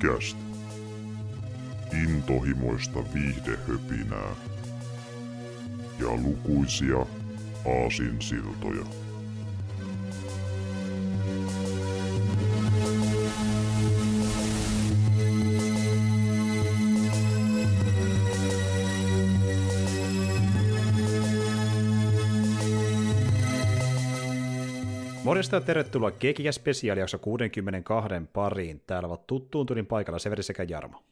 Geekkicast. Intohimoista viihdehöpinää ja lukuisia aasinsiltoja. Morjesta ja tervetuloa Geekkicast-spesiaalijakso 62 pariin. Täällä ovat tuttuun tulin paikalla Severi sekä Jarmo.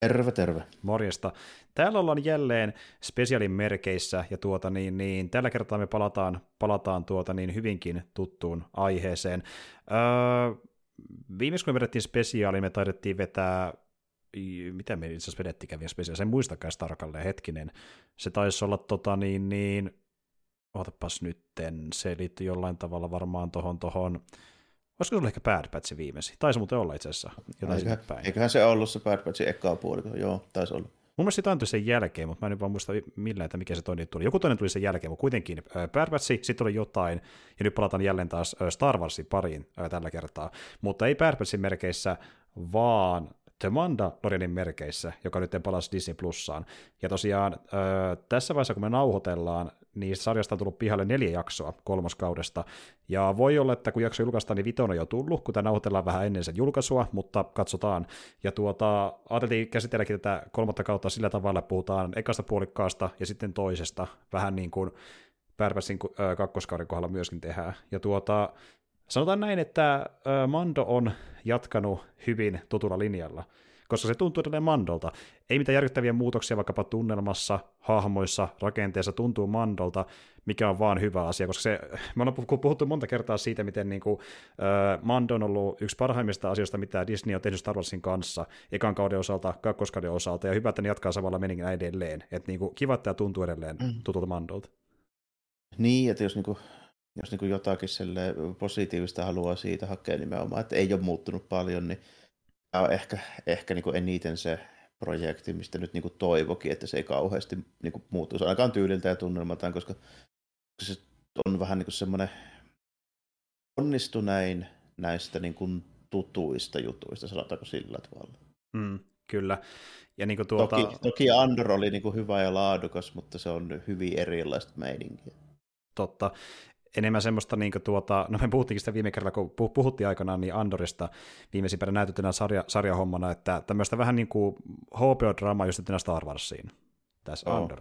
Terve, terve. Morjesta. Täällä ollaan jälleen spesiaalin merkeissä ja tällä kertaa me palataan hyvinkin tuttuun aiheeseen. Viimeksi kun me vedettiin spesiaaliin, me taidettiin vetää, mitä me itse asiassa vedettiin spesiaaliin, en muistakaan tarkalleen, hetkinen. Se taisi olla ootapas nytten, se liittyy jollain tavalla varmaan tohon. Olisiko se ollut ehkä Bad Batch viimeisin? Taisi muuten olla itse asiassa. Eiköhän se ollut se Bad Batchin eka puoli, joo, taisi olla. Mun mielestä siitä antoi sen jälkeen, mutta mä en nyt vaan muista millään, että mikä se toinen tuli. Joku toinen tuli sen jälkeen, mutta kuitenkin Bad Batch, sitten oli jotain, ja nyt palataan jälleen taas Star Warsin pariin tällä kertaa. Mutta ei Bad Batchin merkeissä, vaan The Mandalorianin merkeissä, joka nyt palasi Disney Plussaan. Ja tosiaan tässä vaiheessa, kun me nauhoitellaan, niin sarjasta on tullut pihalle 4 jaksoa kolmoskaudesta. Ja voi olla, että kun jakso julkaistaan, niin 5 on jo tullut, kun tämä nauhoitellaan vähän ennen sen julkaisua, mutta katsotaan. Ja ajateltiin käsitelläkin tätä 3. kautta sillä tavalla, puhutaan ekasta puolikkaasta ja sitten toisesta, vähän niin kuin Bad Batchin kakkoskauden kohdalla myöskin tehdään. Ja sanotaan näin, että Mando on jatkanut hyvin tutulla linjalla, koska se tuntuu edelleen Mandolta. Ei mitään järkyttäviä muutoksia vaikkapa tunnelmassa, hahmoissa, rakenteessa, tuntuu Mandolta, mikä on vaan hyvä asia, koska me ollaan puhuttu monta kertaa siitä, miten Mando on ollut yksi parhaimmista asioista, mitä Disney on tehnyt Star Warsin kanssa, ekan kauden osalta, kakkoskauden osalta, ja hyvä, että ne jatkaa samalla meningillä edelleen. Et kiva, että tämä tuntuu edelleen tutulta Mandolta. Niin, että jos jotakin positiivista haluaa siitä hakea nimenomaan, että ei ole muuttunut paljon, niin tämä on ehkä eniten se projekti, mistä nyt toivokin, että se ei kauheasti muuttuisi ainakaan tyyliltä ja tunnelmaltaan, koska se on vähän semmoinen onnistunein näistä tutuista jutuista, sanotaanko sillä tavalla. Kyllä. Ja toki Andor oli hyvä ja laadukas, mutta se on hyvin erilaista meininkiä. Totta. Enemmän semmoista, me puhuttiinkin sitä viime kerralla, kun puhuttiin aikanaan niin Andorista viimeisimpänä näytettynä sarjahommana, että tämmöistä vähän niin kuin HBO-draamaa justettynä Star Warsiin, tässä Andor.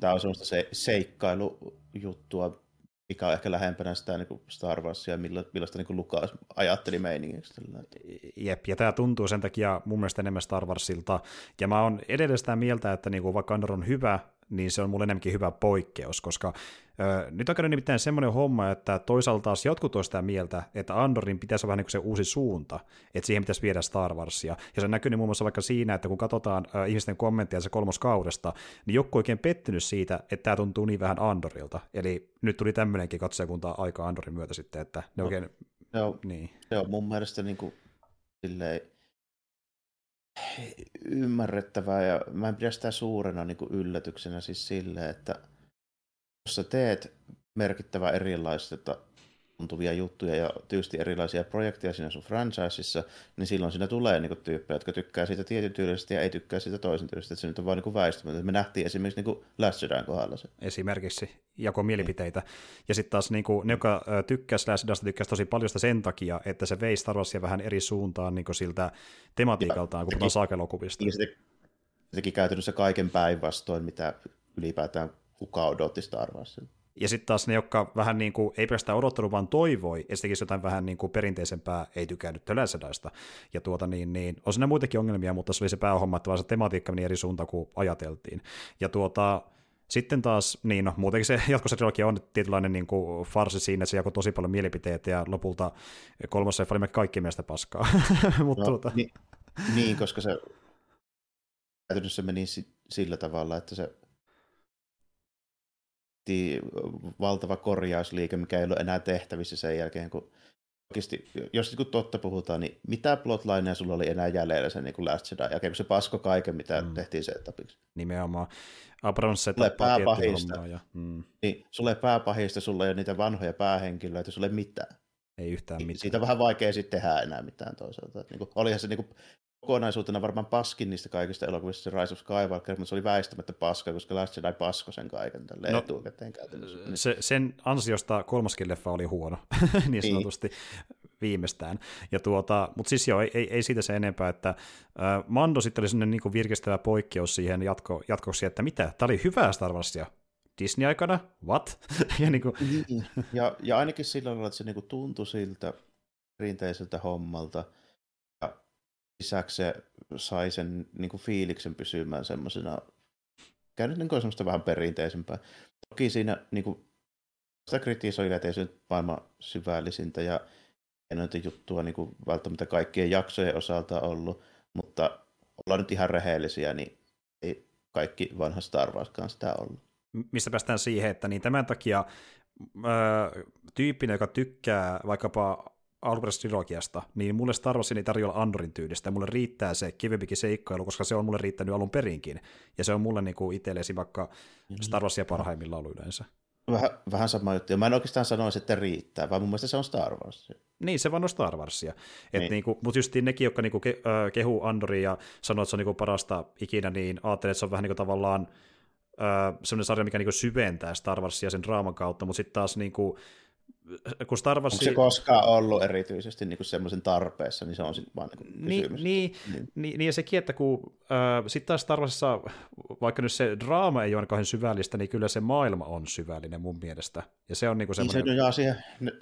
Tämä on semmoista seikkailujuttua, mikä on ehkä lähempänä sitä Star Warsia, millaista Lukas ajatteli meiningiksi. Jep, ja tämä tuntuu sen takia mun mielestä enemmän Star Warsilta, ja mä oon edelleen sitä mieltä, että vaikka Andor on hyvä, niin se on mulle enemmänkin hyvä poikkeus, koska nyt on käynyt nimittäin semmoinen homma, että toisaalta taas jotkut on sitä mieltä, että Andorin pitäisi olla vähän niin kuin se uusi suunta, että siihen pitäisi viedä Star Warsia, ja se näkyy niin muun muassa vaikka siinä, että kun katsotaan ihmisten kommentteja se kolmoskaudesta, niin joku oikein pettynyt siitä, että tämä tuntuu niin vähän Andorilta, eli nyt tuli tämmöinenkin katsojakuntaa aika Andorin myötä sitten, että ne oikein... Se on mun mielestä ymmärrettävää, ja mä en pidä sitä suurena yllätyksenä siis silleen, että jos sä teet merkittävää erilaista tuntuvia juttuja ja tyysti erilaisia projekteja siinä sun franchiseissa, niin silloin siinä tulee tyyppejä, jotka tykkää siitä tietyn tyylisesti ja ei tykkää siitä toisen tyylisesti, että se nyt on vaan väistämätöntä. Me nähtiin esimerkiksi Last Jedin kohdalla se. Esimerkiksi jako mielipiteitä. Ja sitten taas ne, jotka tykkäs Last Jedistä, tykkäs tosi paljon sitä sen takia, että se vei Star Warsia vähän eri suuntaan siltä tematiikaltaan, kun puhutaan saakelokuvista. Ja se teki käytännössä kaiken päinvastoin, mitä ylipäätään kuka odotti Star Warsilta. Ja sitten taas ne, jotka vähän ei pelkästään odottanut, vaan toivoi, ja se tekisi jotain vähän perinteisempää, ei tykännyt töläisedaista. Ja on siinä muitakin ongelmia, mutta se oli se päähomma, että vaan se tematiikka meni eri suuntaan kuin ajateltiin. Ja sitten taas, muutenkin se jatkossa trilogia on tietynlainen farsi siinä, että se jakoi tosi paljon mielipiteitä, ja lopulta kolmas seffa oli kaikki mielestä paskaa. Niin, koska se käytännössä meni sillä tavalla, että se valtava korjausliike, mikä ei ole enää tehtävissä sen jälkeen, kun oikeasti, jos totta puhutaan, niin mitä plotlineja sulla oli enää jäljellä sen Last Jedi jälkeen, kun se pasko kaiken, mitä tehtiin sen etapiksi. Nimenomaan. Abrams setappaa tietty hommaa. Sulle ei pääpahista, sulla ei ole niitä vanhoja päähenkilöitä, sulla ei mitään. ei yhtään mitään. Siitä on vähän vaikea sitten tehdä enää mitään toisaalta. Että niin olihan se niin kokonaisuutena varmaan paskin niistä kaikista elokuvista se Rise of Skywalker, mutta se oli väistämättä paskaa, koska Last Jedi paskoi sen kaiken tälleen no, etukäteen käytännössä. Sen ansiosta kolmaskin leffa oli huono, niin sanotusti viimeistään. Ja mutta siis joo, ei siitä se enempää, että Mando sitten oli sellainen niin virkistävä poikkeus siihen jatkoksi, että mitä, tämä oli hyvää Star Warsia. Disney-aikana? What? ja, niin kuin... ja ainakin silloin, että se niin kuin tuntui siltä perinteiseltä hommalta. Ja lisäksi se sai sen niin kuin fiiliksen pysymään semmoisena, käynyt niin kuin semmoista vähän perinteisempää. Toki siinä niin kuin, sitä kritisoidaan, ettei se nyt maailman syvällisintä ja hienointa juttua niin kuin välttämättä kaikkien jaksojen osalta ollut. Mutta ollaan nyt ihan rehellisiä, niin ei kaikki vanha Star Warskaan sitä ollut. Mistä päästään siihen, että niin tämän takia tyyppinen, joka tykkää vaikkapa alkuperäisestä trilogiasta, niin mulle Star Wars ei tarjolla Andorin tyylistä, mulle riittää se kivempikin seikkailu, koska se on mulle riittänyt alun perinkin, ja se on mulle niinku itsellesi vaikka Star Warsia parhaimmillaan ollut yleensä. Vähän sama juttu. Mä en oikeastaan sanoisi, että riittää, vaan mun mielestä se on Star Warsia. Niin, se vaan on Star Warsia. Niin. Niinku, mutta justiin nekin, jotka niinku kehuu Andoria ja sanoo, että se on niinku parasta ikinä, niin ajattelee, että se on vähän niinku tavallaan sellainen sarja, mikä niinku syventää Star Warsia sen draaman kautta, mutta sitten taas niinku, kun Star Warsia... Onko se koskaan ollut erityisesti niinku semmoisen tarpeessa, niin se on sitten vaan niinku kysymys. Niin ja sekin, että kun sitten taas Star Warsissa, vaikka nyt se draama ei ole kauhean syvällistä, niin kyllä se maailma on syvällinen mun mielestä. Ja se on niinku semmoinen...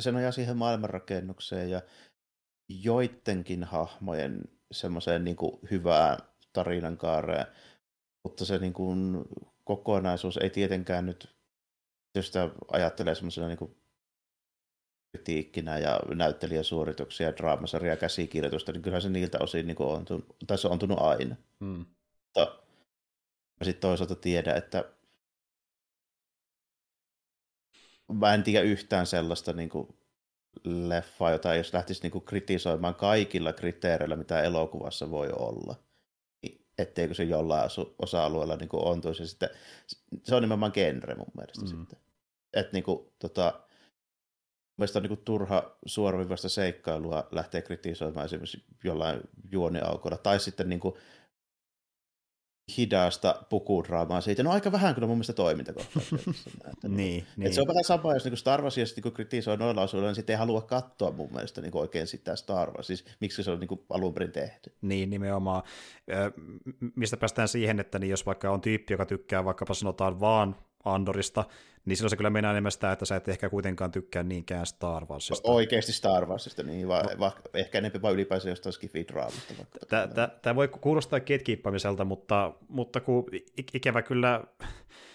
Se nojaa siihen maailmanrakennukseen ja joidenkin hahmojen semmoiseen niinku hyvään tarinankaareen, mutta se niinku... kokonaisuus ei tietenkään nyt, jos sitä ajattelee semmoisena niin kritiikkinä ja näyttelijäsuorituksia ja draamasarja ja käsikirjoitusta, niin kyllähän se niiltä osin niin on ontunut aina. Mutta mä sitten toisaalta tiedän, että mä en tiedä yhtään sellaista niin kuin leffaa, jota jos lähtisi niin kuin kritisoimaan kaikilla kriteereillä, mitä elokuvassa voi olla. Etteikö se jollain osa-alueella niin ontuisi. Ja sitten, se on nimenomaan genre mun mielestä sitten. Että niin mun mielestä on niin turha suoraviivaista seikkailua lähteä kritisoimaan esimerkiksi jollain juoniaukolla. Tai sitten niin hidasta pukudraamaa siitä. No aika vähän kyllä mun mielestä toimintakohtaisesti. Se on vähän sama, jos Star Warsia sitten kritisoi noilla osuilla, niin sitten ei halua katsoa mun mielestä niin oikein sitä Star Wars. Siis miksi se on niin alun perin tehty? Niin, nimenomaan. Mistä päästään siihen, että niin jos vaikka on tyyppi, joka tykkää vaikkapa sanotaan vaan Andorista, niin silloin se kyllä mennään enemmän sitä, että sä et ehkä kuitenkaan tykkää niinkään Star Warsista. Oikeasti Star Warsista, niin ehkä enemmän vaan ylipäänsä jostain skifi-draamista. Tämä voi kuulostaa ketkiippaamiselta, mutta kun ikävä kyllä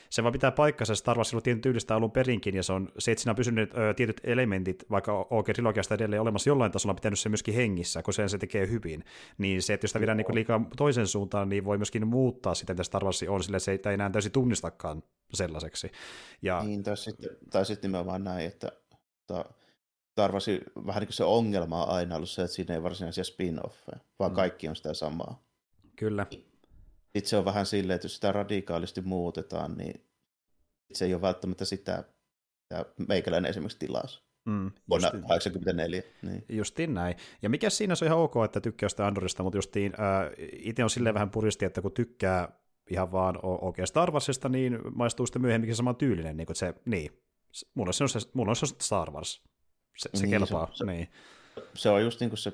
se vaan pitää paikkansa, Star Wars on tietyn tyylistä alun perinkin, ja se, että siinä on pysynyt tietyt elementit, vaikka oikein trilogiasta edelleen olemassa jollain tasolla, pitänyt se myöskin hengissä, kun sen se tekee hyvin. Niin se, että jos sitä viedään liikaa toisen suuntaan, niin voi myöskin muuttaa sitä, mitä Star Wars on, sillä se ei enää täysin tunnistakaan sellaiseksi. Ja... Niin, tai sitten nimenomaan näin, että Star Wars, vähän niin kuin se ongelma on aina ollut se, että siinä ei varsinaisia spin-offeja, vaan kaikki on sitä samaa. Kyllä. Itse on vähän silleen, että jos sitä radikaalisti muutetaan, niin se ei ole välttämättä sitä meikäläinen esimerkiksi tilaus. Vuonna 1984. Niin. Justiin näin. Ja mikä siinä se on ihan ok, että tykkää sitä Andorista, mutta justiin itse on silleen vähän puristi, että kun tykkää ihan vaan oikein Star Warsista, niin maistuu sitten myöhemminkin saman tyylinen. Niin se, niin. Mulla on se Star Wars. Se niin, kelpaa. Se on just niin kuin se,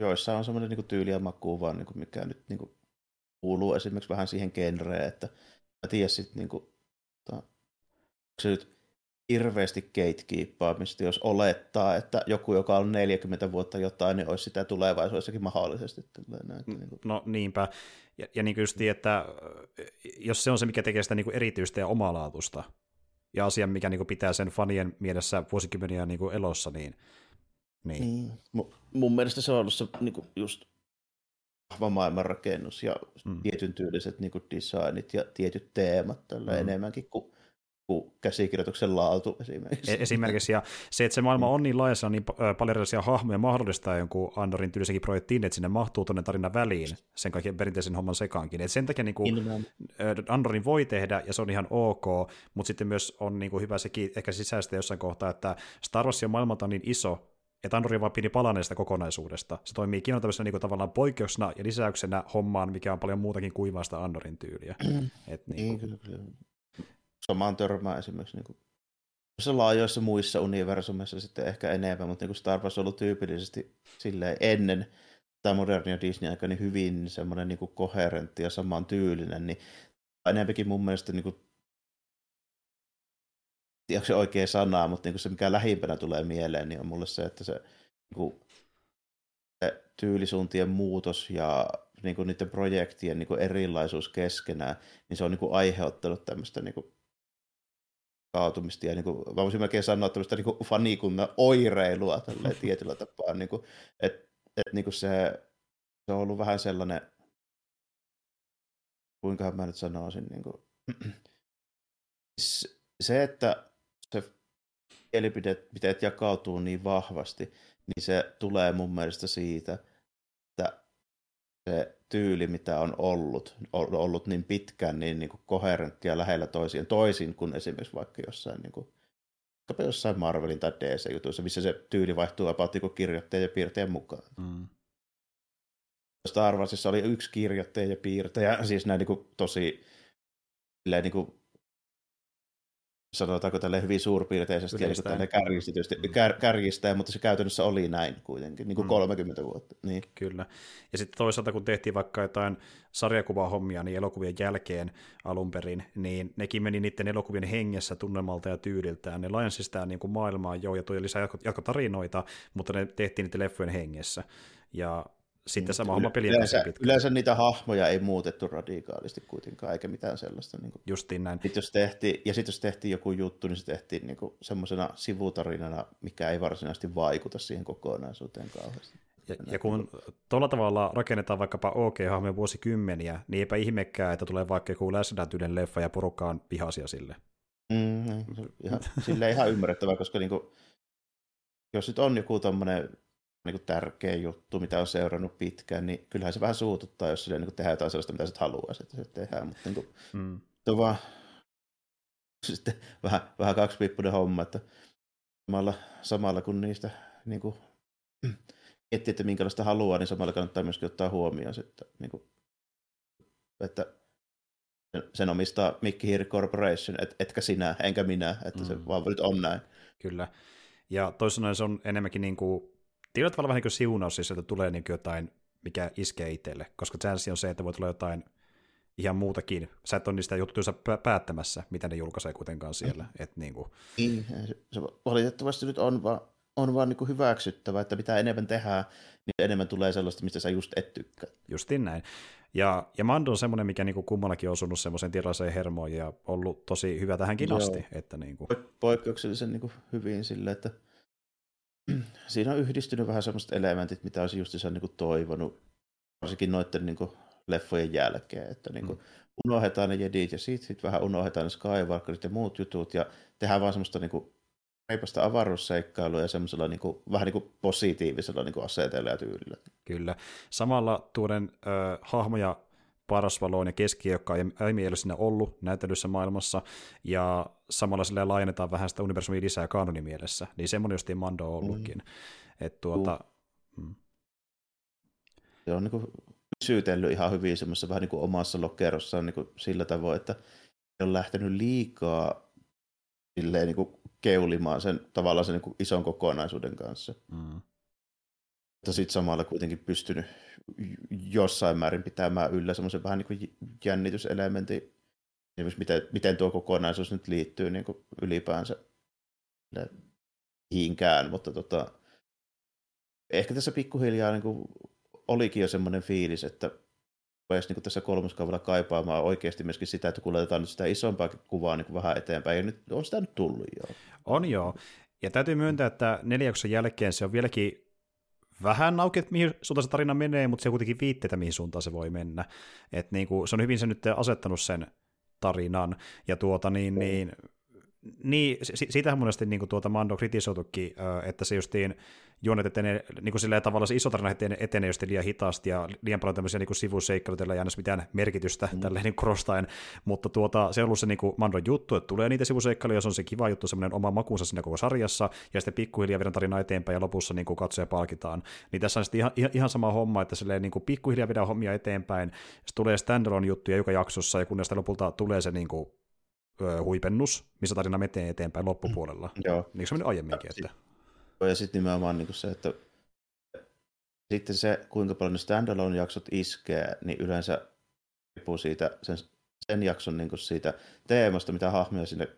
joissa on semmoinen niin tyyli ja makuu vaan, niin kuin mikä nyt... Niin kuin kuuluu esimerkiksi vähän siihen genreen, että mä tiedän sitten niinku, se nyt hirveästi gatekeepaamista, jos olettaa, että joku, joka on 40 vuotta jotain, niin olisi sitä tulevaisuudessakin mahdollisesti. No niinpä. Ja niin kyllä, että jos se on se, mikä tekee sitä niinku erityistä ja omalaatusta, ja asia, mikä niinku pitää sen fanien mielessä vuosikymmeniä niinku elossa, niin. Mun mielestä se on ollut se niinku just vahva maailmanrakennus ja tietyn tyyliset niin kuin designit ja tietyt teemat tällä enemmänkin kuin käsikirjoituksen laatu esimerkiksi. Esimerkiksi, ja se, että se maailma on niin laaja, on niin paljon erilaisia hahmoja mahdollistaa jonkun Andorin tyylisenkin projektiin, että sinne mahtuu tuonne tarinan väliin sen kaiken perinteisen homman sekaankin. Et sen takia niin kuin Andorin voi tehdä, ja se on ihan ok, mutta sitten myös on niin kuin hyvä sekin ehkä sisäistä jossain kohtaa, että Star Warsin maailmalta on niin iso, että Andori vaan pieni palaneesta kokonaisuudesta. Se toimii kiinnon tämmöisenä niin kuin tavallaan poikkeuksena ja lisäyksenä hommaan, mikä on paljon muutakin kuivaa sitä Andorin tyyliä. Et niin, kyllä. Samaan törmään esimerkiksi niin kuin laajoissa muissa universumissa sitten ehkä enemmän, mutta niin kuin Star Wars on ollut tyypillisesti silleen ennen tämä modernia Disney-aika niin hyvin semmoinen niin kuin koherentti ja samantyylinen, niin enemmänkin mun mielestä niin kuin onko se oikea sana, mutta niin se mikä lähimpänä tulee mieleen, niin on mulle se, että se, niin kuin, se tyylisuuntien muutos ja niin kuin niiden projektien niin kuin erilaisuus keskenään, niin se on niin kuin aiheuttanut tämmöistä niin kuin kaatumista ja niin kuin, mä voisin melkein sanoa tämmöistä niin kuin fanikunnan oireilua tälleen tietyllä tapaa, niin kuin, että niin kuin se on ollut vähän sellainen, kuinkahan mä nyt sanoisin, niin kuin, se, että se mielipiteet jakautuu niin vahvasti, niin se tulee mun mielestä siitä, että se tyyli, mitä on ollut niin pitkään, niin kuin koherenttia lähellä toisin kuin esimerkiksi vaikka jossain Marvelin tai DC-jutuissa, missä se tyyli vaihtuu vapaasti kuin kirjoittajien ja piirteen mukaan. Mm. Star Warsissa oli yksi kirjoittaja ja piirtäjä, siis näin niin kuin tosi silleen niin kuin sanotaanko tälleen hyvin suurpiirteisesti ja tälleen kärjistää, mutta se käytännössä oli näin kuitenkin, niin kuin 30 vuotta. Niin. Kyllä. Ja sitten toisaalta, kun tehtiin vaikka jotain sarjakuvahommia niin elokuvien jälkeen alun perin, niin nekin meni niiden elokuvien hengessä tunnelmalta ja tyyliltään. Ne laajensi sitä niin kuin maailmaa jo ja tuli lisää jatkotarinoita, mutta ne tehtiin niiden leffojen hengessä. Ja sitten sama homma pelien kanssa pitkä. Yleensä niitä hahmoja ei muutettu radikaalisti kuitenkaan, eikä mitään sellaista. Niin kuin. Justiin näin. Jos tehtiin joku juttu, niin se tehtiin niin kuin semmoisena sivutarinana, mikä ei varsinaisesti vaikuta siihen kokonaisuuteen kauheasti. Ja kun tuolla tavalla rakennetaan vaikkapa OK-hahmoja vuosikymmeniä, niin eipä ihmekään, että tulee vaikka joku Last Jedyn leffa ja porukka on vihaisia sille. Silleen ihan ymmärrettävää, koska niin kuin, jos nyt on joku tommoinen niin tärkeä juttu, mitä on seurannut pitkään, niin kyllähän se vähän suututtaa, jos sille niin tehdään jotain sellaista, mitä sitten haluaisi, että se tehdään, mutta niin kuin, se on vaan sitten vähän kaksipiippuinen homma, että samalla kun niistä niin kuin, miettii, että minkälaista haluaa, niin samalla kannattaa myöskin ottaa huomioon, niin kuin, että sen omistaa Mikki Hiiri Corporation, etkä sinä, enkä minä, että se vaan nyt on näin. Kyllä, ja toisaalta se on enemmänkin niin kuin tietyllä tavalla vähän niin kuin siunaus, siis, että tulee niin kuin jotain, mikä iskee itselle, koska chanssi on se, että voi tulla jotain ihan muutakin. Sä et ole niistä juttuja päättämässä, mitä ne julkaisee kuitenkaan siellä. Et niin kuin. Se valitettavasti nyt on vaan niin kuin hyväksyttävä, että mitä enemmän tehdään, niin enemmän tulee sellaista, mistä sä just et tykkää. Justiin näin. Ja Mando on semmoinen, mikä niin kuin kummallakin on osunut semmoiseen tietynlaiseen hermoon ja ollut tosi hyvä tähänkin asti. Että niin kuin. Poikkeuksellisen niin kuin hyvin silleen, että siinä on yhdistynyt vähän semmoiset elementit, mitä olisi just sen niin toivonut, varsinkin noiden niin kuin leffojen jälkeen, että niin kuin unohdetaan ne Jedit ja sit vähän unohdetaan ne Skywalkerit ja muut jutut ja tehdään vaan semmoista niin kuin reipasta avaruusseikkailua ja semmoisella niin kuin, vähän niin kuin positiivisella niin kuin aseteella ja tyylillä. Kyllä. Samalla tuoden hahmoja Parasvaloon ja Keskiöön, joka ei aiemmin ole siinä ollut näytelyssä maailmassa, ja samalla sillä laajennetaan vähän sitä universumia lisää ja kaanonimielessä, niin semmoinen justiin Mando on ollutkin. Se on niin syytellyt ihan hyvin semmoisessa vähän niin kuin omassa lokerossaan niin sillä tavoin, että on lähtenyt liikaa silleen, niin kuin keulimaan sen, tavallaan sen niin ison kokonaisuuden kanssa. Mutta sitten samalla kuitenkin pystynyt jossain määrin pitämään yllä semmoisen vähän niin kuin jännityselementin, miten tuo kokonaisuus nyt liittyy niin kuin ylipäänsä hiinkään, mutta ehkä tässä pikkuhiljaa niin kuin olikin jo semmoinen fiilis, että pääsi niin kuin tässä kolmoskaudella kaipaamaan oikeasti myöskin sitä, että kun laitetaan nyt sitä isompaa kuvaa niin kuin vähän eteenpäin, ja nyt on sitä nyt tullut jo. On joo, ja täytyy myöntää, että 4 jakson jälkeen se on vieläkin vähän auki, että mihin suuntaan se tarina menee, mutta se on kuitenkin viitteitä, mihin suuntaan se voi mennä. Et niin kuin, se on hyvin se nyt asettanut sen tarinan. Ja Niin, siitähän monesti niin kuin tuota Mando kritisoitukin, että se justiin juonet etenee, niin kuin sillä tavalla se iso tarina etenee justiin liian hitaasti ja liian paljon tämmöisiä niin kuin sivuseikkailuja, joilla ei aina mitään merkitystä tälleen niin korostain, mutta tuota, se on ollut se niin kuin Mandon juttu, että tulee niitä sivuseikkailuja, se on se kiva juttu, semmoinen oma makuunsa siinä koko sarjassa, ja sitten pikkuhiljaa viedään tarinaa eteenpäin ja lopussa niin kuin katsoja palkitaan. Niin tässä on sitten ihan sama homma, että silleen niin kuin pikkuhiljaa viedään hommia eteenpäin, se tulee standalone juttuja joka jaksossa ja kunnes lopulta tulee se niin kuin huipennus, missä tarina menee eteenpäin loppupuolella. Joo. Niin se meni aiemminkin. Että... Ja sitten nimenomaan niin se, että sitten se, kuinka paljon ne standalone-jaksot iskee, niin yleensä riippuu siitä, sen jakson niin kuin siitä teemasta, mitä hahmoja sinne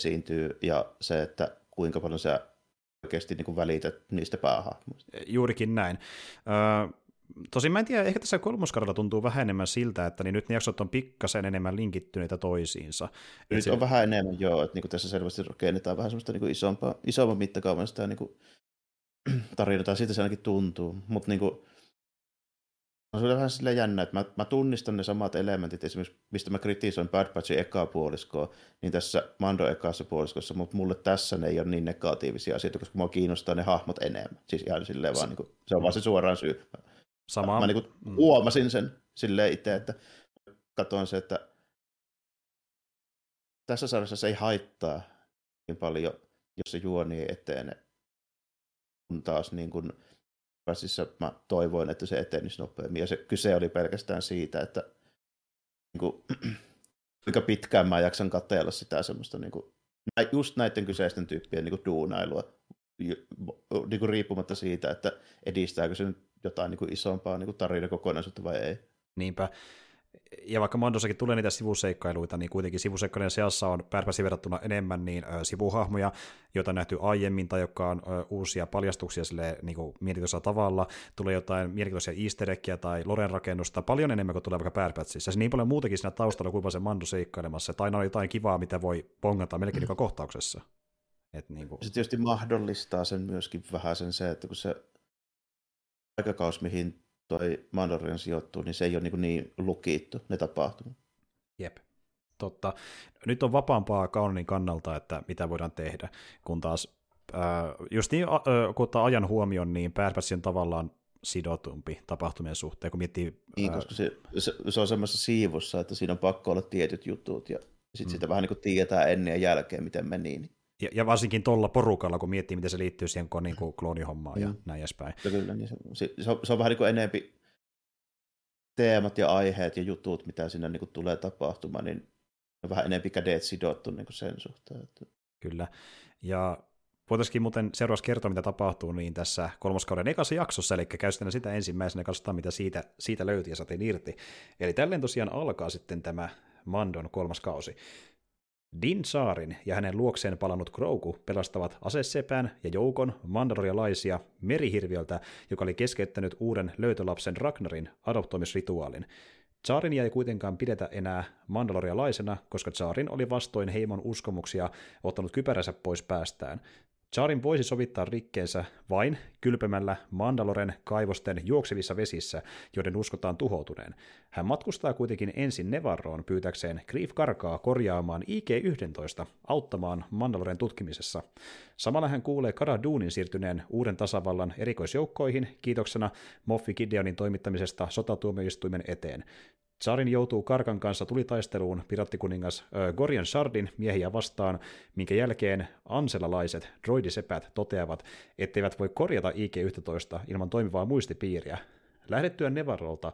esiintyy, ja se, että kuinka paljon sä oikeasti niin kuin välität niistä päähahmoista. Juurikin näin. Tosin mä en tiedä, ehkä tässä kolmoskaudella tuntuu vähän enemmän siltä, että niin nyt ne jaksot on pikkasen enemmän linkittyneitä toisiinsa. Nyt on vähän enemmän, joo, että niin kuin tässä selvästi rakennetaan vähän semmoista niin kuin isomman mittakaavan sitä niin kuin tarina, tai siitä se ainakin tuntuu, mutta niin kuin, on se vähän silleen jännä, että mä tunnistan ne samat elementit, esimerkiksi mistä mä kritisoin Bad Batchin ekaa puoliskoa, niin tässä Mando ekassa puoliskossa, mutta mulle tässä ne ei ole niin negatiivisia asioita, koska mua kiinnostaa ne hahmot enemmän, siis ihan silleen vaan, niin kuin, se on vaan se suoraan syy. Samaan. Mä niinku huomasin sen silleen itse, että katsoin se, että tässä sarjassa se ei haittaa niin paljon, jos se juoni eteen. Kun taas niin kun pääsissä mä toivoin, että se etenisi nopeammin. Ja se kyse oli pelkästään siitä, että niin kun, kuinka pitkään mä jaksan katsella sitä semmoista niin kun, just näiden kyseisten tyyppien niin kun duunailua. Niin kun riippumatta siitä, että edistääkö se nyt jotain niin kuin isompaa niin kuin tarinakokonaisuutta vai ei. Niinpä. Ja vaikka Mandossakin tulee niitä sivuseikkailuita, niin kuitenkin sivuseikkailujen seassa on pääspäsi verrattuna enemmän niin sivuhahmoja, joita on nähty aiemmin tai jotka on uusia paljastuksia silleen, niin kuin mielenkiintoisella tavalla. Tulee jotain mielenkiintoisia easter eggia tai loren rakennusta paljon enemmän kuin tulee vaikka pääspätsissä. Se niin paljon muutakin siinä taustalla kuin vaan se Mando seikkailemassa. Tai on jotain kivaa, mitä voi pongata melkein joka kohtauksessa. Et, niin kuin... Se tietysti mahdollistaa sen myöskin vähän sen se, että kun se aikakaus, mihin toi Mandalorian sijoittuu, niin se ei ole niin lukittu, ne tapahtumat. Jep, totta. Nyt on vapaampaa kaunin kannalta, että mitä voidaan tehdä, kun taas, just niin, kun ottaa ajan huomioon, niin pääspäsi on tavallaan sidotumpi tapahtumien suhteen, kun miettii... Niin, koska se on semmoisessa siivussa, että siinä on pakko olla tietyt jutut, ja sitten sitä vähän niin kuin tietää ennen ja jälkeen, miten meni, niin... Ja varsinkin tuolla porukalla, kun miettii, miten se liittyy siihen niin kuin kloonihommaan ja näin edespäin. Kyllä, niin se on vähän niin kuin enempi teemat ja aiheet ja jutut, mitä siinä niin kuin tulee tapahtumaan, niin on vähän enempi kädet sidottu niin kuin sen suhteen. Kyllä, ja voitaisiin muuten seuraavaksi kertoa, mitä tapahtuu niin tässä kolmoskauden ekassa jaksossa, eli käytetään sitä ensimmäisenä ja katsotaan, mitä siitä löytyy ja saatiin irti. Eli tälleen tosiaan alkaa sitten tämä Mandon kolmas kausi. Din Djarin ja hänen luokseen palannut Grogu pelastavat asesepään ja joukon mandalorialaisia merihirviöltä, joka oli keskeyttänyt uuden löytölapsen Ragnarin adoptoimisrituaalin. Djarin ei kuitenkaan pidetä enää mandalorialaisena, koska Djarin oli vastoin heimon uskomuksia ottanut kypäränsä pois päästään. Djarin voisi sovittaa rikkeensä vain kylpemällä Mandaloren kaivosten juoksevissa vesissä, joiden uskotaan tuhoutuneen. Hän matkustaa kuitenkin ensin Nevarroon pyytäkseen Grief Karkaa korjaamaan IG-11 auttamaan Mandaloren tutkimisessa. Samalla hän kuulee Cara Dunin siirtyneen uuden tasavallan erikoisjoukkoihin kiitoksena Moff Gideonin toimittamisesta sotatuomioistuimen eteen. Djarin joutuu Karkan kanssa tulitaisteluun pirattikuningas Gorion Shardin miehiä vastaan, minkä jälkeen anselalaiset droidisepät toteavat, etteivät voi korjata IG-11 ilman toimivaa muistipiiriä. Lähdettyään Nevarolta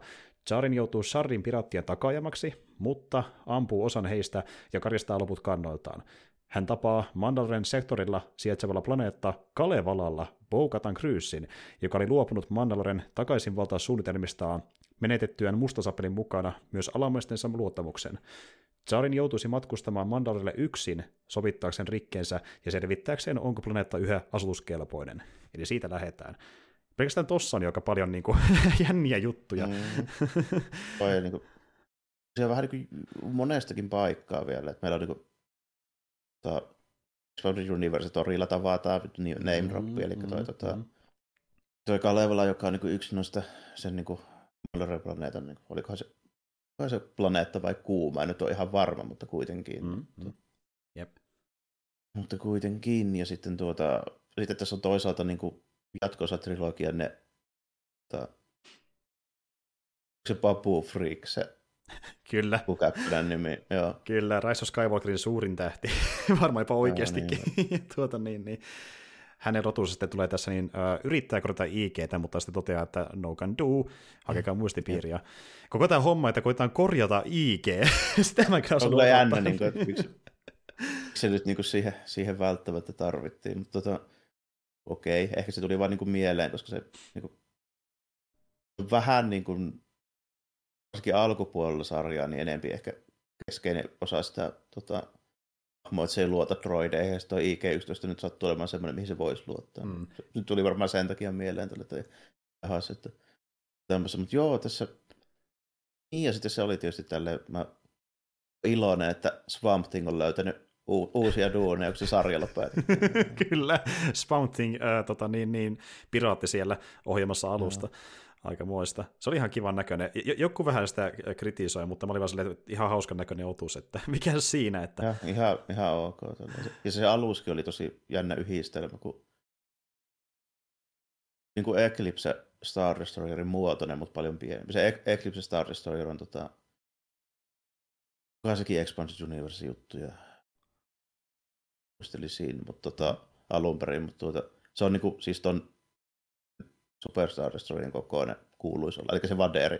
Djarin joutuu Shardin pirattien takaajamaksi, mutta ampuu osan heistä ja karistaa loput kannoiltaan. Hän tapaa Mandaloren sektorilla sijaitsevalla planeetta Kalevalalla Bo-Katan kryyssin, joka oli luopunut Mandaloren takaisinvaltaussuunnitelmistaan menetettyään mustasapelin mukana myös alamaistensa luottamuksen. Djarin joutuisi matkustamaan Mandalorelle yksin sovittaakseen rikkeensä ja selvittääkseen, onko planeetta yhä asutuskelpoinen. Eli siitä lähdetään. Pelkästään tossa on jo aika paljon niin kuin, jänniä juttuja. Toi, niin kuin, se on vähän niin kuin monestakin paikkaa vielä. Että meillä on niin kuin, Expanded Universe torilla tavataan name drop, eli toi Kalevala, joka on niin kuin, yksi noista sen niin kuin, Mandalorian-planeetan, niin olikohan se planeetta vai kuu, mä en nyt ole ihan varma, mutta kuitenkin. Jep. Mutta kuitenkin, ja sitten sitten tässä on toisaalta niin kuin jatko-osa trilogia, ne se Babu Freak, se kyllä. Kukäppilän nimi, joo. Kyllä, Rise of Skywalkerin suurin tähti, varmaan jopa oikeastikin. Niin. Hänen rotuunsa sitten tulee tässä, niin yrittää korjata IGtä, mutta sitten toteaa, että no can do, hakekaa muistipiiriä. Koko tämä homma, että koitetaan korjata IG, sitä mä kyllä osannut ottaa. Jännä, niin kuin, että miksi se nyt niin kuin siihen välttämättä tarvittiin, mutta okei, ehkä se tuli vaan niin kuin mieleen, koska se niin kuin, vähän niin kuin varsinkin alkupuolella sarjaa, niin enempi ehkä keskeinen osa sitä että se ei luota droideihin, ja sitten IG-11 nyt sattuu olemaan semmoinen, mihin se voisi luottaa. Mm. Nyt tuli varmaan sen takia mieleen että tämmöisen, mutta joo, tässä niin, ja sitten se oli tietysti tälleen, mä iloinen, että Swamp Thing on löytänyt uusia duuneja, kun se sarjalla päätetty. Kyllä, Swamp Thing, piraatti siellä ohjelmassa alusta. No. Aikamoista. Se oli ihan kivan näköinen. Joku vähän sitä kritisoi, mutta mä olin vaan silleen, että ihan hauskan näköinen otus, että mikä siinä, että... Ja, ihan ok. Ja se aluskin oli tosi jännä yhdistelmä, kun niin kuin Eclipse Star Destroyerin muotoinen, mutta paljon pienempi. Se Eclipse Star Destroyer on sekin Expanse Universe juttuja. Muistelin siinä, mutta alun perin, mutta se on niinku, siis ton Super Star Destroyerin kokoinen kuuluisi olla, eli se Vaderi,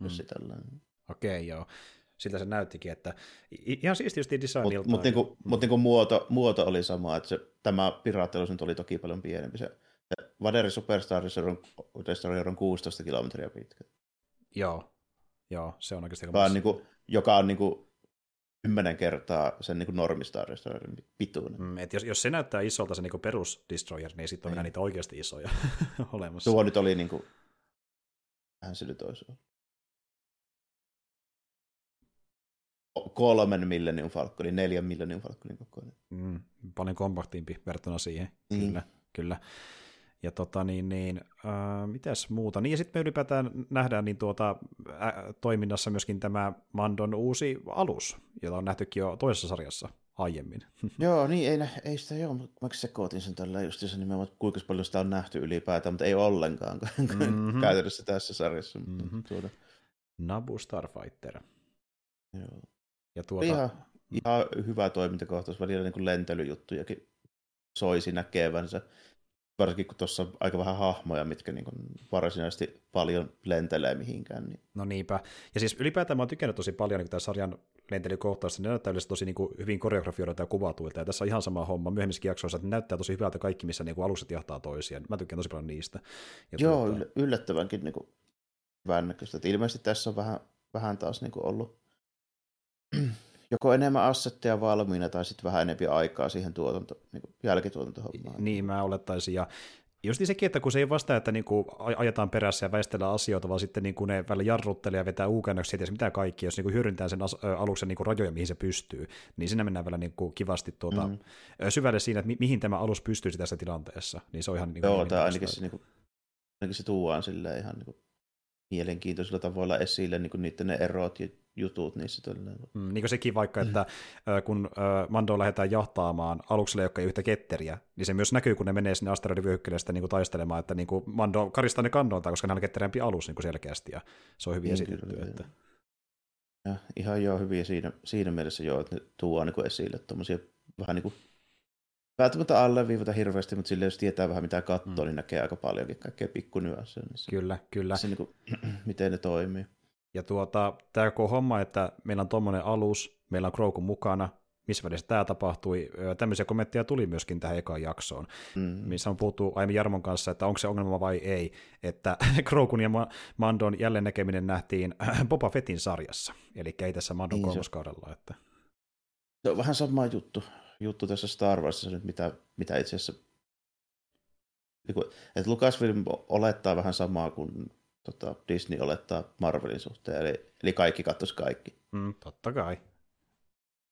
jos se tällainen. Okei, joo. Siltä se näyttikin, että ihan siististi designiltaan. Mutta niinku muoto oli sama, että tämä piraattialus nyt oli toki paljon pienempi. Se Vaderi Super Star Destroyer on 16 kilometriä pitkä. Joo, se on oikeasti... Joka on niinku 10 kertaa sen niinku normistar Destroyerin pituinen. Jos se näyttää isolta se niinku perus Destroyer, niin sitten on enää niitä oikeasti isoja olemassa. Tuo nyt oli niinku... Vähän se nyt olisi ollut. 3 Millennium Falconin, 4 Millennium Falconin kokoinen. Paljon kompaktiimpi verrattuna siihen, kyllä. Ja mitäs muuta? Niin ja sitten me ylipäätään nähdään niin toiminnassa myöskin tämä Mandon uusi alus, jota on nähtykin jo toisessa sarjassa aiemmin. Joo, niin ei sitä joo, mä sekoitin sen tällä justiinsa nimenomaan, että kuinka paljon sitä on nähty ylipäätään, mutta ei ollenkaan käytännössä tässä sarjassa. Naboo Starfighter. Joo. Ja ihan hyvä toimintakohtaus, välillä niin kuin lentelyjuttujakin soisi näkevänsä. Varsinkin kun tuossa on aika vähän hahmoja, mitkä niin varsinaisesti paljon lentelee mihinkään. Niin. No niinpä. Ja siis ylipäätään mä oon tykännyt tosi paljon niin tämän sarjan lentelykohtausta. Ne näyttää yleensä tosi niin hyvin koreografioidulta ja kuvatuilta. Ja tässä on ihan sama homma myöhemmissäkin jaksoissa, että ne näyttää tosi hyvältä kaikki, missä niin alukset jahtaa toisiaan. Mä tykkään tosi paljon niistä. Ja joo, yllättävänkin niin hyvän näköistä. Ilmeisesti tässä on vähän taas niin ollut joko enemmän assetteja valmiina tai sitten vähän enemmän aikaa siihen jälkituotantohommaan. Niin, mä olettaisin. Ja just sekin, että kun se ei vastaa, että niinku ajetaan perässä ja väistellään asioita, vaan sitten niinku ne välillä jarruttelee ja vetää uukäännöksiä, ei tiedä mitä kaikki, jos niinku hyödyntää sen aluksen niinku rajoja, mihin se pystyy, niin siinä mennään vielä niinku kivasti syvälle siinä, että mihin tämä alus pystyisi tässä tilanteessa. Niin se on ihan joo, tämä ainakin se tuodaan silleen ihan niinku mielenkiintoisilla tavoilla esille niinku niiden ne erot ja jutut niissä tälleen. Niin kuin sekin vaikka, että kun Mando lähdetään jahtaamaan alukselle, joka ei yhtä ketteriä, niin se myös näkyy, kun ne menee sinne asteroidivyöhykkeelle sitä niin taistelemaan, että niin kuin Mando karistaa ne kannoltaan, koska ne on ketterämpi alus niin kuin selkeästi, ja se on hyvin esitetty. Että... Ja, ihan joo, hyvin siinä mielessä joo, että ne tuodaan niin kuin esille tuommoisia vähän niin kuin välttämättä alleviivata hirveästi, mutta silleen, jos tietää vähän mitä katsoo, niin näkee aika paljonkin kaikkea pikkunyössä. Niin kyllä. Se, niin kuin, miten ne toimii. Ja tämä koko homma, että meillä on tuommoinen alus, meillä on Grogu mukana, missä välissä tämä tapahtui, tämmöisiä kommentteja tuli myöskin tähän ekaan jaksoon, missä on puhuttu aiemmin Jarmon kanssa, että onko se ongelma vai ei, että Grogun ja Mandon jälleen näkeminen nähtiin Boba Fettin sarjassa, eli ei tässä Mandon kolmoskaudella. Että... Se on vähän sama juttu tässä Star Warsissa nyt, mitä itse asiassa, että Lucasfilm olettaa vähän samaa kuin Disney olettaa Marvelin suhteen, eli kaikki katsoisi kaikki. Totta kai.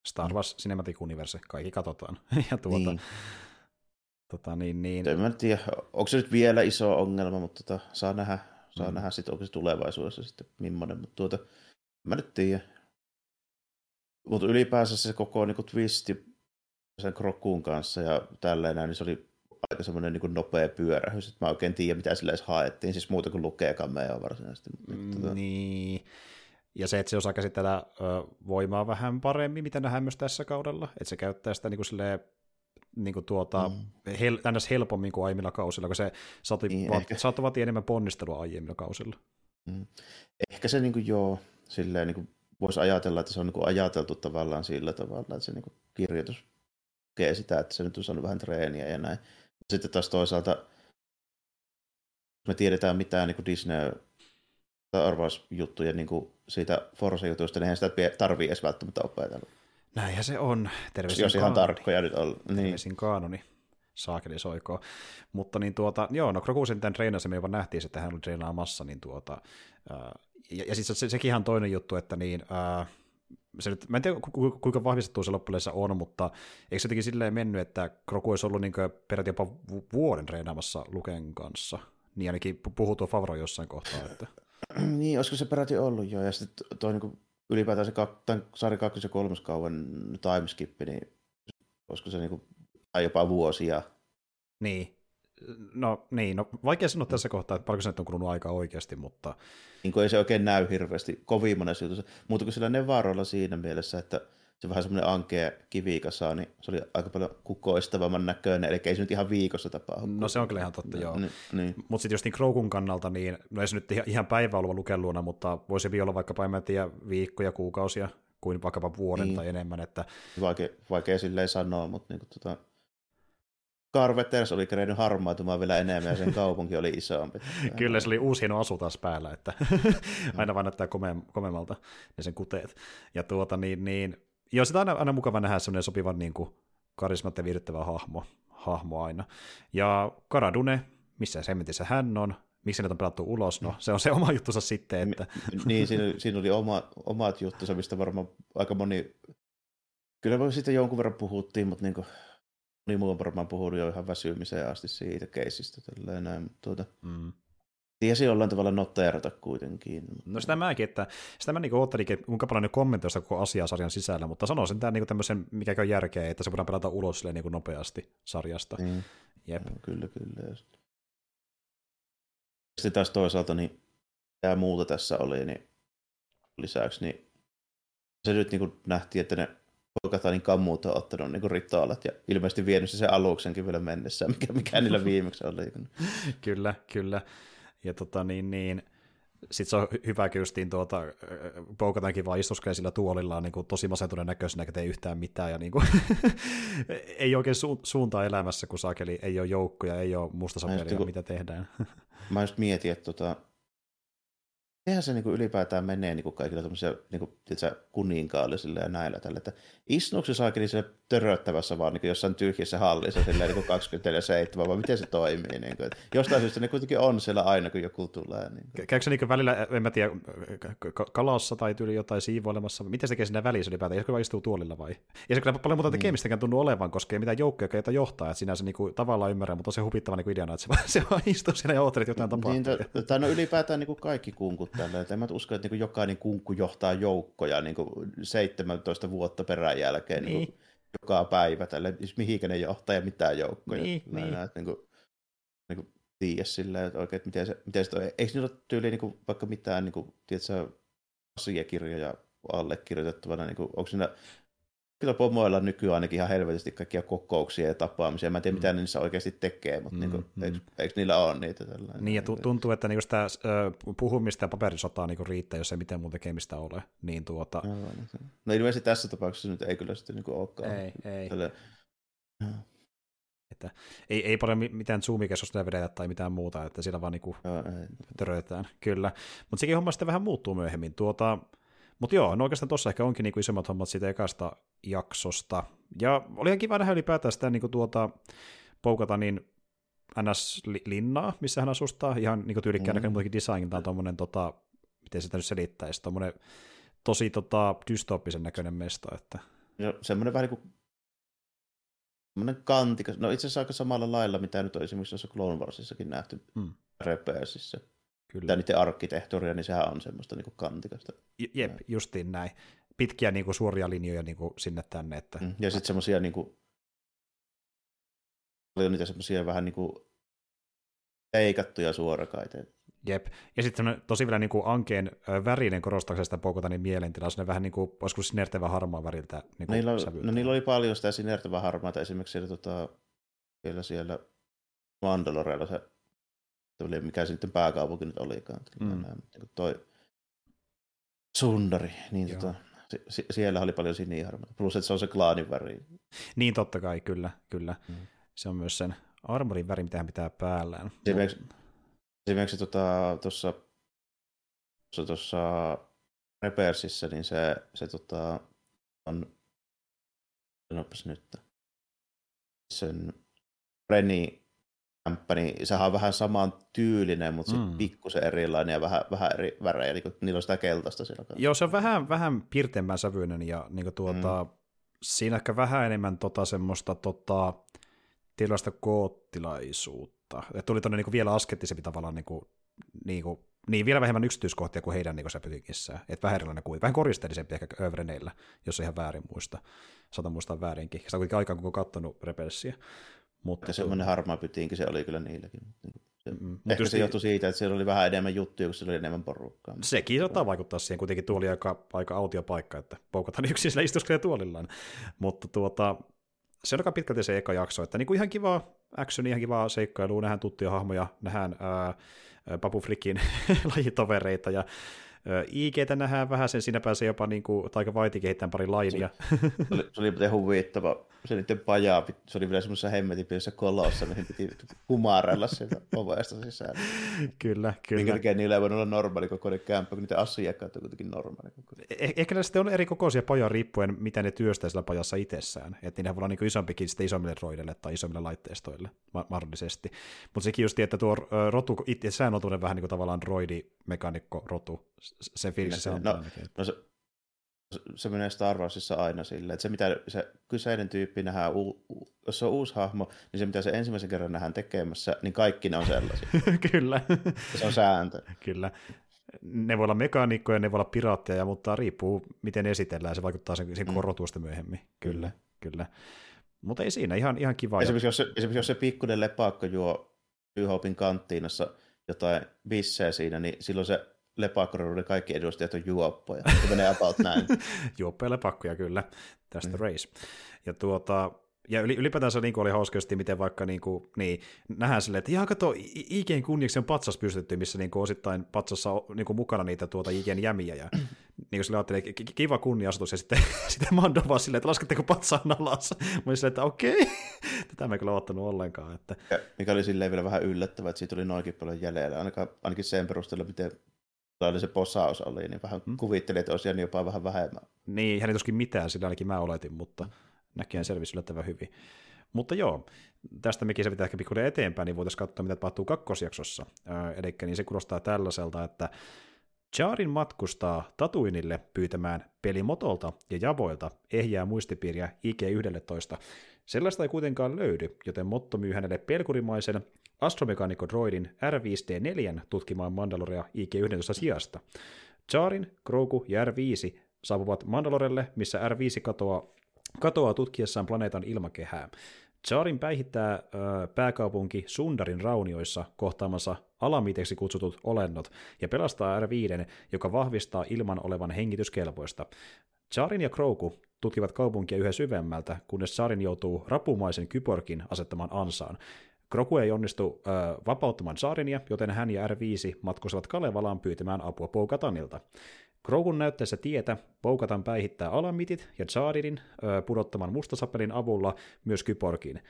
Star Wars Cinematic Universe, kaikki katsotaan. Ja niin. En tiedä, onko se nyt vielä iso ongelma, mutta saa nähdä sitten, onko se tulevaisuudessa sitten millainen, mutta mä nyt tiedä. Mutta ylipäänsä se koko niinku twisti sen Grogun kanssa ja tälleen, niin se oli aika semmoinen niin nopea pyörähys, että mä oikein tiedä, mitä sillä edes haettiin, siis muuta kuin lukee kameaa varsinaisesti. Niin, ja se, että se osaa käsitellä voimaa vähän paremmin, mitä nähdään myös tässä kaudella, että se käyttää sitä niin kuin silleen, niin kuin helpommin kuin aiemmilla kausilla, kun se saattavasti enemmän ponnistelua aiemmilla kausilla. Mm. Ehkä se niin kuin, silleen, niin kuin voisi ajatella, että se on niin kuin ajateltu tavallaan sillä tavalla, että se niin kuin kirjoitus tukee sitä, että se nyt on saanut vähän treeniä ja näin. Sitten taas toisaalta, me tiedetään mitään niin kuin Disney tai arvausjuttuja niin kuin siitä Force-jutuista, niin eihän sitä tarvitse edes välttämättä opetella. Näinhän se on. Terveisin jos ihan tarkkoja nyt on. Niin. Terveisin kaanoni. Saakeli soikoo. Mutta niin joo, no Grogusin tämän treenasi, me vaan nähtiin, että hän oli treenaamassa, niin ja sitten sekin ihan toinen juttu, että niin, se nyt, mä en tiedä kuinka vahvistettua se loppuleissa on, mutta eikö se jotenkin silleen mennyt, että Grogu olisi ollut niin peräti jopa vuoden treenaamassa Luken kanssa? Niin ainakin puhuu tuo Favro jossain kohtaa. Että... niin, olisiko se peräti ollut jo, ja sitten toi niin kuin... Ylipäätään se tämän sarjan 2. ja 3. kauan timeskippi, niin olisiko se niinku, jopa vuosia? Niin. No, vaikea sanoa tässä kohtaa, että paljonko se nyt on kulunut aikaa oikeasti, mutta... Niin kuin ei se oikein näy hirveästi, kovin monessa jutussa. Muuta kuin sillä Nevarrolla siinä mielessä, että se vähän semmoinen ankea kivikasa, niin se oli aika paljon kukoistavamman näköinen, eli ei se nyt ihan viikossa tapahdu. No se on kyllä ihan totta, joo. Niin. Mutta sitten jos niin Grogun kannalta, niin no ei se nyt ihan päivä ollut Luken luona, mutta voisi vielä olla vaikkapa, en tiedä, viikkoja, kuukausia, kuin vaikkapa vuoden niin. Tai enemmän. Että... Vaikea silleen sanoa, mutta niin kuin Carveters oli kerennyt harmaantumaan vielä enemmän ja sen kaupunki oli isompi. Kyllä se oli uusi hieno asu taas päällä, että aina vaan näyttää komemalta ne sen kuteet. Ja joo, sitä on aina mukava nähdä semmoinen sopivan niin kuin karismaattinen viihdyttävä hahmo aina. Ja Cara Dune, missä hemmetissä hän on, miksi ne on pelattu ulos, no se on se oma juttunsa sitten. Että... Niin, siinä oli omat juttunsa, mistä varmaan aika moni, kyllä me siitä jonkun verran puhuttiin, mutta niin kuin, moni muu on varmaan puhunut jo ihan väsymiseen asti siitä keissistä. Tiesi jollain tavalla notteerata kuitenkin. No sitä mäkin, että sitä mä niinku oottelin, että kuinka paljon ne kommentoista koko asiaa sarjan sisällä, mutta sanoisin tämän niinku tämmöisen, mikä käy järkeä, että se voidaan pelata ulos niinku nopeasti sarjasta. Mm. Jep. No, kyllä. Sitten taas toisaalta, niin tämä muuta tässä oli, niin lisäksi, niin se nyt niin kuin nähtiin, että ne Bo-Katanin kammuut on ottanut niin ritaalat ja ilmeisesti vienyt se sen aluksenkin vielä mennessä, mikä niillä viimeksi oli. Kyllä. Ja sitten se on hyvä kyystiin Bo-Katankin vaan istuskelee sillä tuolillaan niin kuin tosi masentuneen näköisenä, eikä tee yhtään mitään, ja niin kuin, ei oikein suuntaa elämässä, kun saakeli ei ole joukkoja, ei ole mustasaperia, mitä tehdään. Mä just mietin, että eihän se niin kuin ylipäätään menee niin kuin kaikilla tämmöisillä niin kuninkaallisilla ja näillä tällä, että isnuuko se saakeli siellä töröttävässä vaan niin kuin jossain tyhjissä hallissa silleen niin 24/7, vai miten se toimii? Niin kuin, jostain syystä ne kuitenkin on siellä aina, kun joku tulee. Niin käykö se niin välillä, en mä tiedä, kalassa tai tyyli jotain siivoilemassa, miten se tekee siinä välissä ylipäätään? Eikö vaan istuu tuolilla vai? Ja se kyllä paljon muuta tekemistäkään tunnu olevan, koska ei mitään joukkoja, joita johtaa, että sinänsä niin kuin tavallaan ymmärrän, mutta on se hupittava niin kuin ideana, että se vaan istuu siinä ja odotelet jotain tapahtuu. Niin, no ylipäätään niin kuin kaikki kunkut tällä, että en mä usko, että niin jokainen kunkku johtaa joukkoja niin 17 vuotta perän jälkeen niin joka päivä tällä, mihinkä ne johtaa ja mitään joukkoja. Niin. Näet, niin kuin tiedä sillä, että oikein, että miten se on. Eikö niillä ole tyyliä niin kuin, vaikka mitään niin kuin, tiedätkö, asiakirjoja allekirjoitettavana? Niin kuin, onko siinä, kyllä pomoilla nykyään ainakin ihan helvetisti kaikkia kokouksia ja tapaamisia. Mä en tiedä, mitä niissä oikeasti tekee, mutta eikö niillä ole niitä? Tällainen? Niin, ja tuntuu, että niinku sitä puhumista ja paperisotaa niinku riittää, jos ei mitään muuta tekemistä ole. Niin No ilmeisesti tässä tapauksessa nyt ei kyllä sitten niinku olekaan. Ei. Että, ei paljon mitään zoomikeskustelua vedetä tai mitään muuta, että siellä vaan niinku töröitään. Kyllä, mutta sekin homma sitten vähän muuttuu myöhemmin. Mutta joo, no oikeastaan tuossa ehkä onkin niinku isommat hommat siitä ekasta jaksosta. Ja oli ihan kiva nähdä ylipäätään sitä niinku Bo-Katanin NS-linnaa, missä hän asustaa. Ihan niinku tyylikkään näköinen, muutenkin designiltaan tuommoinen, miten sitä nyt selittäisi, tuommoinen tosi dystooppisen näköinen mesto. Että... No semmoinen vähän niin kuin kantikas, no itse asiassa aika samalla lailla, mitä nyt on esimerkiksi tuossa Clone Warsissakin nähty Rebelsissä. Kyllä. Niiden arkkitehtuuria, niin sehän on semmoista niinku kantikasta. Jep, justiin näin. Pitkiä niinku, suoria linjoja niinku, sinne tänne. Että... Ja sitten semmoisia niinku, paljon niitä semmoisia vähän niin kuin leikattuja suorakaita. Jep. Ja sitten tosi vielä niin kuin ankeen värinen korostuksesta Bo-Katanin mielentilaa, se on vähän niin kuin joskus sinertävä harmaa väriltä niin kuin sävyltä. No niillä oli paljon sitä sinertävä harmaata, esimerkiksi siellä, siellä Mandalorella se, mikä se nyt pääkaupunki nyt olikaan. Niin toi Sundari, niin siellä oli paljon siniharmaata. Plus, että se on se klaanin väri. Niin totta kai, kyllä. Se on myös sen armorin väri, mitä hän pitää päällään. Esimerkiksi tuossa Repersissä, niin se on, sanopas nyt, sen Reni-kämppä, niin sehän on vähän saman tyylinen, mutta sitten pikkusen erilainen ja vähän eri värejä, eli niillä on sitä keltaista siellä. Joo, se on vähän pirteämmän sävyinen ja niin siinä ehkä vähän enemmän semmoista tilasta koottilaisuutta. Et tuli tuonne niinku vielä askettisempi tavallaan, niin vielä vähemmän yksityiskohtia kuin heidän niinku säpytinkissään. Et vähän erilainen kuin, vähän koristeellisempi ehkä Övereneillä, jos ei ihan väärin muista. Saatan muistaa väärinkin. Sä kuitenkin aikaan, kun on katsonut Rebelsia. Mutta semmoinen harmaa pytinki se oli kyllä niilläkin. Ehkä se johtui siitä, että siellä oli vähän enemmän juttuja, kun siellä oli enemmän porukkaa. Sekin saattaa vaikuttaa siihen, kuitenkin tuoli aika autio paikka, että Bo-Katan yksin sillä istuskelee tuolillaan. Mutta se on aika pitkälti se eka jakso, että niinku ihan kivaa actionia, ihan kivaa seikkailua, nähdään tuttuja hahmoja, nähdään Papu Frikin lajitovereita ja IG:tä nähdään vähän, sen siinä pääsee jopa niinku, taika vaiti kehittämään pari lainia. Se oli miten huvittava, se niiden pajaa, se oli vielä semmoisessa hemmetin pienessä kolossa, mihin piti kumarella sieltä ovesta sisään. Kyllä. Minkä takia niillä ei voi olla normaali kokoinen kämppä, kun niitä asiakkaat on kuitenkin normaali kokoinen. Ehkä ne sitten on eri kokoisia pajoja riippuen, mitä ne työstää sillä pajassa itsessään. Että niinhän voi olla niinku isompikin sitten isommille roidelle tai isommille laitteistoille mahdollisesti. Mutta sekin just, että tuo rotu itsessään on tuollainen vähän niin kuin tavallaan roidimekaanikko-rotu. Sen fiilissä on se menee Star Warsissa aina silleen, että se mitä se kyseinen tyyppi nähdään, jos se on uusi hahmo, niin se mitä se ensimmäisen kerran nähdään tekemässä, niin kaikki ne on sellaisia. Kyllä. Se on sääntö. Kyllä. Ne voi olla mekaanikkoja, ne voi olla piraatteja, mutta riippuu miten esitellään, se vaikuttaa sen koko rotusta myöhemmin. Kyllä. Mutta ei siinä, ihan kiva. Esimerkiksi jos se pikkuinen lepakko juo Yhopin kanttiinassa jotain bissejä siinä, niin silloin se lepakkoruuden kaikki edustajat on juoppoja. Se menee about näin. Juoppoja lepakkoja, kyllä. Tästä race. Ja ja ylipäätään se oli hauska, miten vaikka nähdään silleen, että jaa kato, IG:n kunniaksi on patsas pystytty, missä osittain patsassa on mukana niitä IG:n jämiä. Ja sille ajattelin, että kiva kunnia-asutus, ja sitten Mando vaan silleen, että lasketteko patsaan alas? Mä olin silleen, että okei, tätä mä en kyllä ottanut ollenkaan. Että. Mikä oli silleen vielä vähän yllättävää, että siitä oli noinkin paljon jäljellä, ainakin sen perusteella, miten oli se posaus oli, niin vähän kuvittelin, että olisi jopa vähän vähemmän. Niin, hän ei tuskin mitään, sillä ainakin mä oletin, mutta näkijän selvisi yllättävän hyvin. Mutta joo, tästä mekin se pitää ehkä pikkuinen eteenpäin, niin voitaisiin katsoa, mitä tapahtuu kakkosjaksossa. Eli niin se kuulostaa tällaiselta, että Jarin matkustaa Tatooinille pyytämään Pelimotolta ja Javoilta ehjää muistipiiriä IG-11. Sellaista ei kuitenkaan löydy, joten Motto myy hänelle pelkurimaisen astromekaanikko-droidin R5D4 tutkimaan Mandaloria IG-11 sijasta. Jarin, Grogu ja R5 saapuvat Mandalorelle, missä R5 katoaa tutkiessaan planeetan ilmakehää. Jarin päihittää pääkaupunki Sundarin raunioissa kohtaamansa alamiteksi kutsutut olennot ja pelastaa R5, joka vahvistaa ilman olevan hengityskelpoista. Jarin ja Grogu tutkivat kaupunkia yhä syvemmältä, kunnes Jarin joutuu rapumaisen kyborgin asettamaan ansaan. Grogu ei onnistu vapauttamaan Jarinia, joten hän ja R5 matkustavat Kalevalaan pyytämään apua Bo-Katanilta. Grogun näyttäessä tietä Bo-Katan päihittää alamitit ja Jarinin pudottaman mustasapelin avulla myös kyborgin.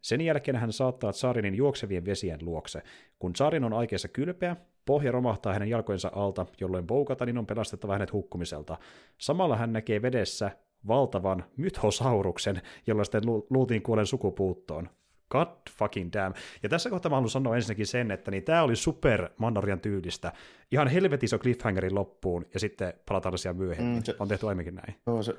Sen jälkeen hän saattaa Jarinin juoksevien vesien luokse. Kun Jarin on aikeessa kylpeä, pohja romahtaa hänen jalkojensa alta, jolloin Bo-Katanin on pelastettava hänet hukkumiselta. Samalla hän näkee vedessä valtavan mythosauruksen, jolla sitten luultiin kuolleen sukupuuttoon. God fucking damn. Ja tässä kohtaa mä haluan sanoa ensinnäkin sen, että niin tämä oli super Mandalorian tyylistä. Ihan helvetin iso cliffhangerin loppuun ja sitten palataan siellä myöhemmin. Se on tehty aiemminkin näin. Joo, se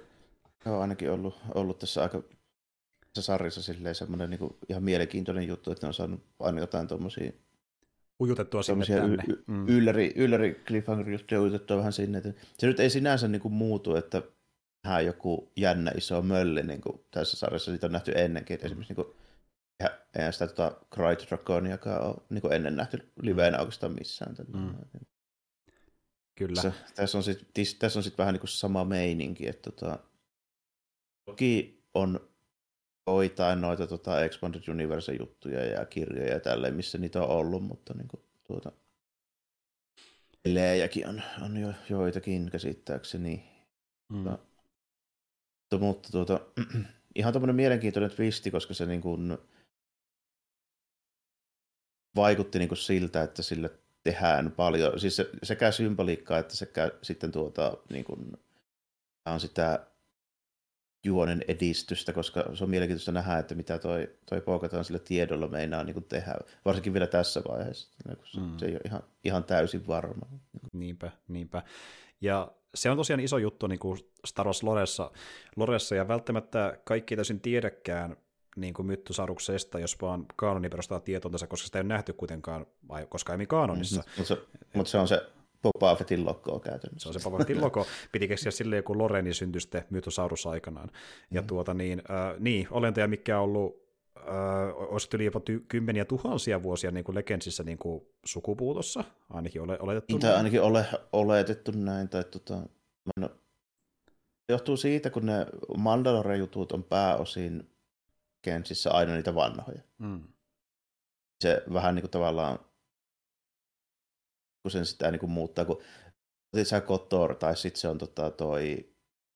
on ainakin ollut tässä aika tässä sarjassa silleen semmoinen niin kuin ihan mielenkiintoinen juttu, että ne on saanut aina jotain tuommoisia ujutettua sinne tänne. Ylläri cliffhanger juttuja ujutettua vähän sinne. Se nyt ei sinänsä niin kuin muutu, että nähdään joku jännä iso mölli niin kuin tässä sarjassa. Siitä on nähty ennenkin, esimerkiksi niin kuin eihän sitä Great Dragoniakaan ole niin ennen nähty liveenä oikeastaan missään. Kyllä. Tässä on sitten vähän niin kuin sama meininki, että toki on joitain noita Expanded Universe-juttuja ja kirjoja ja tälleen, missä niitä on ollut, mutta niin kuin, pelejäkin on jo joitakin käsittääkseni. Mm. Mutta ihan tommoinen mielenkiintoinen twisti, koska se niin kuin vaikutti niin kuin siltä, että sille tehdään paljon, siis sekä symboliikkaa että sekä sitten niin kuin, on sitä juonen edistystä, koska se on mielenkiintoista nähdä, että mitä toi Bo-Katan sillä tiedolla meinaa niin kuin tehdä, varsinkin vielä tässä vaiheessa, kun se ei ole ihan täysin varma. Niinpä. Ja se on tosiaan iso juttu niin kuin Star Wars Loressa, ja välttämättä kaikki ei täysin tiedäkään niin kuin myttosaaruksesta, jos vaan kaanoni perustaa tietontansa, koska sitä ei ole nähty kuitenkaan, vai koska ei kaanonissa. Mutta se on se Boba Fettin logo käytännössä. Se on se Boba Fettin logo. Piti keksiä silleen, kun Loreni syntyi sitten myttosaurus aikanaan. Ja olentoja, mikä on ollut olisi yli jopa kymmeniä tuhansia vuosia niin kuin Legendsissä niin kuin sukupuutossa, ainakin oletettu. Tai ainakin oletettu näin. Tai johtuu siitä, kun ne Mandalor-jutut on pääosin Legendsissä aina niitä vanhoja. Mm. Se vähän niin kuin tavallaan, kun sen sitä niin kuin muuttaa, kun sä Kotor, tai sitten se on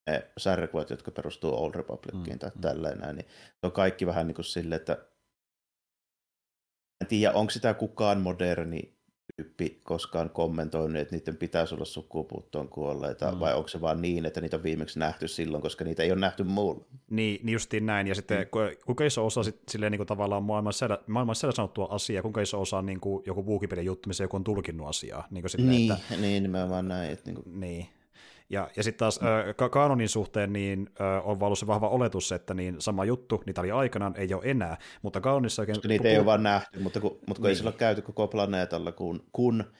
ne sarjakuvat, jotka perustuu Old Republiciin tai tälleen näin, niin se on kaikki vähän niin kuin silleen, että en tiedä, onko sitä kukaan moderni tyyppi koskaan kommentoinut, että niiden pitäisi olla sukupuuttoon kuolleita, vai onko se vaan niin, että niitä on viimeksi nähty silloin, koska niitä ei ole nähty muulla. Niin, justiin näin, ja sitten kuinka iso osa silleen niin kuin tavallaan maailman sanottua asiaa, kuinka iso osa on niin kuin joku Wikipedia juttu, missä joku on tulkinnut asiaa. Niin, kuin sitten, nimenomaan näin. Että niin. Ja sitten taas kaanonin suhteen niin on vaan ollut se vahva oletus, että niin sama juttu, niitä oli aikanaan, ei ole enää, mutta kaanonissa oikein... Niitä ei ole vaan nähty, mutta ei sillä ole käyty koko planeetalla, kun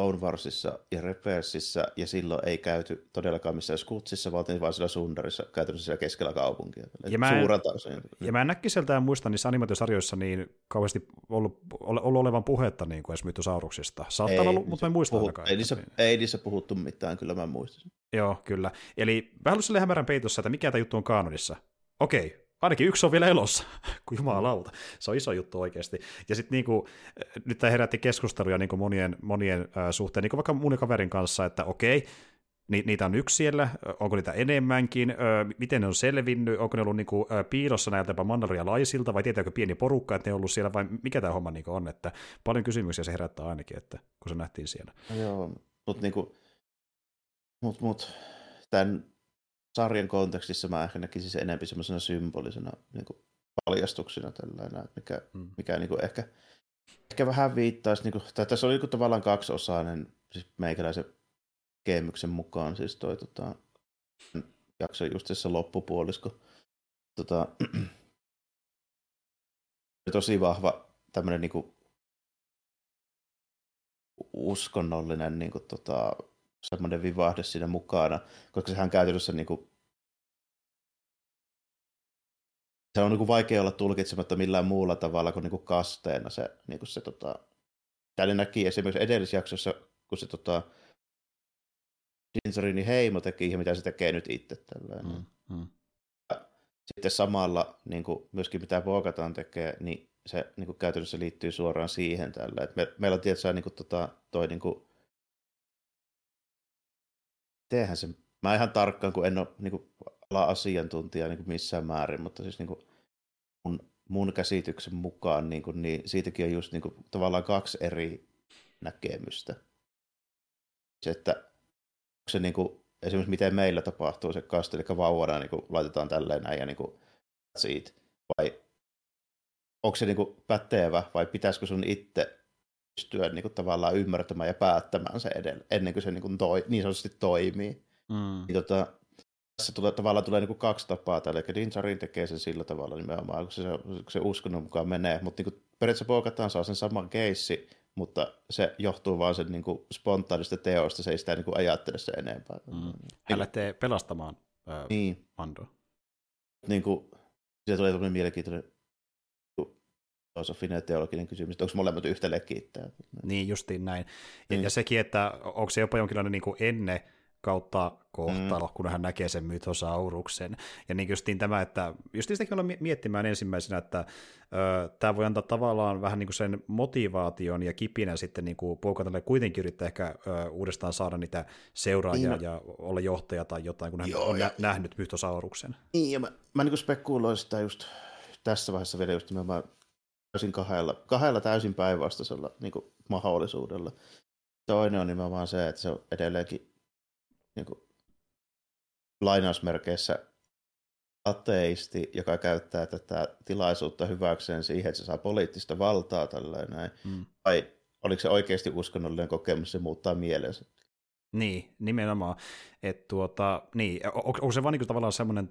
Clone Warsissa ja Reversissä, ja silloin ei käyty todellakaan missään skutsissa, vaan sillä Sundarissa, käytännössä siellä keskellä kaupunkia. Ja mä en näkkiseltään muista niissä animaatiosarjoissa niin kauheasti ollut olevan puhetta niin kuin edes myttosauruksista. Saattaa olla ollut, mutta mä en muista ainakaan. Ei niissä puhuttu mitään, kyllä mä muistan. Joo, kyllä. Eli vähän ollut silleen hämärän peitossa, että mikä tämä juttu on kaanonissa. Okei. Ainakin yksi on vielä elossa, kun jumalauta. Se on iso juttu oikeasti. Ja sitten niinku, nyt tämä herätti keskusteluja niinku monien suhteen, niinku vaikka mun kaverin kanssa, että okei, niitä on yksi siellä, onko niitä enemmänkin, miten ne on selvinnyt, onko ne ollut niinku piilossa näiltäpä mandalorialaisilta, vai tietääkö pieni porukka, että ne on ollut siellä, vai mikä tämä homma niinku on. Että paljon kysymyksiä se herättää ainakin, että kun se nähtiin siellä. Joo, mutta niinku, tämän... sarjan kontekstissa mä ehkä näkisin se enemmän semmoisena symbolisena niin kuin paljastuksena tällainen, mikä niin kuin ehkä vähän viittaisi, niin kuin, tai tässä on niin kuin tavallaan kaksiosainen siis meikäläisen keemyksen mukaan, siis toi jakso just tässä loppupuolisko. Tosi vahva tämmöinen niin kuin uskonnollinen niin kuin, semmoinen vivahde siinä mukana, koska sehän käytännössä niinku se on niinku vaikea olla tulkitsematta millään muulla tavalla kuin niinku kasteena se niinku se täällä näki esimerkiksi edellisjaksossa, kun se Din Djarinin heimo teki ihan mitä se tekee nyt itse tällainen. Sitten samalla niinku myöskin mitä Bo-Katan tekee, niin se niinku käytännössä liittyy suoraan siihen tällä, että meillä on tietysti niinku toi niinku tehän se. Mä ihan tarkkaan, kun en ole niin ala-asiantuntija niin missään määrin, mutta siis niin mun käsityksen mukaan niin siitäkin on just niin kuin, tavallaan kaksi eri näkemystä. Se, että se, niin kuin, esimerkiksi miten meillä tapahtuu se kaste, eli vauvana niin kuin, laitetaan tälleen näin ja niin kuin, siitä, vai onko se niin kuin, pätevä vai pitäisikö sun itse pystyä niin kuin, tavallaan ymmärtämään ja päättämään se ennen kuin se niin, kuin niin sanotusti toimii. Niin, tässä tulee niin kuin kaksi tapaa tällä, eli Din Djarin tekee sen sillä tavalla nimenomaan, kun se uskonnon mukaan menee, mutta niin kuin, periaatteessa Bo-Katan saa sen saman keissi, mutta se johtuu vaan sen niin kuin, spontaanista teosta, se ei sitä niin kuin, ajattele sen enempää. Hän lähtee pelastamaan Mandoa. Niin kuin, siitä tulee mielenkiintoinen filosofinen ja teologinen kysymys, onko molemmat yhtä lekittää? Niin, justiin näin. Ja, ja sekin, että onko se jopa jonkinlainen niin kuin ennen kautta kohtalo, kun hän näkee sen mythosauruksen. Ja niin justiin tämä, että justiin sitäkin ollaan miettimään ensimmäisenä, että tämä voi antaa tavallaan vähän niin kuin sen motivaation ja kipinä sitten niin kuin Bo-Katanille kuitenkin yrittää ehkä uudestaan saada niitä seuraajia niin, ja olla johtaja tai jotain, kun hän on nähnyt mythosauruksen. Niin, ja mä niin kuin spekuloin sitä just tässä vaiheessa vielä just nimenomaan täysin kahdella täysin päinvastaisella niin kuin mahdollisuudella. Toinen on nimenomaan se, että se on edelleenkin niin kuin lainausmerkeissä ateisti, joka käyttää tätä tilaisuutta hyväkseen siihen, että se saa poliittista valtaa tällä näin. Vai oliko se oikeasti uskonnollinen kokemus, se muuttaa mielensä? Niin, nimenomaan. Et niin, onko se vaan niin kuin tavallaan semmoinen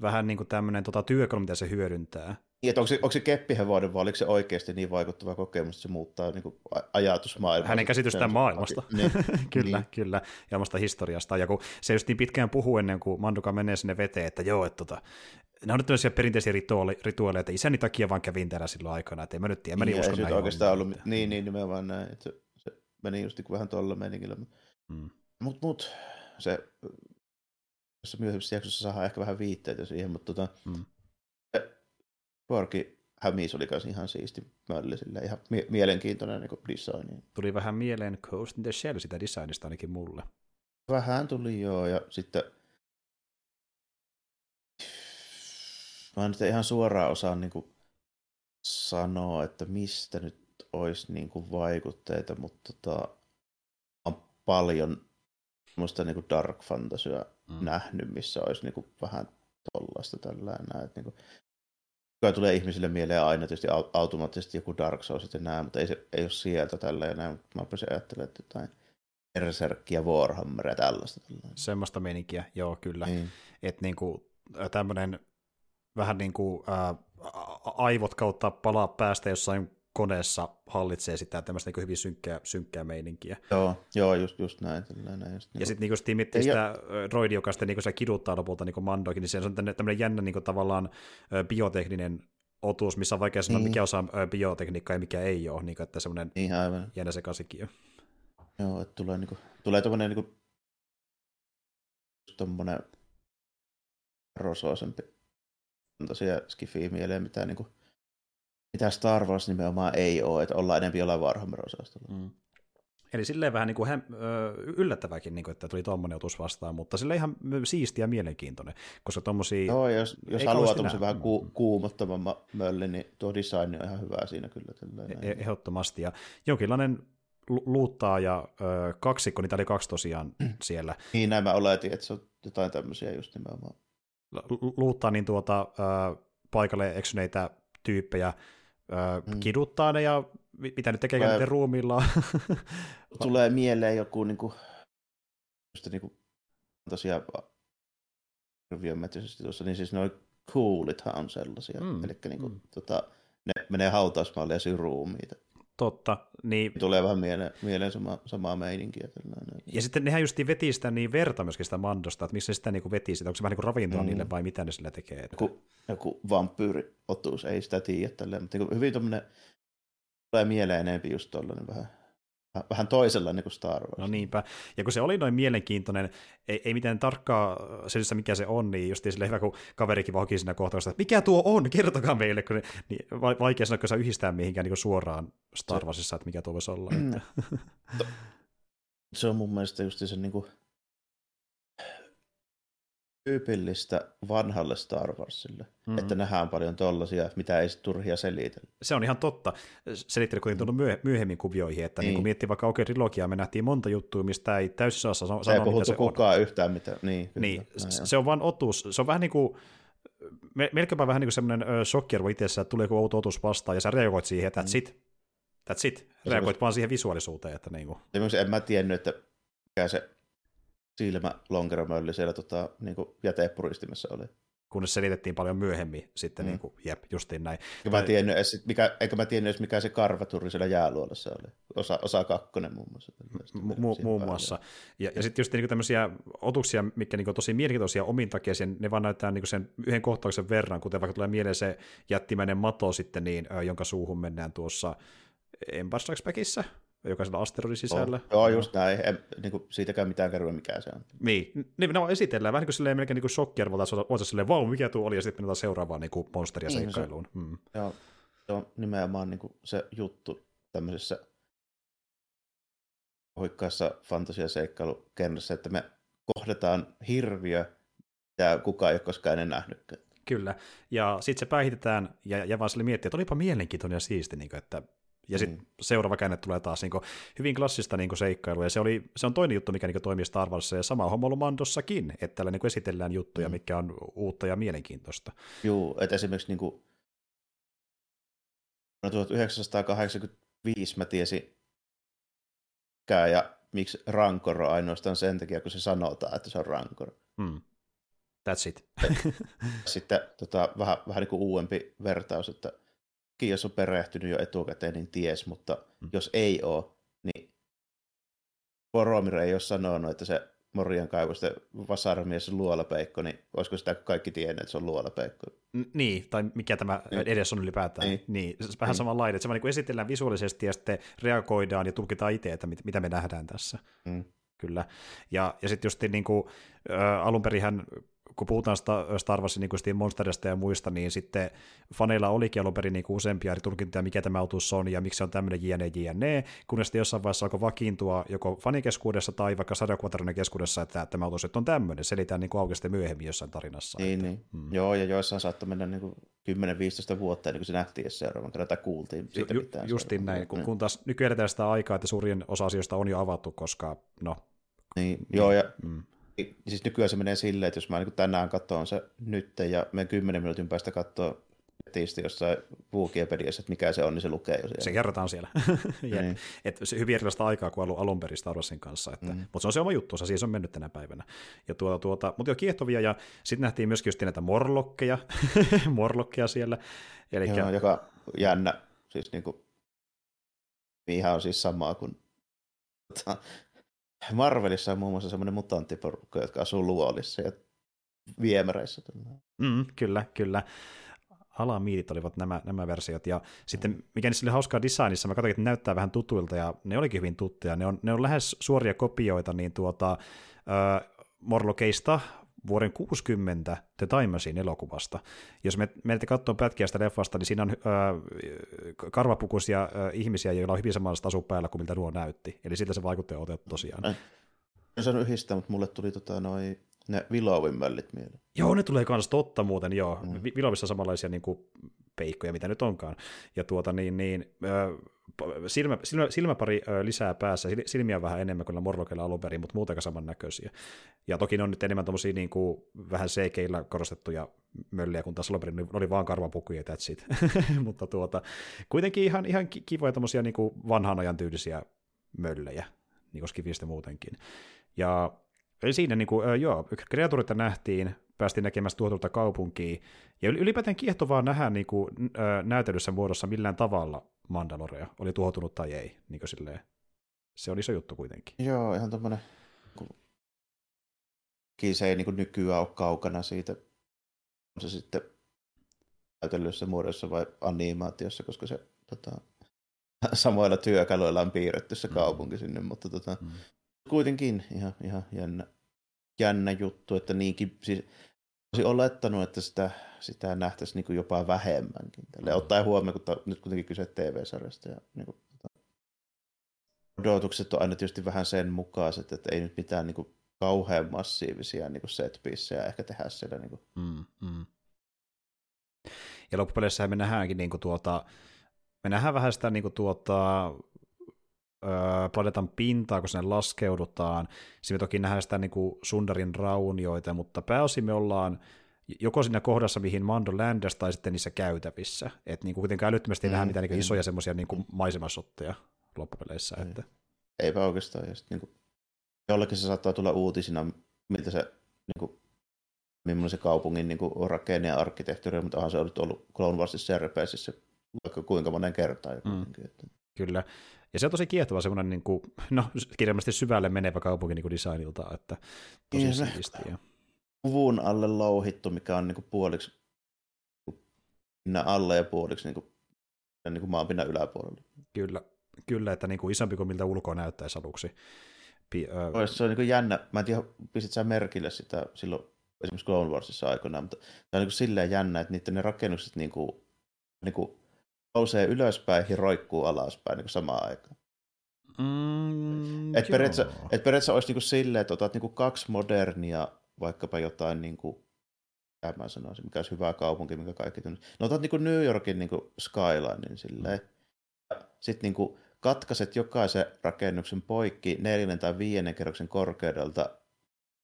vähän niin kuin tämmöinen työkalu, mitä se hyödyntää? Niin, että onko se keppihevoinen, vai oliko se oikeasti niin vaikuttava kokemus, että se muuttaa niin kuin ajatusmaailmaa? Hänen käsitystään maailmasta. Niin. kyllä, ja omasta historiasta. Ja kun se just niin pitkään puhuu ennen kuin Manduka menee sinne veteen, että joo, että nämä on nyt tämmöisiä perinteisiä rituaaleja, että isäni takia vaan kävin täällä silloin aikana, että en mä nyt usko näin. Oikeastaan ollut, niin nimenomaan näin, että se meni just niin vähän tuolla meningillä. Mut se myöhemmissä jaksossa saadaan ehkä vähän viitteitä siihen, mutta Porki Hämis oli myös ihan siisti mölli, sillä ihan mielenkiintoinen niin design. Tuli vähän mieleen Ghost in the Shell sitä designista ainakin mulle. Vähän tuli joo, ja sitten mä nyt ihan suoraan osaan niin kuin sanoa, että mistä nyt olisi niin kuin vaikutteita, mutta on paljon musta niin kuin dark fantasyä nähnyt, missä olisi niin kuin vähän tollaista tällainen, että niin kuin joka tulee ihmisille mieleen aina tietysti automaattisesti joku Dark Souls ja näin, mutta ei ole sieltä tällä ja näin, mutta mä pääsin ajattelemaan, että jotain Berserkkiä, Warhammeria ja tällaista. Semmoista meininkiä, joo kyllä. Niin. Että niinku, tämmöinen vähän niin kuin aivot kautta palaa päästä jossain koneessa hallitsee sitä tämmöistä niin hyvin synkkää meininkiä. Joo, just näin. Just ja sitten niin miettii sitä droidi, joka sitten niin kiduttaa lopulta niin Mandoikin, niin se on tämmöinen jännä niin tavallaan biotekninen otus, missä on vaikea sanoa, mikä osa on biotekniikkaa ja mikä ei ole, niin että semmoinen jännä sekasikin. Joo, että tulee tommoinen tommoinen rosoisempi tosiaan skifi mieleen, mitä niinku mitä Star Wars nimenomaan ei ole, että ollaan enemmän jollain Warhammer-osastolla. Eli silleen vähän niin kuin yllättäväkin, niin kuin, että tuli tuommoinen otus vastaan, mutta silleen ihan siistiä ja mielenkiintoinen, koska tuommoisia... Joo, jos haluaa tuommoisen vähän kuumottavamman mölli, niin tuo design on ihan hyvä siinä kyllä. Ehdottomasti, ja jonkinlainen luuttaa ja kaksikko, niitä oli kaksi tosiaan siellä. Niin, näin mä oletin, että se on jotain tämmöisiä just nimenomaan. Luuttaa niin paikalle eksyneitä tyyppejä, kiduttaa ne ja mitä nyt tekee niiden ruumiillaan. Tulee mieleen joku tosiaan reviometrisesti tuossa, niin siis noi coolithan on sellaisia, elikkä ne menee hautausmaalle ja syy ruumiita. Totta. Niin... Tulee vähän mieleen samaa meininkiä. Ja sitten nehän justiin vetii sitä niin verta myöskin sitä Mandosta, että miksi se sitä niin vetii sitä, onko se vähän niin ravintoa niille vai mitä ne sillä tekee? Että... Joku vampyyriotus, ei sitä tiedä tälleen, mutta niin hyvin tuommoinen tulee mieleen enemmän just tuollainen vähän toisella niin kuin Star Wars. No niinpä, ja kun se oli noin mielenkiintoinen, ei mitään tarkkaa selitystä mikä se on, niin justiin silleen hyvä, kun kaverikin vaan hoki siinä kohtaa, että mikä tuo on, kertokaa meille, kun niin vaikea sanoa, kun saa yhdistää mihinkään niin suoraan Star Warsissa, että mikä tuo voisi olla. Se on mun mielestä justiin se niin kuin tyypillistä vanhalle Star Warsille, että nähdään paljon tollaisia, mitä ei turhia selitellä. Se on ihan totta. Selittely kuitenkin tullut myöhemmin kuvioihin, että niin miettii vaikka trilogiaa, me nähtiin monta juttua, mistä ei täysin saa sanoa, mitä se on. Ei puhuttu kukaan yhtään mitään. Niin, se on vaan otus. Se on vähän niin kuin melkeinpä vähän niin kuin semmoinen shokkiarvo itsessä, että tulee joku outo otus vastaan, ja sä reagoit siihen, että that's it. Reagoit vaan siihen visuaalisuuteen. Että niin kuin. En mä tiennyt, että mikä se silmä lonkeromölli siellä jätepuristimessa oli. kunnes selitettiin paljon myöhemmin sitten, niin kuin, jep, justiin näin. Eikä mä tiennyt edes, mikä se karvaturi siellä jääluolassa oli. Osa kakkonen muun muassa. Muun muassa. Ja sitten just niin tämmöisiä otuksia, mitkä niin kuin, tosi mielenkiintoisia omin takia, ne vaan näytetään niin sen yhden kohtauksen verran, kuten vaikka tulee mieleen se jättimäinen mato sitten, niin, jonka suuhun mennään tuossa Empire Strikes Backissä, joka siellä asteroidin sisällä. Joo, just näin. Niin siitäkään mitään kerroa, mikä se on. Niin, no esitellään. Vähän niin kuin silleen melkein niin shokkiarvolta, että on se silleen, vau, mikä tuo oli, ja sitten mennään seuraavaan niin monsteria seikkailuun. Joo, se on nimenomaan niin se juttu tämmöisessä hoikkaassa fantasiaseikkailukennossa, että me kohdataan hirviö, mitä kukaan ei ole koskaan enää nähnytkään. Kyllä, ja sitten se päihitetään, ja vaan sille miettii, että olipa mielenkiintoinen ja siisti, niin kuin, että ja sitten seuraava käänne tulee taas niin kuin, hyvin klassista niin kuin, seikkailua, ja se on toinen juttu, mikä niin kuin, toimii Star Warsissa, ja sama homma ollut Mandossakin, että täällä niin kuin, esitellään juttuja, mikä on uutta ja mielenkiintoista. Joo, että esimerkiksi niin kuin, 1985 mä tiesin ja miksi Rancor on ainoastaan sen takia, kun se sanotaan, että se on Rancor. That's it. Sitten vähän niin kuin uudempi vertaus, että jos on perehtynyt jo etukäteen, niin ties, mutta jos ei ole, niin Boromir ei ole sanonut, että se Morjan kaivosten vasaramies on luolapeikko, niin olisiko sitä kaikki tienneet, että se on luolapeikko? Niin, tai mikä tämä edes on ylipäätään. Niin. Vähän samanlainen, että se niin esitellään visuaalisesti ja sitten reagoidaan ja tulkitaan itse, että mitä me nähdään tässä. Kyllä. Ja sitten just niin kuin, alunperinhän kun puhutaan Star Warsin niin monsterista ja muista, niin sitten faneilla olikin alun perin niin useampia eri tulkintoja, mikä tämä autuus on ja miksi se on tämmöinen jne, kunnes jossain vaiheessa alkoi vakiintua joko fanikeskuudessa tai vaikka sarjakuvatarinnan keskuudessa, että tämä autuus on tämmöinen, selitään niin aukeasti myöhemmin jossain tarinassa. Niin, että, niin. Joo, ja joissain saattoi mennä niin 10-15 vuotta ennen kuin se nähtiin seuraavan kerran tai kuultiin. Justiin näin, kun taas nykyään edetään sitä aikaa, että suurin osa asioista on jo avattu, koska no. Niin, joo, ja siis nykyään se menee silleen, että jos mä niin tänään katson se nyt ja menen 10 minuutin päästä katsoa netistä jossain Wikipediassa, että mikä se on, niin se lukee jo siellä. Se kerrotaan siellä. Niin. Et se hyvin erilaista aikaa kuin alun perin Star Warsin kanssa, että, mutta se on se oma juttuunsa, siis on mennyt tänä päivänä. Ja mutta jo kiehtovia, ja sitten nähtiin myöskin just näitä morlokkeja siellä. Elikkä joo, joka jännä, siis niinku, ihan on siis samaa kuin Marvelissa on muun muassa semmoinen mutanttiporukka, jotka asuu luolissa ja viemäreissä. Kyllä. Alamiitit olivat nämä versiot. Ja sitten, mikä niissä oli hauskaa designissa, mä katsoin, että näyttää vähän tutuilta, ja ne olikin hyvin tuttuja. Ne on lähes suoria kopioita niin Morlokeista vuoden 60 The Time Machine -elokuvasta. Jos menette katsomaan pätkiä sitä leffasta, niin siinä on karvapukuisia ihmisiä, joilla on hyvin samanlaista asu päällä kuin miltä nuo näytti. Eli siltä se vaikutti on otettu tosiaan. En saanut yhdistää, mutta mulle tuli ne Willowin möllit mieleen. Joo, ne tulee kans totta muuten, joo. Willowissa on samanlaisia niin kuin peikkoja, mitä nyt onkaan. Ja silmäpari lisää päässä, silmiä vähän enemmän kuin morlokeilla alun perin, mutta muutenkaan samannäköisiä. Ja toki ne on nyt enemmän tommosia niin kuin vähän CG:llä korostettuja mölliä, kun taas alun perin oli vaan karvapukuja, that's it. Mutta kuitenkin ihan kivoja tommosia niin kuin vanhan ajan tyylisiä möllejä, niin kuin skivistä muutenkin. Ja siinä niin kuin, joo, kreatuurita nähtiin, päästiin näkemään tuotulta kaupunkiin, ja ylipäätään kiehtovaa nähdä niin kuin, näytelyssä muodossa millään tavalla Mandalorea, oli tuhoutunut tai ei, niin kuin silleen. Se on iso juttu kuitenkin. Joo, ihan tommoinen, se ei niin kuin nykyään ole kaukana siitä, on se sitten näytelyssä muodossa vai animaatiossa, koska se samoilla työkaluilla on piirretty se kaupunki sinne, mutta kuitenkin ihan jännä juttu, että niinkin, siis olisin olettanut, että sitä nähtäisi niin kuin jopa vähemmänkin. Ottaen huomioon, kun nyt kuitenkin kyse TV-sarjasta. Ja, niin kuin, odotukset on aina tietysti vähän sen mukaiset, että ei nyt mitään niin kuin, kauhean massiivisia niin set-piecejä ehkä tehdä siellä. Niin kuin. Ja loppupeleissähän me nähdäänkin niin kuin, me nähdään vähän sitä niin kuin, planeetan pintaa, kun sinne laskeudutaan. Sitten me toki nähdään sitä niin kuin Sundarin raunioita, mutta pääosin me ollaan joko siinä kohdassa, mihin Mando ländäsi, tai sitten niissä käytävissä. Että niin kuitenkaan älyttömästi ei nähdä mitään niin kuin isoja semmoisia niin kuin maisemasotteja loppupeleissä. Että. Eipä oikeastaan. Ja sitten, niin kuin, jollekin se saattaa tulla uutisina, miltä se niin kuin, millainen se kaupungin niin kuin rakenne ja arkkitehtuuri, mutta onhan se on ollut Clone Warsissa ja Rebelsissä vaikka kuinka monen kertaan. Kyllä. Ja se on tosi kiehtova semmoinen niin kuin, no, kirjallisesti syvälle menevä kaupunki niin kuin designilta, että tosi siistiä. Kuvun alle louhittu, mikä on niin kuin puoliksi pinnan alle ja puoliksi niin kuin maanpinnan yläpuolella. Kyllä. Kyllä, että niin kuin isompi kuin miltä ulkoa näyttäisi aluksi. Se on niin kuin jännä. Mä en tiedä, pistit sä merkille sitä silloin esimerkiksi Clone Warsissa aikoinaan, mutta se on niin kuin silleen jännä, että niiden ne rakennukset niin kuin nousee ylöspäin ja roikkuu alaspäin niin kuin samaan aikaan. Että periaatteessa olisi niin kuin silleen, että otat niin kuin kaksi modernia, vaikkapa jotain, niin kuin, mitä mä sanoisin, mikä olisi hyvä kaupunki, mikä kaikki tunnistaa. No otat niin kuin New Yorkin niin kuin skyline, niin silleen. Sitten niin kuin katkaiset jokaisen rakennuksen poikki 4. tai 5. kerroksen korkeudelta,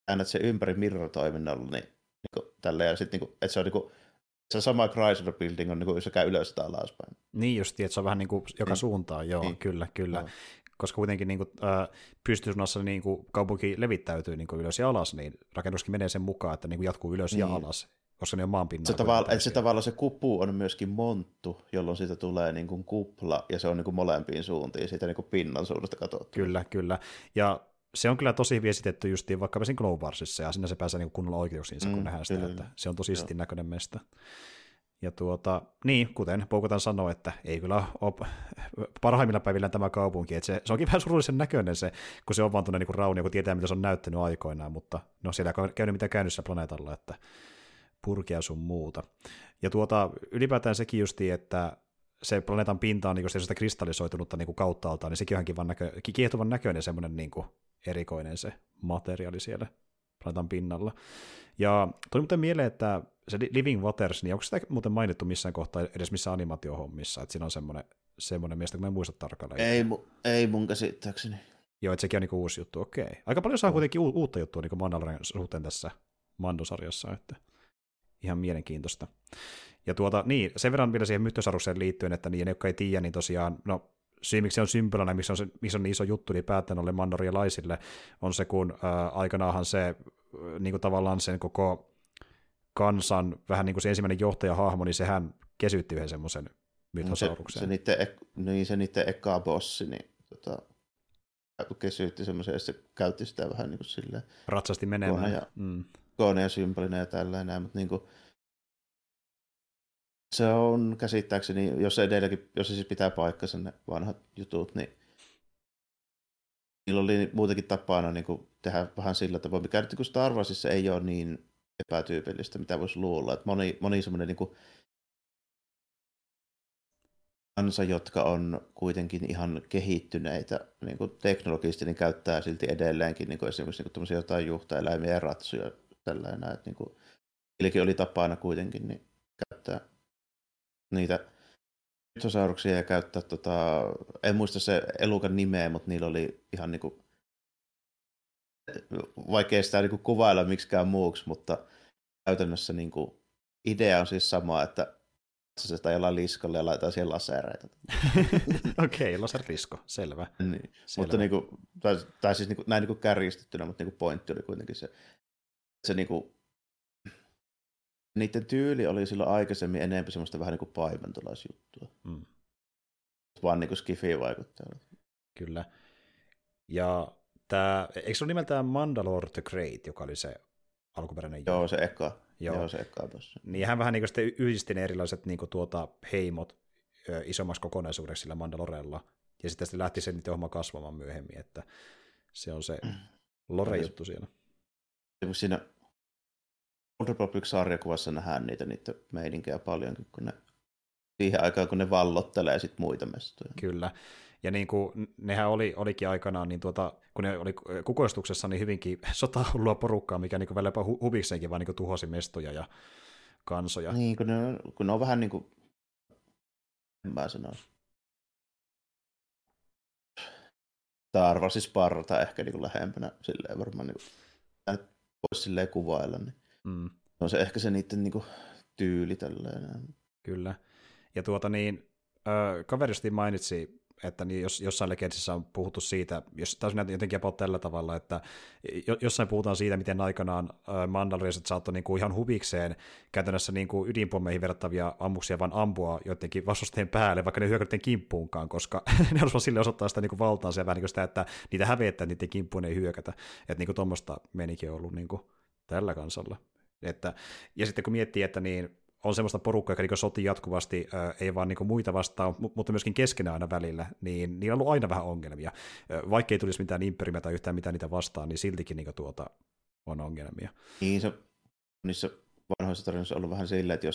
äännät sen ympäri mirror-toiminnalla, niin tälleen, ja sitten, niin että se on niin kuin, se sama Chrysler Building on, niin kuin, jos se käy ylös tai alaspäin. Niin justiin, että se on vähän niin kuin joka suuntaan, joo, niin. Kyllä. No. Koska kuitenkin niin pystysuunnassa niin kaupunki levittäytyy niin ylös ja alas, niin rakennuskin menee sen mukaan, että niin jatkuu ylös ja alas. Koska ne on maanpinnalla. Se tavallaan se kupu on myöskin monttu, jolloin siitä tulee niin kuin kupla, ja se on niin kuin molempiin suuntiin, siitä niin kuin pinnan suunnasta katsotaan. Kyllä. Ja se on kyllä tosi hyvin esitetty justiin vaikka siinä Clone Warsissa, ja sinne se pääsee niin kuin kunnolla oikeuksiinsa, kun nähdään sitä, että se on tosi siistin näköinen mesta. Ja niin, kuten Bo-Katan sanoi, että ei kyllä ole parhaimmilla päivillä tämä kaupunki, että se onkin vähän surullisen näköinen se, kun se on vaan tuonne niin kuin raunio, kun tietää, mitä se on näyttänyt aikoinaan, mutta no siellä ei käynyt mitään käynnissä planeetalla, että purkia sun muuta. Ja ylipäätään sekin justi, että se planeetan pinta on niin sitä kristallisoitunutta niin kauttaaltaan, niin sekin on ihan kiehtovan näköinen semmoinen niin erikoinen se materiaali siellä planeetan pinnalla. Ja tuli muuten mieleen, että se Living Waters, niin onko sitä muuten mainittu missään kohtaa edes missään animaatiohommissa, että siinä on semmoinen miestä, kun mä en muista tarkalleen. Ei mun käsittääkseni. Joo, että sekin on niin uusi juttu, okei. Aika paljon saa kuitenkin uutta juttua niin Mandalorin suhteen tässä Mando-sarjassa, että ihan mielenkiintoista. Ja niin, sen verran vielä siihen mythosarukseen liittyen, että niiden, jotka ei tiedä, niin tosiaan, no syy, miksi se on symbolina, miksi on niin iso juttu, niin päättäen ollen mandorialaisille, on se, kun aikanaanhan se niin tavallaan sen koko kansan, vähän niin kuin se ensimmäinen johtajahahmo, niin sehän kesytti yhden semmoisen mythosaurukseen. Se niiden eka bossi, niin kesyytti semmoisen, ja se käytti sitä vähän niin kuin silleen. Ratsasti menemään. Kooneen symbolina ja tällainen, mutta niin kuin, se on käsittääkseni, jos se siis pitää paikkansa ne vanhat jutut, niin niillä oli muutenkin tapana niin kuin tehdä vähän sillä tavalla, mikä nyt niin Star Warsissa ei ole niin epätyypillistä, mitä voisi luulla. Että moni semmoinen niin kuin kansa, jotka on kuitenkin ihan kehittyneitä niin kuin teknologisesti, niin käyttää silti edelleenkin niin kuin esimerkiksi niin kuin tämmöisiä jotain juhtaeläimiä ja ratsuja. Tällainen, että niinku, niilläkin oli tapana kuitenkin niin käyttää niitä mythosauruksia ja käyttää, en muista se elukan nimeä, mutta niillä oli ihan niinku, vaikea sitä niinku kuvailla miksikään muuksi, mutta käytännössä niinku, idea on siis sama, että se ajellaan liskolle ja laitetaan siihen lasereita. Okei, laserlisko, selvä. Niin. Selvä. Mutta niinku, tai siis niinku, näin niinku kärjistettynä, mutta niinku pointti oli kuitenkin se. Se niinku, niiden tyyli oli silloin aikaisemmin enemmän semmoista vähän niin kuin paimentolaisjuttua. Vaan niin kuin skifiin vaikuttaa. Kyllä. Ja eikö se ole nimeltään Mandalor the Great, joka oli se alkuperäinen? Joo, se eka. Joo, se eka tuossa. Niin hän vähän niin kuin sitten yhdisti ne erilaiset niin kuin heimot isommaksi kokonaisuudeksi sillä Mandalorella. Ja sitten lähti sen niiden homma kasvamaan myöhemmin, että se on se Lore-juttu siellä. Siinä Old Republic-sarjakuvassa nähdään niitä meidinkiä paljonkin, kun ne, siihen aikaan, kun ne vallottelee sit muita mestoja. Kyllä, ja niin kuin nehän olikin aikanaan, niin kun ne oli kukoistuksessa, niin hyvinkin sotahullua porukkaa, mikä niin välillä huvikseenkin vaan niin tuhosi mestoja ja kansoja. Niin, kun ne on vähän niin kuin, en mä sanoisi, tarvasi sparrata ehkä niin kuin lähempänä, silleen varmaan niin kuin voisi silleen kuvailla, niin on se ehkä se niiden niinku tyyli tälleen. Kyllä. Ja kaveristi mainitsi että niin jossain legendissä on puhuttu siitä, taisi jotenkin jopa tällä tavalla, että jossain puhutaan siitä, miten aikanaan mandaloriset saattoi niinku ihan huvikseen käytännössä niinku ydinpommeihin verrattavia ammuksia vaan ampua joidenkin vastustajien päälle, vaikka ne hyökkäyttiin kimppuunkaan, koska ne halusivat sille osoittaa sitä niinku valtaansa ja vähän niin sitä, että niitä hävettää, niiden kimppuun ei hyökätä. Että niinku tuommoista menikin on ollut niinku tällä kansalla. Että, ja sitten kun miettii, että niin on semmoista porukkaa, joka niin sotii jatkuvasti, ei vaan niin muita vastaan, mutta myöskin keskenään aina välillä, niin niillä on ollut aina vähän ongelmia. Vaikka ei tulisi mitään imperiumia tai yhtään mitään niitä vastaan, niin siltikin niin on ongelmia. Niin, se niissä vanhoissa tarinoissa on ollut vähän sillä, että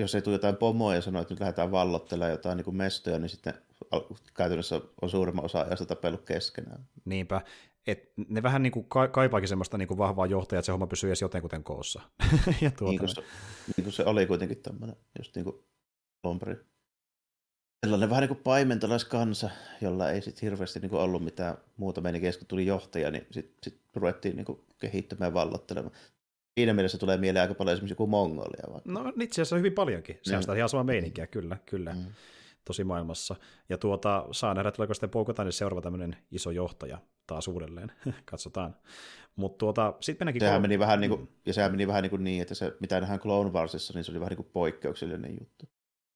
jos ei tule jotain pomoa ja sanoo, että nyt lähdetään vallottelemaan jotain niin mestoja, niin sitten käytännössä on suurimman osa ajasta tapellut keskenään. Niinpä. Et ne vähän niinku kaipaakin semmoista niinku vahvaa johtajaa, että se homma pysyy edes jotenkuten koossa. Ja niin kuin se oli kuitenkin tämmöinen, just niin kuin lomperi. Sellainen vähän niin kuin paimentalaskansa, jolla ei sitten hirveästi niin kuin ollut mitään muuta meininkiä, kun tuli johtaja, niin sitten ruvettiin niin kuin kehittämään ja vallottelemaan. Siinä mielessä tulee mieleen aika paljon esimerkiksi joku Mongolia. Vaikka. No itse asiassa hyvin paljonkin. Se on sitä ihan samaa meininkiä, kyllä. Mm. Tosi maailmassa. Ja saa nähdä, tuleeko sitten Bo-Katanin seuraava tämmöinen iso johtaja taas uudelleen. Katsotaan. Mutta sitten mennäänkin... Sehän meni vähän niin kuin niin, että se, mitä nähdään Clone Warsissa, niin se oli vähän niin kuin poikkeuksellinen juttu.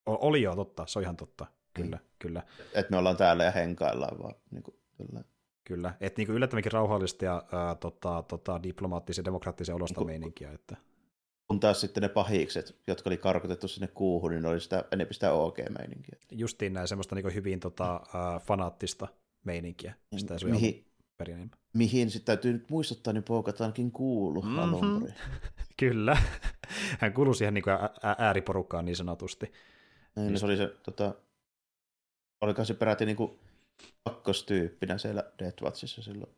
Oli joo, totta. Se on ihan totta. Kyllä. Että me ollaan täällä ja henkaillaan vaan. Niin kuin, kyllä. Että niin yllättävänkin rauhallista ja diplomaattisen, demokraattisen olosta niin meininkiä, että... Kun taas sitten ne pahikset, jotka oli karkotettu sinne kuuhun, niin oli enemmän sitä OK-meininkiä. Justiin näin, semmoista niin hyvin fanaattista meininkiä. Sitä mihin sitten täytyy nyt muistuttaa, niin Bo-Katankin kuului alun perin. Kyllä. Hän kuului siihen niin ääriporukkaan niin sanotusti. Niin, se oli se, olikohan se peräti niin kuin kakkostyyppinä siellä Death Watchissa silloin,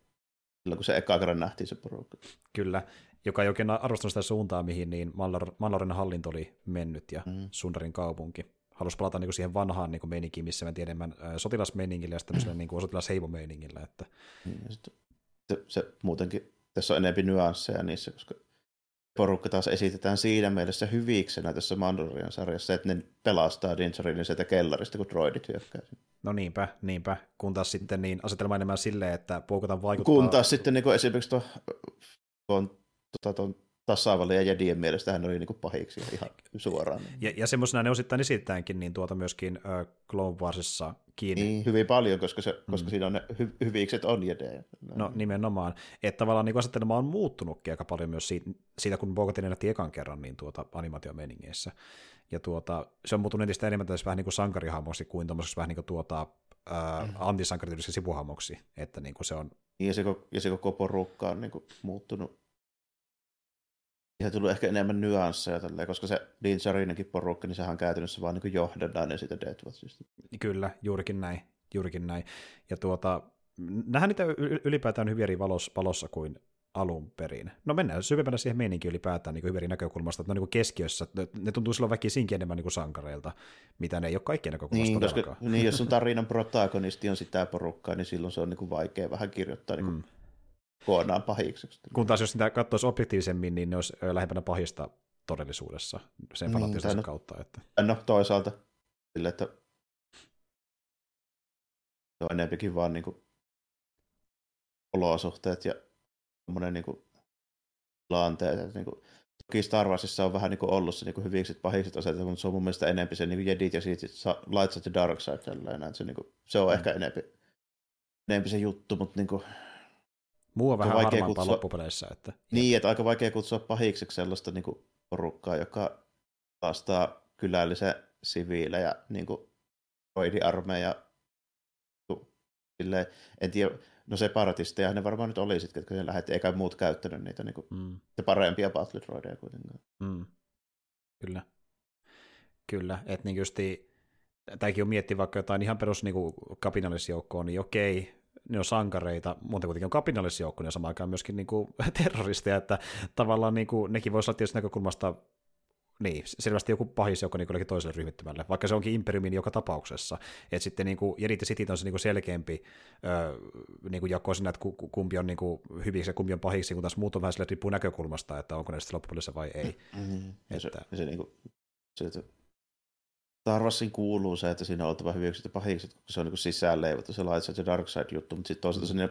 kun se eka kerran nähtiin se porukka. Kyllä. Joka ei oikein arvostanut sitä suuntaa, mihin niin Mandalorin hallinto oli mennyt ja Sundarin kaupunki. Halusi palata niin kuin siihen vanhaan niin kuin meininkiin, missä mä tiedän enemmän sotilasmeiningillä ja tämmöisellä niin kuin sotilasheivomeiningillä. Että... Se muutenkin, tässä on enemmän nyansseja niissä, koska porukka taas esitetään siinä mielessä hyviksenä tässä Mandalorian sarjassa, että ne pelastaa Din Djarinin sieltä kellarista, kun droidit hyökkää. No niinpä. Kun taas sitten niin asetelma enemmän silleen, että Bo-Katan vaikuttaa... Kun taas sitten niin kuin esimerkiksi tuon tasaavalle ja jedien mielestä hän oli niinku pahiksi ihan suoraan. Ja semmoisena ne osittain esitetäänkin niin myöskin Clone Warsissa kiinni. Niin, hyvin paljon, koska siinä on ne hyvikset on jedejä. No nimenomaan. Että tavallaan niin asettelma on muuttunutkin aika paljon myös siitä kun Bo-Katan nähtiin ekan kerran niin animaatiomeiningeissä. Ja se on muuttunut entistä enemmän tässä vähän niin kuin sankarihahmoksi kuin tuommoiseksi vähän niin kuin antisankarityyliseksi sivuhahmoksi. Että niin kuin se on... Ja se koko porukka on niin kuin muuttunut. Siihen tullut ehkä enemmän nyansseja, koska se Din Djarinenkin porukka, niin sehän on käytännössä vaan niin johdannainen siitä Death Watchista. Kyllä, juurikin näin. Ja nähdään niitä ylipäätään hyvin eri valossa kuin alun perin. No mennään syvempänä siihen meininkin ylipäätään niin hyvin eri näkökulmasta, että ne on niin keskiössä. Ne tuntuu silloin väkisinkin enemmän niin sankareilta, mitä ne ei ole kaikkien näkökulmasta. Niin, jos sun tarinan protagonisti on sitä porukkaa, niin silloin se on niin vaikea vähän kirjoittaa niin koonaan pahikseksi. Kun taas jos niitä katsoisi objektiivisemmin, niin ne olisi lähempänä pahista todellisuudessa sen fanaattisen kautta. Että... No toisaalta sille, että se on enemmänkin vaan niin kuin olosuhteet ja semmoinen niin kuin tilanteet. Niin kuin... Toki Star Warsissa on vähän niin kuin ollut se niin kuin hyvikset pahikset asetelmat, mutta se on mun mielestä enemmän se niin kuin Jedit ja siitä Lights of the Dark Side. Se, niin kuin, se on ehkä enemmän se juttu, mutta niin kuin... Muu on vähän harmaampaa loppupeleissä. Että... Niin, että aika vaikea kutsua pahikseksi sellaista niin kuin porukkaa, joka vastaa kylällisiä siviilejä, niin kuin roidiarmeja. Silleen, en tiedä, no separatisteja ne varmaan nyt oli sitten, ketkä sen lähti, eikä muut käyttänyt niitä niin kuin, parempia battle-droideja kuitenkaan. Kyllä, että niin justi, tämäkin on miettiä vaikka jotain ihan perus niin kapinallisjoukkoa, niin okei, ne on sankareita, mutta kuitenkin on kapinallisjoukkoja ja samaan aikaan myöskin niin kuin terroristeja, että tavallaan niin kuin, nekin voisi olla tietysti näkökulmasta niin, selvästi joku pahisjoukko niin toiselle ryhmittymälle, vaikka se onkin imperiumin joka tapauksessa. Et sitten niin kuin, Jedit ja Sitit on se niin kuin selkeämpi niin kuin jako siinä, että kumpi on niin kuin hyviksi ja kumpi on pahiksi, kun taas muut on vähän sille riippuu näkökulmasta, että onko ne sitten loppupuolissa vai ei. Mm-hmm. Että... Se niin kuin... Star Warsin kuuluu se, että siinä on oltava hyvikset ja pahikset, koska se on niin sisäänleivottu se Light Side ja Dark Side-juttu, mutta sitten toisaalta sinne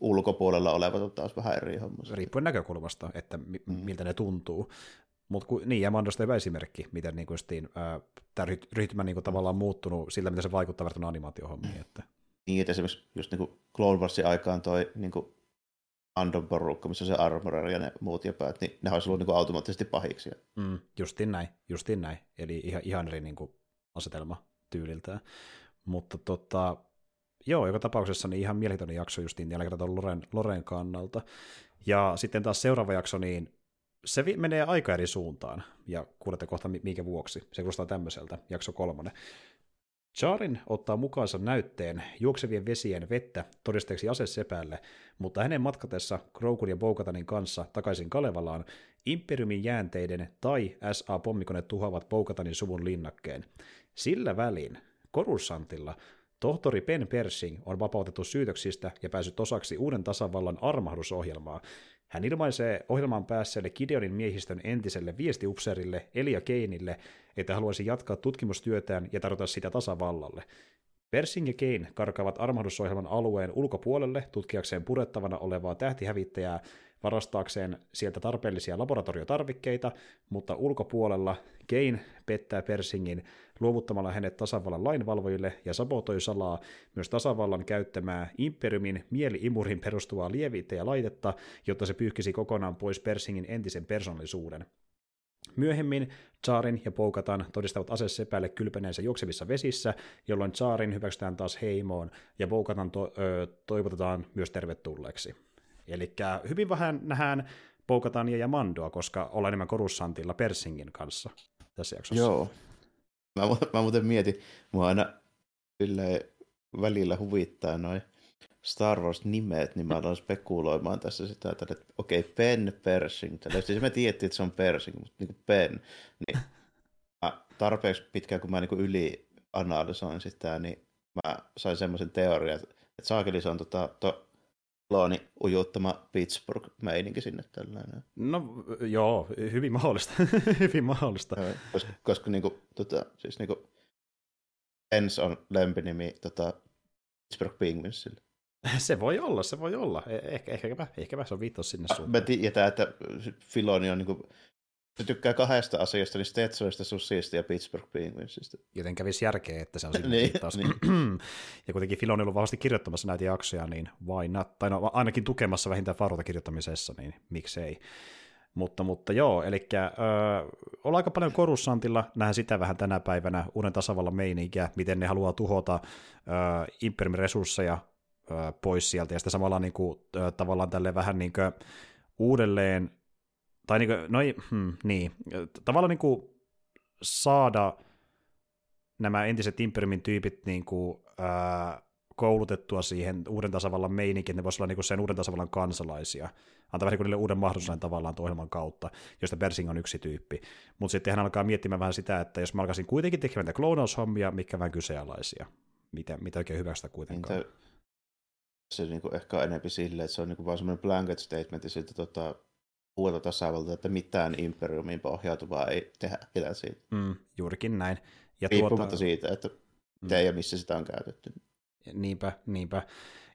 ulkopuolella olevat on taas vähän eri hommassa. Riippuen näkökulmasta, että miltä ne tuntuu. Mut niin, ja Mandosta hyvä esimerkki, miten niin tämä ryhtymä niin tavallaan muuttunut sillä, mitä se vaikuttaa verrattuna animaatiohommiin. Että. Niin, että esimerkiksi just niin Clone Warsin aikaan toi niin Andon porukka, missä se Armorer ja ne muut ja päät, niin ne olisi ollut niin automaattisesti pahiksi. Justiin näin. Eli ihan eri niin asetelma tyyliltään. Mutta joo, joka tapauksessa niin ihan mielenkiintoinen jakso justiin jälkeen tuon Loren kannalta. Ja sitten taas seuraava jakso, niin se menee aika eri suuntaan, ja kuulette kohta minkä vuoksi. Se kuulostaa tämmöiseltä, jakso 3. Djarin ottaa mukaansa näytteen juoksevien vesien vettä todisteeksi asesepäälle, mutta hänen matkatessa Grogun ja Bo-Katanin kanssa takaisin Kalevalaan imperiumin jäänteiden tai SA-pommikone tuhoavat Bo-Katanin suvun linnakkeen. Sillä välin Coruscantilla tohtori Ben Pershing on vapautettu syytöksistä ja päässyt osaksi uuden tasavallan armahdusohjelmaa. Hän ilmaisee ohjelman päässeelle Gideonin miehistön entiselle viestiupseerille Elia Keinille, että haluaisi jatkaa tutkimustyötään ja tarjota sitä tasavallalle. Pershing ja Kein karkaavat armahdusohjelman alueen ulkopuolelle tutkiakseen purettavana olevaa tähtihävittäjää varastaakseen sieltä tarpeellisia laboratoriotarvikkeita, mutta ulkopuolella Kein pettää Pershingin luovuttamalla hänet tasavallan lainvalvojille ja sabotoi salaa myös tasavallan käyttämää imperiumin mieliimurin perustuvaa lievittäjälaitetta, jotta se pyyhkisi kokonaan pois Pershingin entisen persoonallisuuden. Myöhemmin Djarin ja Bo-Katan todistavat asesepäille kylpeneensä juoksevissa vesissä, jolloin Djarin hyväksytään taas heimoon ja Bo-Katan toivotetaan myös tervetulleeksi. Eli hyvin vähän nähdään Bo-Katania ja Mandoa, koska ollaan enemmän Coruscantilla Pershingin kanssa tässä jaksossa. Joo. Mä muuten mietin, mä aina välillä huvittaa noin Star Wars-nimet, niin mä aloin spekuloimaan tässä sitä, että okei, Ben Pershing. Siis me tiedettiin, että se on Pershing, mutta niin kuin Ben. Niin tarpeeksi pitkään, kun mä niin ylianalysoin sitä, niin mä sain semmoisen teorian, että saakeli se on klooni ujuttama Pittsburgh-meininki sinne tällainen. No joo, hyvin mahdollista. Hyvin mahdollista. Koska siis Ens on lempinimi Pittsburgh Penguinsille. Se voi olla. Ehkäpä se on viittaus sinne suuntaan. Mä tiedän, että Filoni on se tykkää kahdesta asiasta, niin Stetsonista, Sussista ja Pittsburgh Penguinsista. Joten kävisi järkeä, että se on sinne taas. Ja kuitenkin Filoni on ollut vahvasti kirjoittamassa näitä jaksoja, niin why not? Tai no, ainakin tukemassa vähintään Farota kirjoittamisessa, niin miksei. Mutta joo, eli ollaan aika paljon Coruscantilla, nähdään sitä vähän tänä päivänä, uuden tasavallan meininkiä, miten ne haluaa tuhota imperiumin resursseja pois sieltä, ja sitten samalla niin kuin, tavallaan tälleen vähän niin kuin uudelleen, tai niin kuin, tavallaan niin kuin saada nämä entiset imperiumin tyypit niin kuin, koulutettua siihen uuden tasavallan meininkin, että ne voisivat olla niin sen uuden tasavallan kansalaisia. Antaa vähän niille uuden mahdollisuuden tavallaan tuon ohjelman kautta, josta Pershing on yksi tyyppi. Mutta sitten hän alkaa miettimään vähän sitä, että jos mä alkaisin kuitenkin tekemään näitä kloonaushommia, mitkä vähän kyseenalaisia. Mitä oikein hyvästä kuitenkaan? Entä, se niinku ehkä on enemmän silleen, että se on niinku vaan semmoinen blanket statement siltä uudelta tasavalta, että mitään imperiumiin pohjautuvaa ei tehdä mitään siitä. Juurikin näin. Ja riippumatta siitä, että te ja missä sitä on käytetty. Niinpä.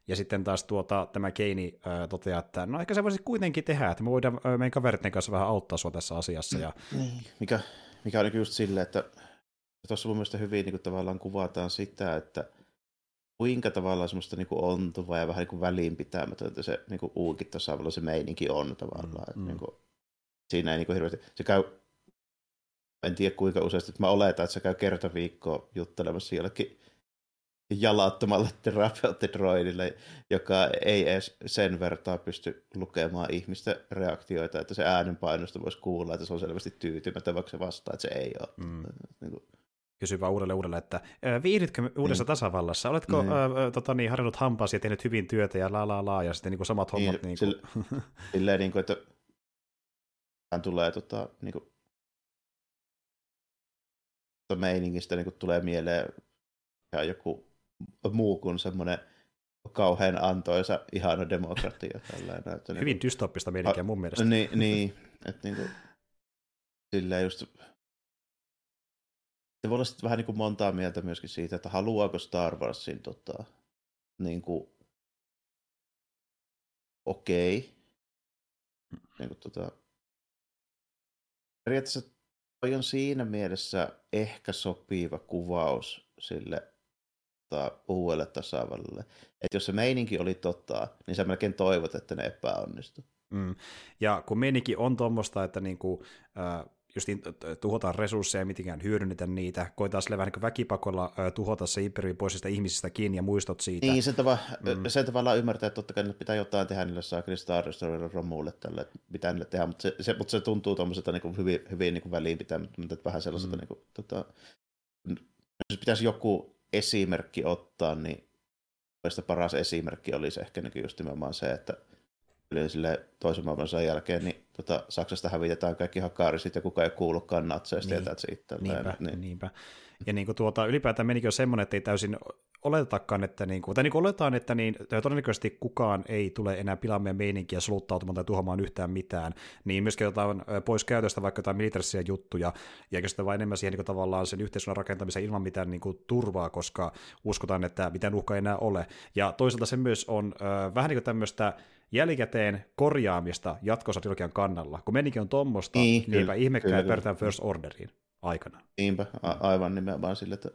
Ja sitten taas tämä Keini toteaa, että no ehkä se voisi kuitenkin tehdä, että me voidaan meidän kaveritten kanssa vähän auttaa sua tässä asiassa. Ja mikä on just silleen, että tuossa mun mielestä hyvin niin tavallaan kuvataan sitä, että kuinka tavallaan semmoista niin ontuvaa ja vähän niin väliinpitämätöntä se niin uukin tasavalla se meininki on tavallaan. Niin kuin, siinä ei niin hirveästi, se käy, en tiedä kuinka useasti, että mä oletan, että se käy kerta viikkoa juttelemassa jollekin jalattomalle terapeutidroidille, joka ei edes sen vertaa pysty lukemaan ihmisten reaktioita, että se äänenpainosta voisi kuulla, että se on selvästi tyytymätön, vaikka se vastaa, että se ei ole. Kysy vaan uudelleen, että viihdytkö uudessa tasavallassa? Oletko harjannut hampaasi ja tehnyt hyvin työtä ja ja sitten niin kuin samat hommat? Niin, silleen, niin kuin, että hän tulee meiningistä niin kuin tulee mieleen ja joku muu kuin semmoinen kauhean antoisa, ihana demokratia. Hyvin niin dystoppista meininkiä mun mielestä. Niin, että niin kuin, silleen just se voi olla sitten vähän niin kuin montaa mieltä myöskin siitä, että haluaako Star Warsin niin kuin niin kuin periaatteessa toi on siinä mielessä ehkä sopiva kuvaus sille uudelle tasavallalle. Että jos se meininki oli totta, niin sä melkein toivot, että ne epäonnistu. Mm. Ja kun meininki on tuommoista, että niinku, just niin, tuhotaan resursseja, mitenkään hyödynnetä niitä, koetaan sille vähän niin väkipakolla tuhota se imperiumi pois sitä ihmisistä kiinni ja muistot siitä. Niin, sen tavallaan ymmärtää, että totta kai pitää jotain tehdä niille saakeli Star Destroyerille, romuille, tälle, että pitää niille tehdä, mutta se tuntuu tuommoiselta niin hyvin niin väliinpitämättä, että vähän sellaiselta, niin kuin, jos pitäisi joku esimerkki ottaa, niin paras esimerkki olisi ehkä niin just nimenomaan se, että sille toisen maailmansodan jälkeen, niin Saksasta hävitetään kaikki hakaarisit ja kukaan ei kuullutkaan natseista niin, ja tätä sitten. Niinpä. Ja niin kuin ylipäätään menikin jo semmoinen, että ei täysin oletetakaan, että oletetaan, että niin, todennäköisesti kukaan ei tule enää pilaamaan meininkiä soluttautumaan tai tuhoamaan yhtään mitään, niin myöskin jotain pois käytöstä vaikka jotain militarisia juttuja, ja oikeastaan vain enemmän siihen niin tavallaan sen yhteiskunnan rakentamiseen ilman mitään niin kuin turvaa, koska uskotaan, että mitään uhkaa ei enää ole. Ja toisaalta se myös on vähän niin kuin tämmöistä jälkikäteen korjaamista jatkossa trilogian kannalla. Kun menikin on tuommoista, niinpä ihmekään pärjätään First Orderiin aikana. Niinpä, aivan nimenomaan sillä, että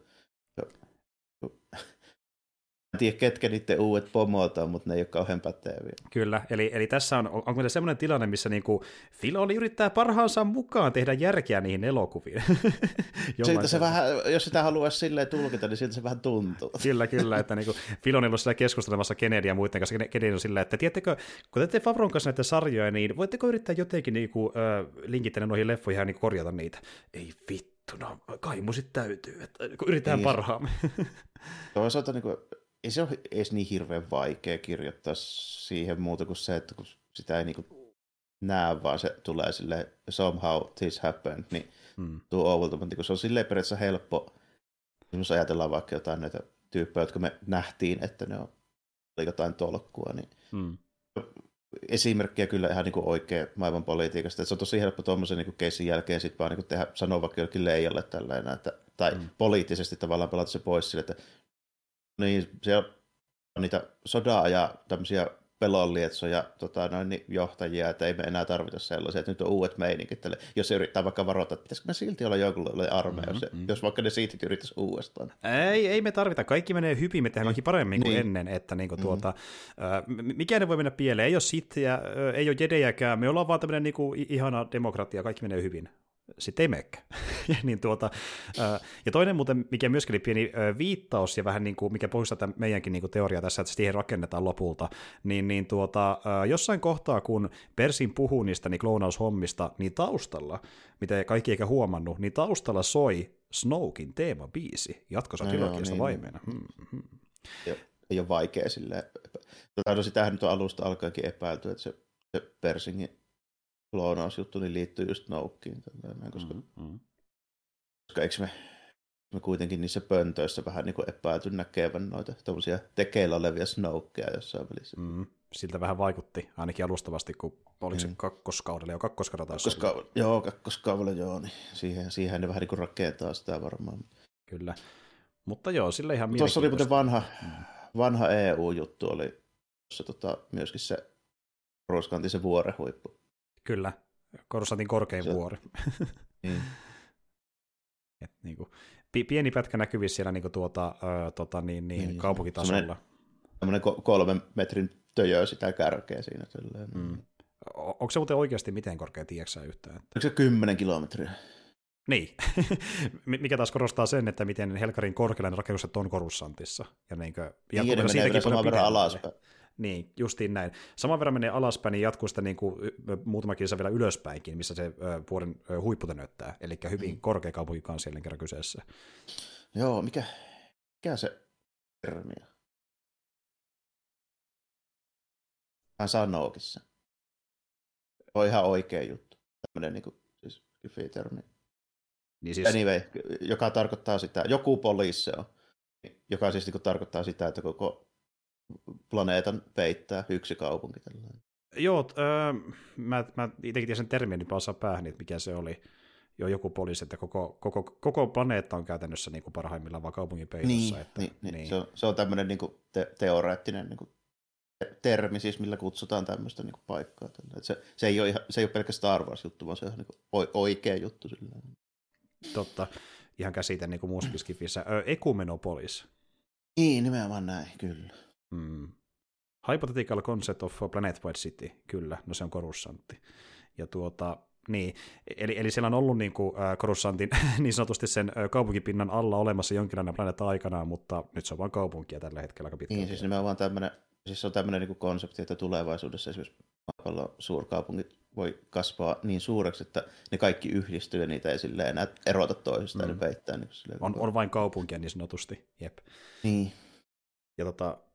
en tiedä, ketkä niiden uudet pomot on, mutta ne ei ole kauhean päteviä. Kyllä, eli tässä onko meillä semmoinen tilanne, missä niinku Filoni yrittää parhaansa mukaan tehdä järkeä niihin elokuviin. Se vähän, jos sitä haluaisi silleen tulkita, niin siltä se vähän tuntuu. Kyllä, että niinku Filoni on siellä keskustelemassa Kennedy ja muiden kanssa. Kennedy on sillä, että tiedättekö, kun teette Favron kanssa näitä sarjoja, niin voitteko yrittää jotenkin niinku, linkittää noihin leffoihin ja niinku korjata niitä? Ei vittu, no kai mun sit täytyy, että yritetään parhaamme. Toisaalta niinku ei se ole edes niin hirveän vaikea kirjoittaa siihen muuta kuin se, että kun sitä ei niinku näe, vaan se tulee silleen somehow this happened, niin tuo overwhelming, kun se on silleen periaatteessa helppo, jos ajatellaan vaikka jotain näitä tyyppejä, jotka me nähtiin, että ne on jotain tolkkua, niin esimerkkiä kyllä ihan niinku oikea maailman politiikasta, että se on tosi helppo tuommoisen niinku keisin jälkeen sit vaan niinku tehdä, sanoa vaikka jollekin leijalle tällainen, että, tai poliittisesti tavallaan pelata se pois sille, että niin, siellä on niitä sodaa ja tämmöisiä pelonlietsoja johtajia, että ei me enää tarvita sellaisia, että nyt on uudet meininkit tälle. Jos se yrittää vaikka varoittaa, että pitäisikö me silti olla jollalle armeija, jos vaikka ne siitit yrittäisi uudestaan. Ei me tarvita. Kaikki menee hypin, me tehdään kaikki paremmin kuin ennen. Että niinku mikään ne voi mennä pieleen. Ei ole sittiä, ei ole jedejäkään. Me ollaan vaan tämmöinen niinku ihana demokratia. Kaikki menee hyvin. Sitten ei menekään. Niin ja toinen muuten, mikä myöskin oli pieni viittaus ja vähän niin kuin, mikä pohjustaa tämän meidänkin niin kuin teoria tässä, että siihen rakennetaan lopulta, niin jossain kohtaa, kun Persin puhuu niistä niin kloonaushommista, niin taustalla, mitä kaikki eikä huomannut, niin taustalla soi Snoken teemabiisi jatkossa trilogiasta vaimeena. Ei ole vaikea silleen. Sitähän nyt on alusta alkaenkin epäilty, että se Persingin kloonausjuttu niin liittyy just Snokeen, koska eikö me kuitenkin niissä pöntöissä vähän niin kuin epäilty näkevän noita tämmöisiä tekeillä olevia Snokeja jossain välissä. Siltä vähän vaikutti, ainakin alustavasti, kun oliko se kakkoskaudella jo kakkoskaudella, niin siihen ne vähän niin kuin rakentaa sitä varmaan. Kyllä, mutta joo, sillä ihan mielenkiintoista. Tuossa oli muuten vanha EU-juttu, oli tuossa myöskin se Coruscantin se vuoren huippu. Kyllä, Coruscantin korkein vuori. Niinku, pieni pätkä näkyvissä siellä niinku kaupunkitasolla. Sellainen 3 metrin töjö sitä kärkeä siinä. Onko se muuten oikeasti miten korkea, tiedätkö sä yhtään? Onko se 10 kilometriä? Niin, mikä taas korostaa sen, että miten Helkarin korkealainen rakennukset on Coruscantissa. Ja niin, ne menee saman verran alaspäin. Niin, justiin näin. Saman verran menee alaspäin, niin jatkuu sitä niin kuin muutama kilsa vielä ylöspäinkin, missä se vuoden huippu tönöttää. Eli hyvin korkea kaupunki kanssa jälleen kerran kyseessä. Joo, mikä se termi on? Hän sanookin sen. On ihan oikea juttu. Tämmöinen niin kuin, siis termi. Niin siis anyway, joka tarkoittaa sitä, joku poliisi on, joka siis niin kuin tarkoittaa sitä, että koko planeetan peittää yksi kaupunki tällainen. Joo, mä itsekin tiedän sen termin, niin päähän, että mikä se oli. jo joku poliisi, että koko planeetta on käytännössä niin kuin parhaimmillaan vaan kaupungin peitossa. Niin. Se on tämmöinen niin kuin teoreettinen niin kuin termi, siis millä kutsutaan tämmöistä niin kuin paikkaa. Se ei ole pelkästään Star Wars-juttu, vaan se on niin kuin oikea juttu. Totta, ihan käsite niin kuin muussakin skifissä. Ekumenopolis. Niin, nimenomaan näin, kyllä. Mm. Hypothetical concept of planet-wide city, kyllä, no se on Coruscantti. Ja niin, eli siellä on ollut niin kuin Coruscantin niin sanotusti sen kaupunkipinnan alla olemassa jonkinlainen planeetta aikanaan, mutta nyt se on vain kaupunkia tällä hetkellä aika pitkälti. Niin, siis nimenomaan tämmöinen, siis se on tämmöinen niin kuin konsepti, että tulevaisuudessa esimerkiksi maapallon suurkaupungit voi kasvaa niin suureksi, että ne kaikki yhdistyy ja niitä ei silleen enää erota toisistaan, ne peittää. Niin on vain kaupunkia niin sanotusti, jep. Niin. Ja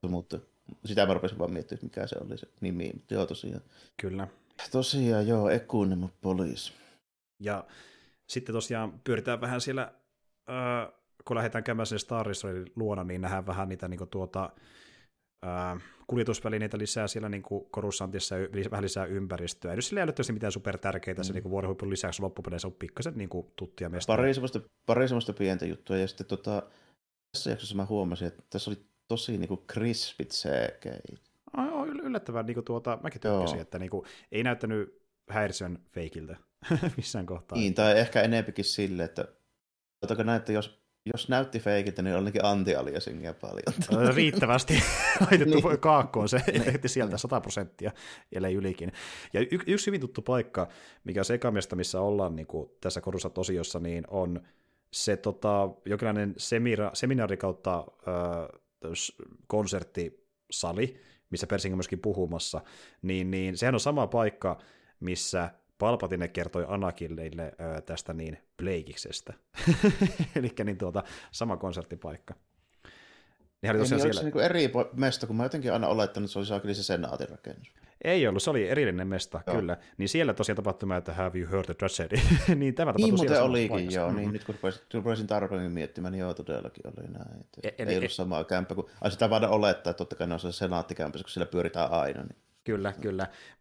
mutta sitä mä rupesin vaan miettimään, mikä se oli se nimi, mutta joo tosiaan. Kyllä. Tosiaan joo, Ekumenopolis. Ja sitten tosiaan pyöritään vähän siellä, kun lähdetään käymään sinne Star Destroyerin luona, niin nähdään vähän niitä niin kuin, kuljetusvälineitä lisää siellä niin kuin Coruscantissa ja vähän lisää ympäristöä. Ei nyt sillä ei ole tietysti mitään supertärkeitä se niin kuin vuorohuipun lisäksi loppupeleissä on pikkasen niin kuin tuttia miestä. Pari semmoista pientä juttua ja sitten tässä jaksossa mä huomasin, että tässä oli tosi niin kuin krispit CGI. Yllättävän niin kuin mäkin tykkäsin, että niin kuin, ei näyttänyt häiritsevän feikiltä missään kohtaa. Niin, tai ehkä enempikin sille, että näin, että jos näytti feikiltä, niin olikin anti-aliasingia paljon. Riittävästi laitettu kaakkoon se efekti sieltä 100%, ellei ylikin. Ja yksi hyvin tuttu paikka, mikä on se eka miestä, missä ollaan niin kuin tässä Coruscant-osiossa, niin on se jonkinlainen seminaari kautta konserttisali, missä Pershing on myöskin puhumassa, niin sehän on sama paikka, missä Palpatine kertoi Anakille tästä niin Bleikiksestä. Elikkä niin sama konserttipaikka. Niin oli tosiaan siellä. Se niinku eri mesta, kun mä jotenkin aina olettanut, että se olisi kyllä se senaatin rakennus. Ei ollut, se oli erillinen mesta, joo. Kyllä. Niin siellä tosiaan tapahtui, että have you heard the tragedy? Niin tämä tapahtui niin, siellä olikin, paikassa. Joo, niin nyt kun rupesin tarpeen miettimään, niin joo, todellakin oli näin. Ei ollut samaa kämppä, kun sitä vaan olettaa, että totta kai ne on se senaattikämpässä, kun siellä pyöritään aina. Niin. Kyllä.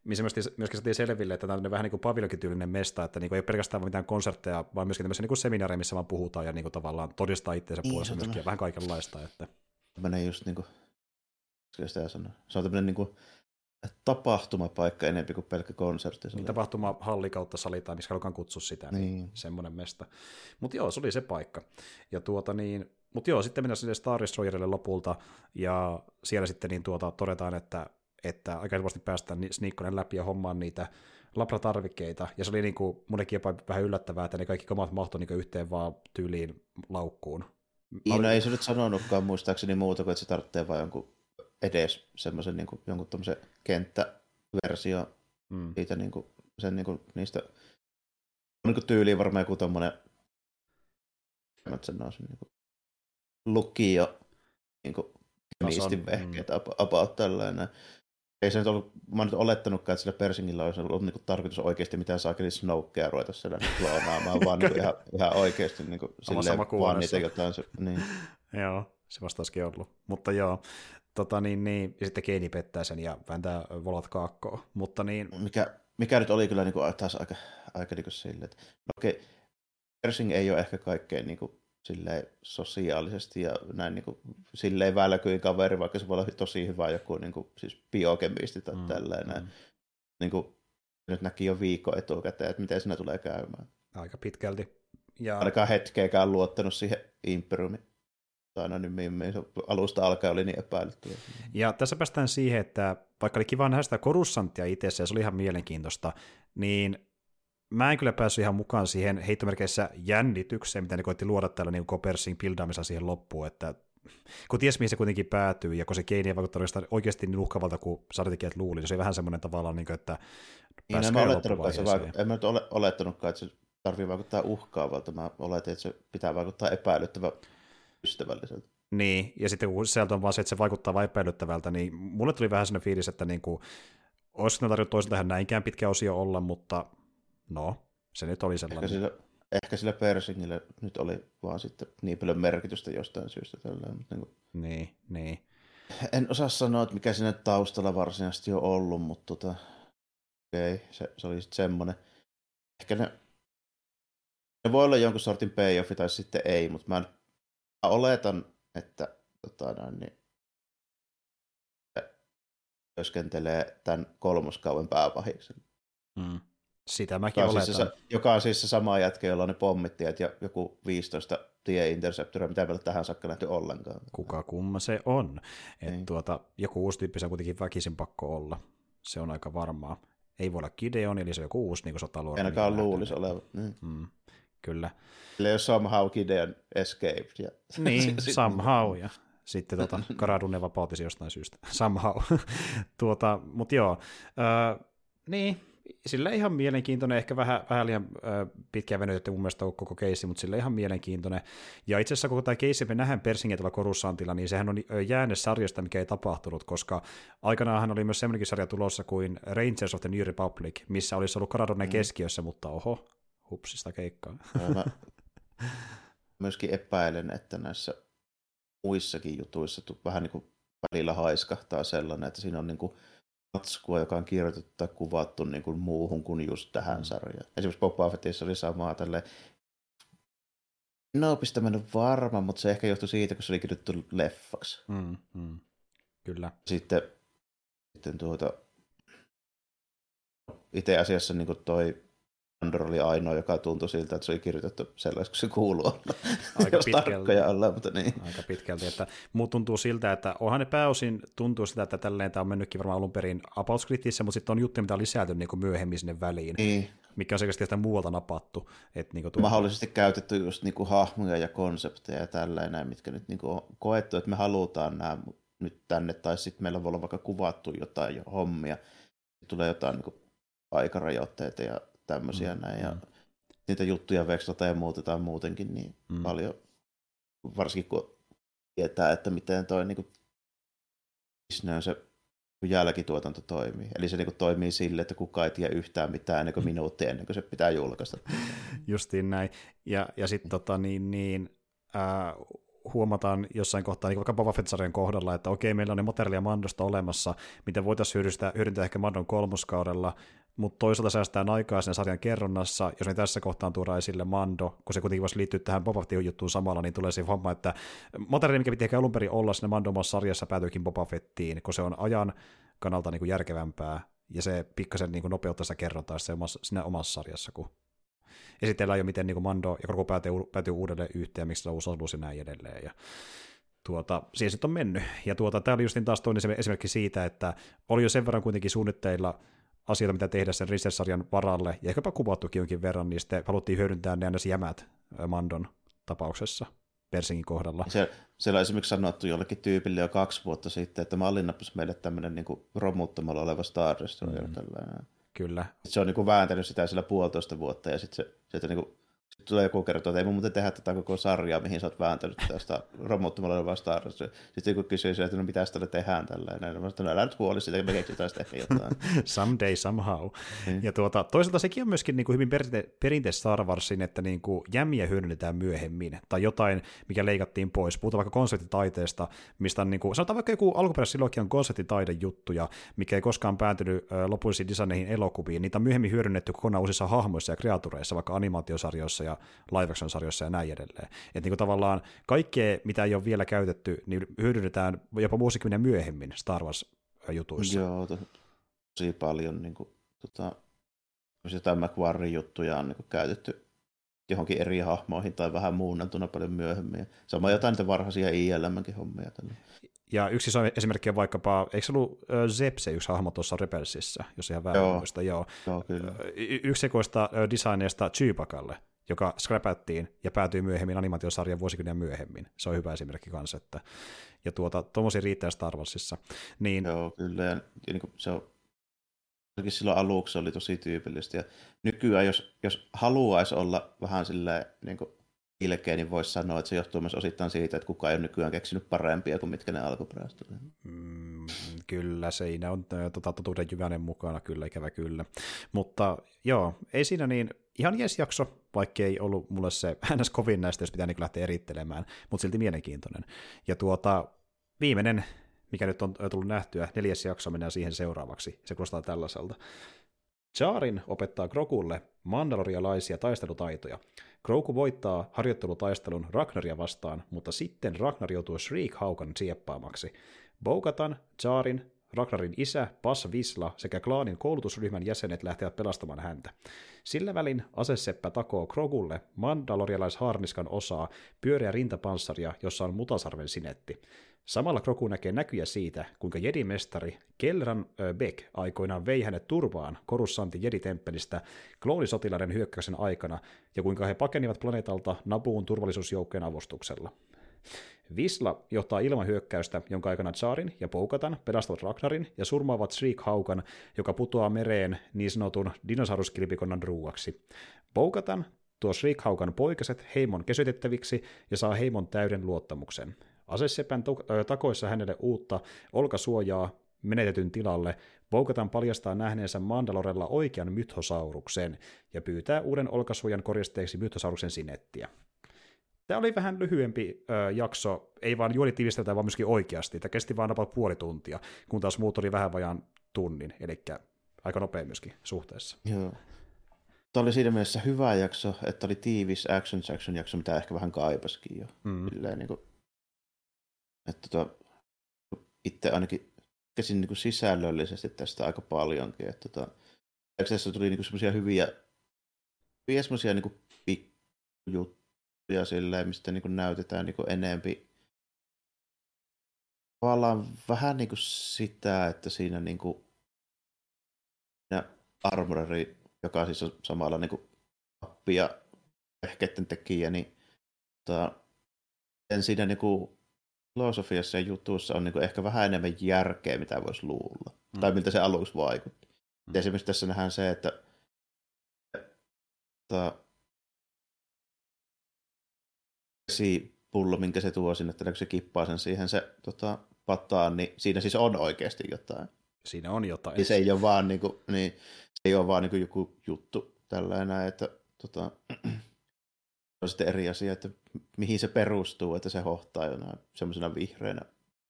Myöskin saatiin selville, että tämä on vähän niin kuin paviljonkityylinen mesta, että niin kuin ei ole pelkästään mitään konsertteja, vaan myöskin tämmöisiä niin seminaareja, missä vaan puhutaan ja niin kuin tavallaan todistaa itseensä puolesta myöskin vähän kaikenlaista. Että... Tämmöinen just niin kuin, se on tämmöinen niin kuin tapahtumapaikka enemmän kuin pelkkä konsertti. Niin tapahtumahalli kautta sali tai missä halutaan kutsua sitä, niin semmoinen mesta. Mutta joo, se oli se paikka. Ja mutta joo, sitten mennään sinne Star Destroyerille lopulta ja siellä sitten niin todetaan, että aika helposti päästään Sneakkonen läpi ja hommaan niitä labratarvikkeita. Ja se oli niin kuin mullekin jopa vähän yllättävää, että ne kaikki kamat mahtui niin yhteen vaan tyyliin laukkuun. No ei se nyt sanonutkaan muistaakseni muuta kuin, että se tarvitsee vain jonkun edes semmoisen niin kuin, jonkun tommoisen kenttäversion siitä niin kuin, sen niin kuin, niistä niin kuin tyyliin varmaan joku tommoinen niin lukio niin kuin kemistin vehkeet about tällainen. Ei se nyt ollut, mä en nyt olettanutkaan, että sillä Pershingillä olisi ollut niin kuin tarkoitus oikeasti mitään saakeli Snokea ruveta siellä kloonaamaan, vaan niin ihan oikeasti niin kuin, silleen vaan niitä jotain. Niin. Joo, se vastaisikin ollut. Mutta joo, ja sitten Keini pettää sen ja vääntää volat kaakkoon. Mutta niin... Mikä nyt oli kyllä niin kuin, taas aika niin kuin silleen, että no okei, Pershing ei ole ehkä kaikkein... Niin kuin, silleen sosiaalisesti ja näin niin kuin, silleen välkyin kaveri, vaikka se voi olla tosi hyvä joku niin kuin, siis biokemisti tai tällainen. Niin kuin, nyt näki jo viikon etukäteen, että miten siinä tulee käymään. Aika pitkälti. Ja... Ainakaan hetkeäkään luottanut siihen imperiumiin. Alusta alkaen oli niin epäilyttyä. Ja tässä päästään siihen, että vaikka oli kiva nähdä sitä Coruscantia itsessä ja se oli ihan mielenkiintoista, niin mä en kyllä päässyt ihan mukaan siihen heittomerkeissä jännitykseen, mitä ne koitti luoda täällä niin Pershingin bildaamisella siihen loppuun, että kun ties mihin se kuitenkin päätyy, ja kun se Keini ei vaikuttanut oikeasti niin uhkavalta kuin sarjatekijät luuli, se oli vähän semmoinen tavallaan, niin kuin, että pääskään loppuvaiheeseen. En mä nyt olettanutkaan, että se tarvii vaikuttaa uhkaavalta, mä oletin, että se pitää vaikuttaa epäilyttävän ystävälliseltä. Niin, ja sitten kun sieltä on vaan se, että se vaikuttaa vain epäilyttävältä, niin mulle tuli vähän semmoinen fiilis, että niin kuin, olisiko ne tarjottu toisilta ihan näinkään pitkä osio olla, mutta no, se nyt oli sellainen. Ehkä sillä Pershingillä nyt oli vaan sitten niin paljon merkitystä jostain syystä tällä. Niin. En osaa sanoa, että mikä siinä taustalla varsinaisesti on ollut, mutta okei, se oli sitten semmoinen. Ehkä ne Ne voi olla jonkun sortin payoffi tai sitten ei, mutta mä oletan, että työskentelee tämän kolmoskauden pääpahiksen. Mm. Sitä mäkin oletan. Siis se, joka on siis se sama jätkä, jolla ne pommittajat ja joku 15 tie-interceptoria, mitä ei ole tähän saakka nähty ollenkaan. Kuka kumma se on. Et joku uusi tyyppi se on kuitenkin väkisin pakko olla. Se on aika varmaa. Ei voi olla Gideon, eli se on joku uusi niin sotaluori. Ainakaan luulisi olevan. Niin. Mm. Kyllä. Eli jos somehow Gideon escaped. Ja... Niin, somehow ja... Sitten Karadune vapautisi jostain syystä. Somehow. Mut joo. Niin, sille ihan mielenkiintoinen, ehkä vähän liian pitkään venytetty mun mielestä koko keissi, mutta sille ihan mielenkiintoinen. Ja itse asiassa koko tämä keissi, me nähdään Pershingiä tuolla Corussantilla, niin sehän on jääne sarjasta, mikä ei tapahtunut, koska aikanaan hän oli myös semmoinenkin sarja tulossa kuin Rangers of the New Republic, missä olisi ollut Karadune keskiössä, mutta oho, hupsista keikkaa. Mä myöskin epäilen, että näissä muissakin jutuissa vähän niin kuin välillä haiskahtaa sellainen, että siinä on niin kuin matskua, joka on kirjoitettu tai kuvattu niin kuin muuhun kuin just tähän sarjaan. Esimerkiksi Boba Fettissä oli samaa tälleen, pistä mä en ole varma, mutta se ehkä johtui siitä, kun se oli kirjoitettu leffaksi. Kyllä. Sitten itse asiassa niin kuin toi Andor oli ainoa, joka tuntui siltä, että se oli kirjoitettu sellaiseksi, kun se kuuluu olla. Aika pitkältä. Ollaan, mutta niin. Aika pitkälti. Mut tuntuu siltä, että onhan ne pääosin tuntuu siltä, että tälleen tämä on mennytkin varmaan alun perin apauskrittissä, mutta sitten on juttuja, mitä on lisäty niin kuin myöhemmin sinne väliin, mikä on selkeästi jostain muualta napattu. Että niin kuin mahdollisesti käytetty just niin kuin hahmoja ja konsepteja ja tällainen, mitkä nyt niin kuin on koettu, että me halutaan nämä nyt tänne, tai sitten meillä voi olla vaikka kuvattu jotain jo hommia, tulee jotain niin kuin aikarajoitteita ja tämmöisiä näin, ja niitä juttuja vekslataan ja muutetaan muutenkin niin paljon, varsinkin kun tietää, että miten toi niin kuin, se jälkituotanto toimii. Eli se niin kuin, toimii sille, että kukaan ei tiedä yhtään mitään ennen kuin minuuttia ennen kuin se pitää julkaista. Justiin näin. Ja sitten huomataan jossain kohtaa, niin vaikka Boba Fett-sarjan kohdalla, että okei, meillä on ne materiaalia Mandosta olemassa, mitä voitaisiin hyödyntää ehkä Mandon kolmoskaudella, mutta toisaalta säästään aikaa sen sarjan kerronnassa, jos me tässä kohtaan tuodaan esille Mando, kun se kuitenkin voisi liittyä tähän Boba Fettin juttuun samalla, niin tulee se homma, että materiaali, mikä piti ehkä alun perin olla siinä Mandomassa sarjassa, päätyykin Boba Fettiin, kun se on ajan kannalta niin kuin järkevämpää, ja se pikkasen niin kuin nopeuttaa sitä kerrontaa siinä omassa sarjassa, kun esitellään jo, miten niin Mando ja Grogu päätyy uudelleen yhteen, ja miksi se on uusi osuus ja näin edelleen. Ja siihen sitten on mennyt. Ja tämä oli just taas toinen esimerkki siitä, että oli jo sen verran kuitenkin suunnitteilla asioita, mitä tehdä sen Rise-sarjan varalle, ja ehkäpä kuvattukin jonkin verran, niin sitten haluttiin hyödyntää ne aina jämät Mandon tapauksessa Pershingin kohdalla. Siellä on esimerkiksi sanottu jollekin tyypille jo 2 vuotta sitten, että Mallin nappasi meille tämmöinen niin romuttamalla oleva Star Destroyer. Kyllä. Sitten se on niin vääntänyt sitä siellä 1,5 vuotta, ja sitten se niin kuin, sit tulee joku kertoa, että ei mun muuten tehdä tätä koko sarjaa, mihin sä oot vääntänyt tästä romuttamalla olevaa Star Destroyer. Sitten joku kysyy sille, että mitä sitä tehdään tällainen. Mä sanoin, älä nyt huoli siitä, me keksitään sitä ehkä jotain. Someday, somehow. Ja toisaalta sekin on myöskin niin kuin hyvin perinteis Star Warsin, että niin kuin jämiä hyödynnetään myöhemmin, tai jotain, mikä leikattiin pois. Puhutaan vaikka konseptitaiteesta, mistä on, niin kuin, sanotaan vaikka joku alkuperäisilogian konseptitaidejuttuja, mikä ei koskaan päätynyt lopullisiin designeihin elokuviin. Niitä on myöhemmin hyödynnetty kokonaan uusissa hahmoissa ja kreatureissa, vaikka animaatiosarjoissa ja live action sarjoissa ja näin edelleen. Että niin kuin tavallaan kaikkea, mitä ei ole vielä käytetty, niin hyödynnetään jopa vuosikymmenen myöhemmin Star Wars-jutuissa. Joo, tosi paljon niin kuin, jotain McQuarrie-juttuja on niin kuin, käytetty johonkin eri hahmoihin tai vähän muunnantuna paljon myöhemmin. Sama jotain niitä varhaisia ILM-kin hommia. Tälle. Ja yksi esimerkki on vaikkapa, eikö se ollut Zepse yksi hahmo tuossa Rebelsissä, jos ihan vähän muista? Joo, kyllä. Yksi sekoista designeista Chewbacalle, joka scrapattiin ja päätyi myöhemmin animaatiosarjan vuosikymmeniä myöhemmin. Se on hyvä esimerkki kanssa. Että, ja tuommoisia riittää Star Warsissa. Niin, joo, kyllä. Ja niin se on, silloin aluksi oli tosi tyypillistä. Ja nykyään, jos haluaisi olla vähän silleen niin kuin ilkeä, niin voisi sanoa, että se johtuu myös osittain siitä, että kukaan ei ole nykyään keksinyt parempia kuin mitkä ne alkuperäiset. Kyllä, siinä on totuuden jyvänen mukana, kyllä, ikävä kyllä. Mutta joo, ei siinä niin ihan jees jakso, vaikka ei ollut mulle se ns. Kovin näistä, jos pitää niin lähteä erittelemään, mutta silti mielenkiintoinen. Ja viimeinen, mikä nyt on tullut nähtyä, 4. jakso, mennään siihen seuraavaksi. Se kuulostaa tällaiselta. Djarin opettaa Grogulle mandalorialaisia taistelutaitoja. Grogu voittaa harjoittelutaistelun Ragnaria vastaan, mutta sitten Ragnar joutuu Shriek-haukan sieppaamaksi. Bo-Katan, Djarin, Ragnarin isä Bas Visla sekä klaanin koulutusryhmän jäsenet lähtevät pelastamaan häntä. Sillä välin aseseppä takoo Grogulle mandalorialaishaarniskan osaa pyöreä rintapanssaria, jossa on mutasarven sinetti. Samalla Grogu näkee näkyjä siitä, kuinka jedimestari Kelran Beck aikoinaan vei hänet turvaan Coruscantin jeditemppelistä kloonisotilaiden hyökkäyksen aikana ja kuinka he pakenivat planeetalta Nabuun turvallisuusjoukkojen avustuksella. Visla johtaa ilmahyökkäystä, jonka aikana Djarin ja Bo-Katan pelastavat Ragnarin ja surmaavat Shriek-haukan, joka putoaa mereen niin sanotun dinosauruskilpikonnan ruuaksi. Bo-Katan tuo Shriek-haukan poikaset heimon kesytettäviksi ja saa heimon täyden luottamuksen. Asesepän takoissa hänelle uutta olkasuojaa menetetyn tilalle, Bo-Katan paljastaa nähneensä Mandalorella oikean mythosauruksen ja pyytää uuden olkasuojan koristeeksi mythosauruksen sinettiä. Tämä oli vähän lyhyempi jakso, ei vaan juonitiivisteltä, vaan myöskin oikeasti. Tämä kesti vaan about puoli tuntia, kun taas muut oli vähän vajaan tunnin, eli aika nopea myöskin suhteessa. Joo. Tämä oli siinä mielessä hyvä jakso, että oli tiivis action jakso, mitä ehkä vähän kaipasikin jo. Mm. Silleen, niin kuin, että itse ainakin käsin niin kuin sisällöllisesti tästä aika paljonkin. Että tässä tuli niin kuin semmoisia hyviä semmoisia niin pikkujuttuja. Ja silleen, mistä niin kuin näytetään niin kuin enempi tavallaan vähän niin kuin sitä, että siinä niin kuin armoreri, joka siis on samalla niin kuin appi ja vehkeiden tekijä, niin siinä niin kuin filosofiassa ja jutussa on niin kuin ehkä vähän enemmän järkeä, mitä voisi luulla. Mm. Tai miltä se aluksi vaikutti. Mm. Esimerkiksi tässä nähdään se, että vesipullo, minkä se tuo sinne, että kun se kippaa sen siihen se pataan, niin siinä siis on oikeasti jotain. Siinä on jotain. Ja se ei ole vaan, niin kuin joku juttu tällainen, että on sitten eri asia, että mihin se perustuu, että se hohtaa jonain semmoisena vihreänä,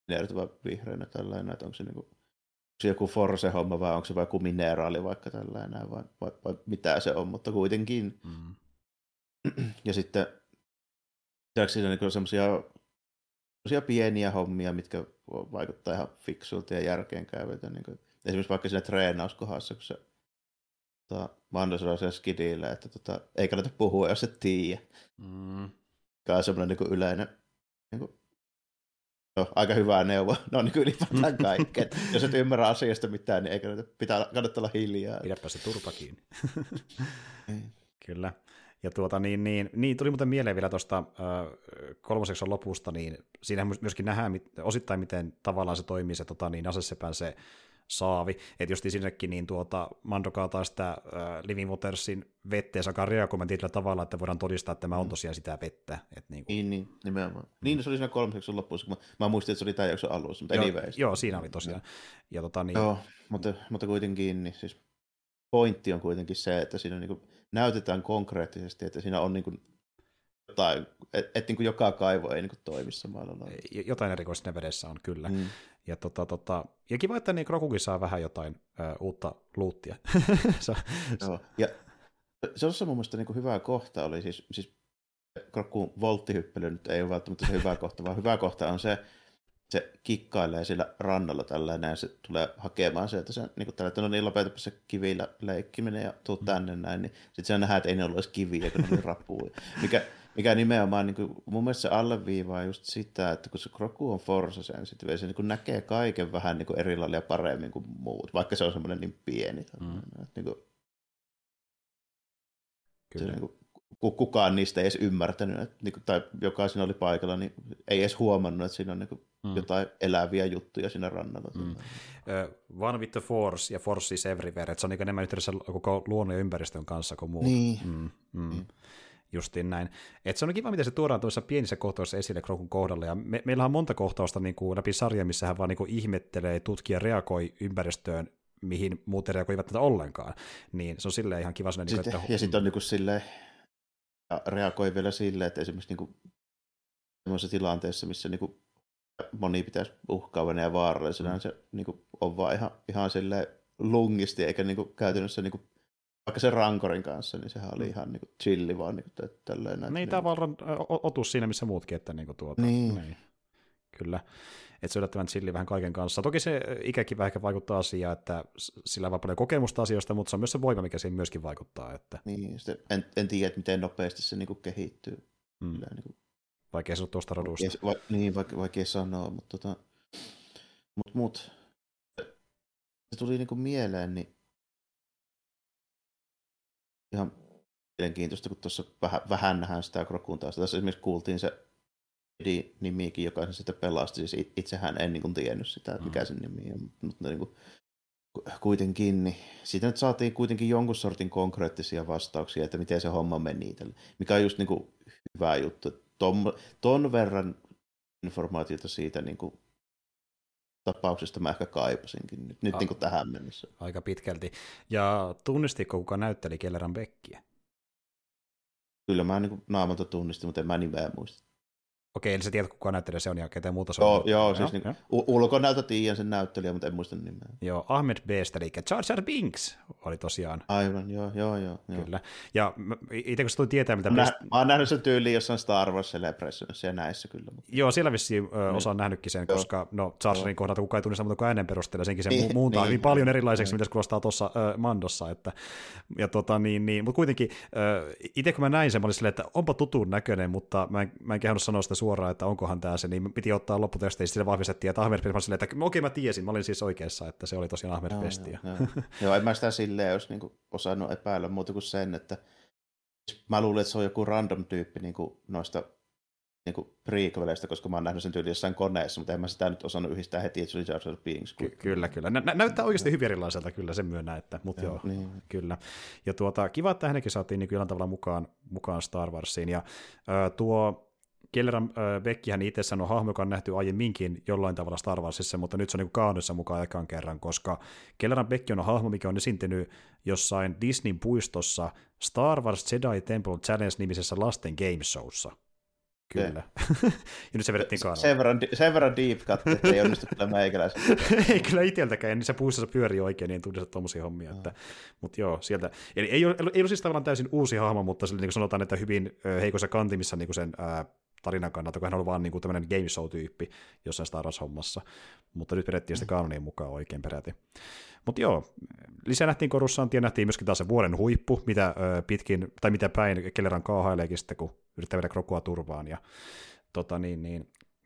minertyvä vihreänä tällainen, että onko se joku force-homma vai onko se joku mineraali vaikka tällainen vai mitä se on, mutta kuitenkin. Mm. Ja sitten siinä on niin semmoisia pieniä hommia, mitkä vaikuttaa ihan fiksulta ja järkeenkäyvältä. Niin esimerkiksi vaikka siinä treenauskohdassa, kun se Mandalorian skidillä, että ei kannata puhua, jos et tiedä. Mm. Tämä on semmoinen niin yleinen, niin kuin, aika hyvä neuvo. No niin ylipäätään kaikkea. Jos et ymmärrä asiasta mitään, niin ei kannata olla hiljaa. Pidäpä se turpa kiinni. Kyllä. Ja tuli muuten mieleen vielä tuosta kolmosekson lopusta, niin siinähän myöskin nähdään osittain, miten tavallaan se toimii se asesepän se saavi. Että just sinnekin niin Mando kaataa sitä Living Watersin vettä ja se alkaa reagoimaan tietyllä tavalla, että voidaan todistaa, että tämä on tosiaan sitä vettä. Et niin, nimenomaan. Niin, se oli siinä kolmosekson lopussa, kun mä muistin, että se oli tämän jakson alussa, mutta anyways. Joo, siinä oli tosiaan. Ja joo, mutta kuitenkin, niin siis pointti on kuitenkin se, että siinä on niin kuin näytetään konkreettisesti, että siinä on niin kuin jotain, että niin kuin joka kaivo ei niin kuin toimi samalla lailla. Jotain erikoista vedessä on, kyllä. Mm. Ja, ja kiva, että niin Grogukin saa vähän jotain uutta luuttia. No. Ja se on mun mielestä niin kuin hyvä kohta oli, siis Grogun volttihyppely nyt ei ole välttämättä se hyvä kohta, vaan hyvä kohta on se kikkailee sillä rannalla tällainen ja se tulee hakemaan sieltä sen, niin kuin tällä, että no niin lopetapa se kivillä leikkiminen ja tuu tänne näin, niin sitten se nähdään, että ei ne ollut edes kiviä, kun ne oli rapuja. Mikä nimenomaan, niin kuin, mun mielestä se alleviivaa just sitä, että kun se Grogu on force-sensitive, ja se niin näkee kaiken vähän niin eri lailla paremmin kuin muut, vaikka se on semmoinen niin pieni. Niin kuin, kyllä. Se, niin kuin, kukaan niistä ei edes ymmärtänyt, että, tai joka siinä oli paikalla, niin ei edes huomannut, että siinä on jotain eläviä juttuja siinä rannalla. One with the force ja force is everywhere, että se on enemmän yhteydessä koko luonnon ja ympäristön kanssa kuin muuta. Niin. Justiin näin. Et se on kiva, miten se tuodaan tuossa pienissä kohtauksissa esille Grogun kohdalla. Ja meillä on monta kohtausta niin kuin läpi sarja, missä hän vaan niin kuin ihmettelee, tutkii ja reagoi ympäristöön, mihin muut reagoivat tätä ollenkaan. Niin se on silleen ihan kiva. Silleen, sitten, niin kuin, että ja sitten on niin kuin silleen, ja reagoi vielä silleen, että esimerkiksi niin kuin semmoisessa tilanteessa, missä niin kuin moni pitäisi uhkaavana ja vaarallisena, se niin kuin on vaan ihan silleen lungisti, eikä niin kuin käytännössä niin kuin vaikka sen rankorin kanssa, niin sehän oli ihan niinku chilli vaan niinku tälleen näin. Niin tavallaan otus siinä missä muutkin, että niinku tuota. Niin. Kyllä. Että se yllättävän chilli vähän kaiken kanssa. Toki se ikäkin vähän vaikuttaa asiaan, että sillä on paljon kokemusta asioista, mutta se on myös se voima, mikä siihen myöskin vaikuttaa. Että... Niin, en tiedä, miten nopeasti se niinku kehittyy. Mm. Kyllä, niinku... Vaikea sanoa tuosta rodusta. Vaikea sanoa, mutta tota... Mut. Se tuli niinku mieleen, niin ihan mielenkiintoista, kun tuossa vähän nähdään sitä Grogun taas. Tässä esimerkiksi kuultiin se nimikin, joka sen sitä pelasti. Siis itsehän en niinku tiennyt sitä, mikä sen nimi on, mutta niinku, kuitenkin. Niin. Siitä nyt saatiin kuitenkin jonkun sortin konkreettisia vastauksia, että miten se homma meni tälle. Mikä on just niinku hyvä juttu. Ton verran informaatiota siitä niinku tapauksesta mä ehkä kaipasinkin nyt niin kuin tähän mennessä. Aika pitkälti. Ja tunnistitko, kuka näytteli Kelleran Beckiä? Kyllä mä niin naamalta tunnistin, mutta en mä nimeä muista. Okei, eli sä tiedät, kuka näyttelijä se on ja ketä muuta se on. Joo, siis niin, ulkonäöltä tiedän sen näyttelijä, mutta en muista nimeä. Joo, Ahmed Best, eli Jar Jar Binks oli tosiaan. Aivan, joo. Kyllä. Ja itse kun se tuli tietää, mitä... Mä oon nähnyt sen tyyliin jossain Star Wars Celebrationissa ja näissä kyllä. Mutta... Joo, siellä vissiin osaan nähnytkin sen, koska no Jar Jarin kohdalta kukaan ei tunnista muuta kuin äänen perusteella, senkin se muuntaa hyvin paljon erilaiseksi, mitä se kuulostaa tuossa Mandossa. Että, ja mutta kuitenkin itse kun mä näin sen, mä olin silleen, että onpa tutun näköinen, mutta mä en kehannut sanoa sitä suoraan, että onkohan tämä se, niin piti ottaa lopputesteistä, sille vahvistettiin, että Ahmed Besti, että okei mä tiesin, mä olin siis oikeassa, että se oli tosiaan Ahmed Besti. Joo, en mä sitä silleen olisi niinku osannut epäillä muuta kuin sen, että mä luulin, että se on joku random tyyppi niinku noista niinku prequeleista, koska mä oon nähnyt sen tyyli jossain koneessa, mutta en mä sitä nyt osannut yhdistää heti, että se oli Jar Jar Binks. Kyllä. Näyttää oikeasti hyvin erilaiselta, kyllä sen myönnä, että, mutta joo, niin. Kyllä. Ja kiva, että hänenkin saatiin niin jollain tavalla mukaan Star Warsiin, ja tuo Kelleran Beckihän itse sanoi hahmo, joka on nähty aiemminkin jollain tavalla Star Warsissa, mutta nyt se on niin kaanoissa mukaan ekan kerran, koska Kelleran Becki on hahmo, mikä on esiintynyt jossain Disneyn puistossa Star Wars Jedi Temple Challenge-nimisessä lasten game showssa. Kyllä. Ja nyt se vedettiin kaanoon. Sen verran deep cut, että ei onnistu kyllä meikäläisen. Ei kyllä itseltäkään, niin se puistossa pyörii oikein, niin en tunnista tuommoisia hommia. Mutta joo, sieltä. Eli ei ole siis tavallaan täysin uusi hahmo, mutta niin kuin sanotaan, että hyvin heikossa kantimissa niin kuin sen... tarinan kannalta, kun hän oli vaan niinku tämmöinen game show-tyyppi jossain Star Wars-hommassa. Mutta nyt vedettiin sitä kaanonin mukaan oikein peräti. Mutta joo, lisää nähtiin Coruscantia, nähtiin myöskin taas se vuoden huippu, mitä pitkin, tai mitä päin Kelleran kaahaileekin sitten, kun yrittää viedä Grogua turvaan. Ja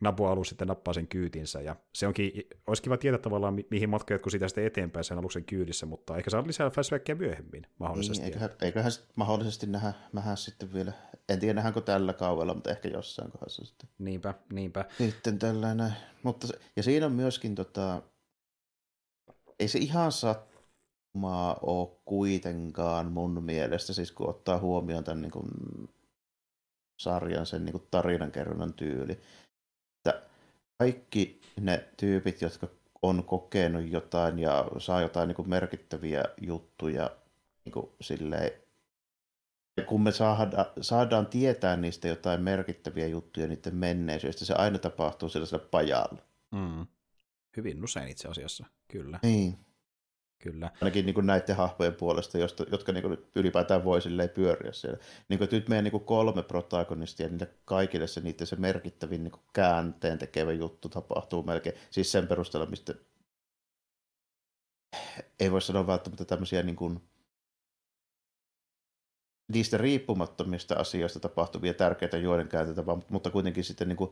Naboo-alus sitten nappaa sen kyytinsä, ja se onkin, olisi kiva tietää tavallaan, mihin matka jatkuu siitä sitten eteenpäin sen aluksen kyydissä, mutta ehkä saa lisää flashbackia myöhemmin mahdollisesti. Niin, eiköhän mahdollisesti nähdä sitten vielä, en tiedä nähdäänkö tällä kaudella, mutta ehkä jossain kohdassa sitten. Niinpä. Sitten tällainen, mutta ja siinä on myöskin, ei se ihan sattumaa ole kuitenkaan mun mielestä, siis kun ottaa huomioon tämän niin kuin, sarjan, sen niin kuin tarinankerronnan tyyli. Kaikki ne tyypit, jotka on kokenut jotain ja saa jotain niin kuin merkittäviä juttuja, niin kuin silleen, kun me saadaan tietää niistä jotain merkittäviä juttuja niiden menneisyydestä, se aina tapahtuu sellaisella pajalla. Mm. Hyvin usein itse asiassa, kyllä. Niin. Kyllä. Ainakin niin kuin näiden hahmojen puolesta, jotka niin kuin ylipäätään voi pyöriä siellä. Niin kuin, nyt meidän niin kuin 3 protagonistia, niille kaikille se merkittävin niin kuin käänteen tekevä juttu tapahtuu melkein. Siis sen perusteella, mistä ei voi sanoa välttämättä tämmöisiä niin kuin niistä riippumattomista asioista tapahtuvia tärkeitä juoden käänteitä, mutta kuitenkin sitten niin kuin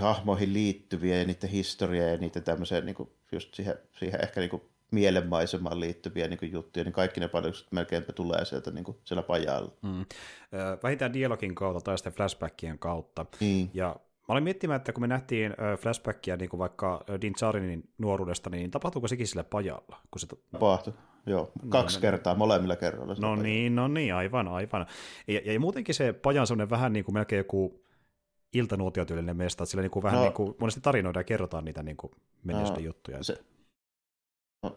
hahmoihin liittyviä ja niiden historiaa ja niiden tämmöiseen niin kuin just siihen ehkä niin kuin mielenmaisemaan liittyviä niin kuin juttuja, niin kaikki ne paljastukset melkeinpä tulee sieltä niin kuin siellä pajalla. Mm. Vähintään dialogin kautta tai sitten flashbackien kautta. Mm. Ja mä olin miettimään, että kun me nähtiin flashbackia niin kuin vaikka Din Djarinin nuoruudesta, niin tapahtuuko sekin sillä pajalla? Kun se tapahtui. Joo, 2 kertaa molemmilla kerralla. No niin, aivan. Ja muutenkin se paja on semmoinen vähän niin kuin melkein joku iltanuotiotyylinen mesta, että sillä niin kuin vähän niin kuin monesti tarinoidaan ja kerrotaan niitä niin kuin menneistä juttuja.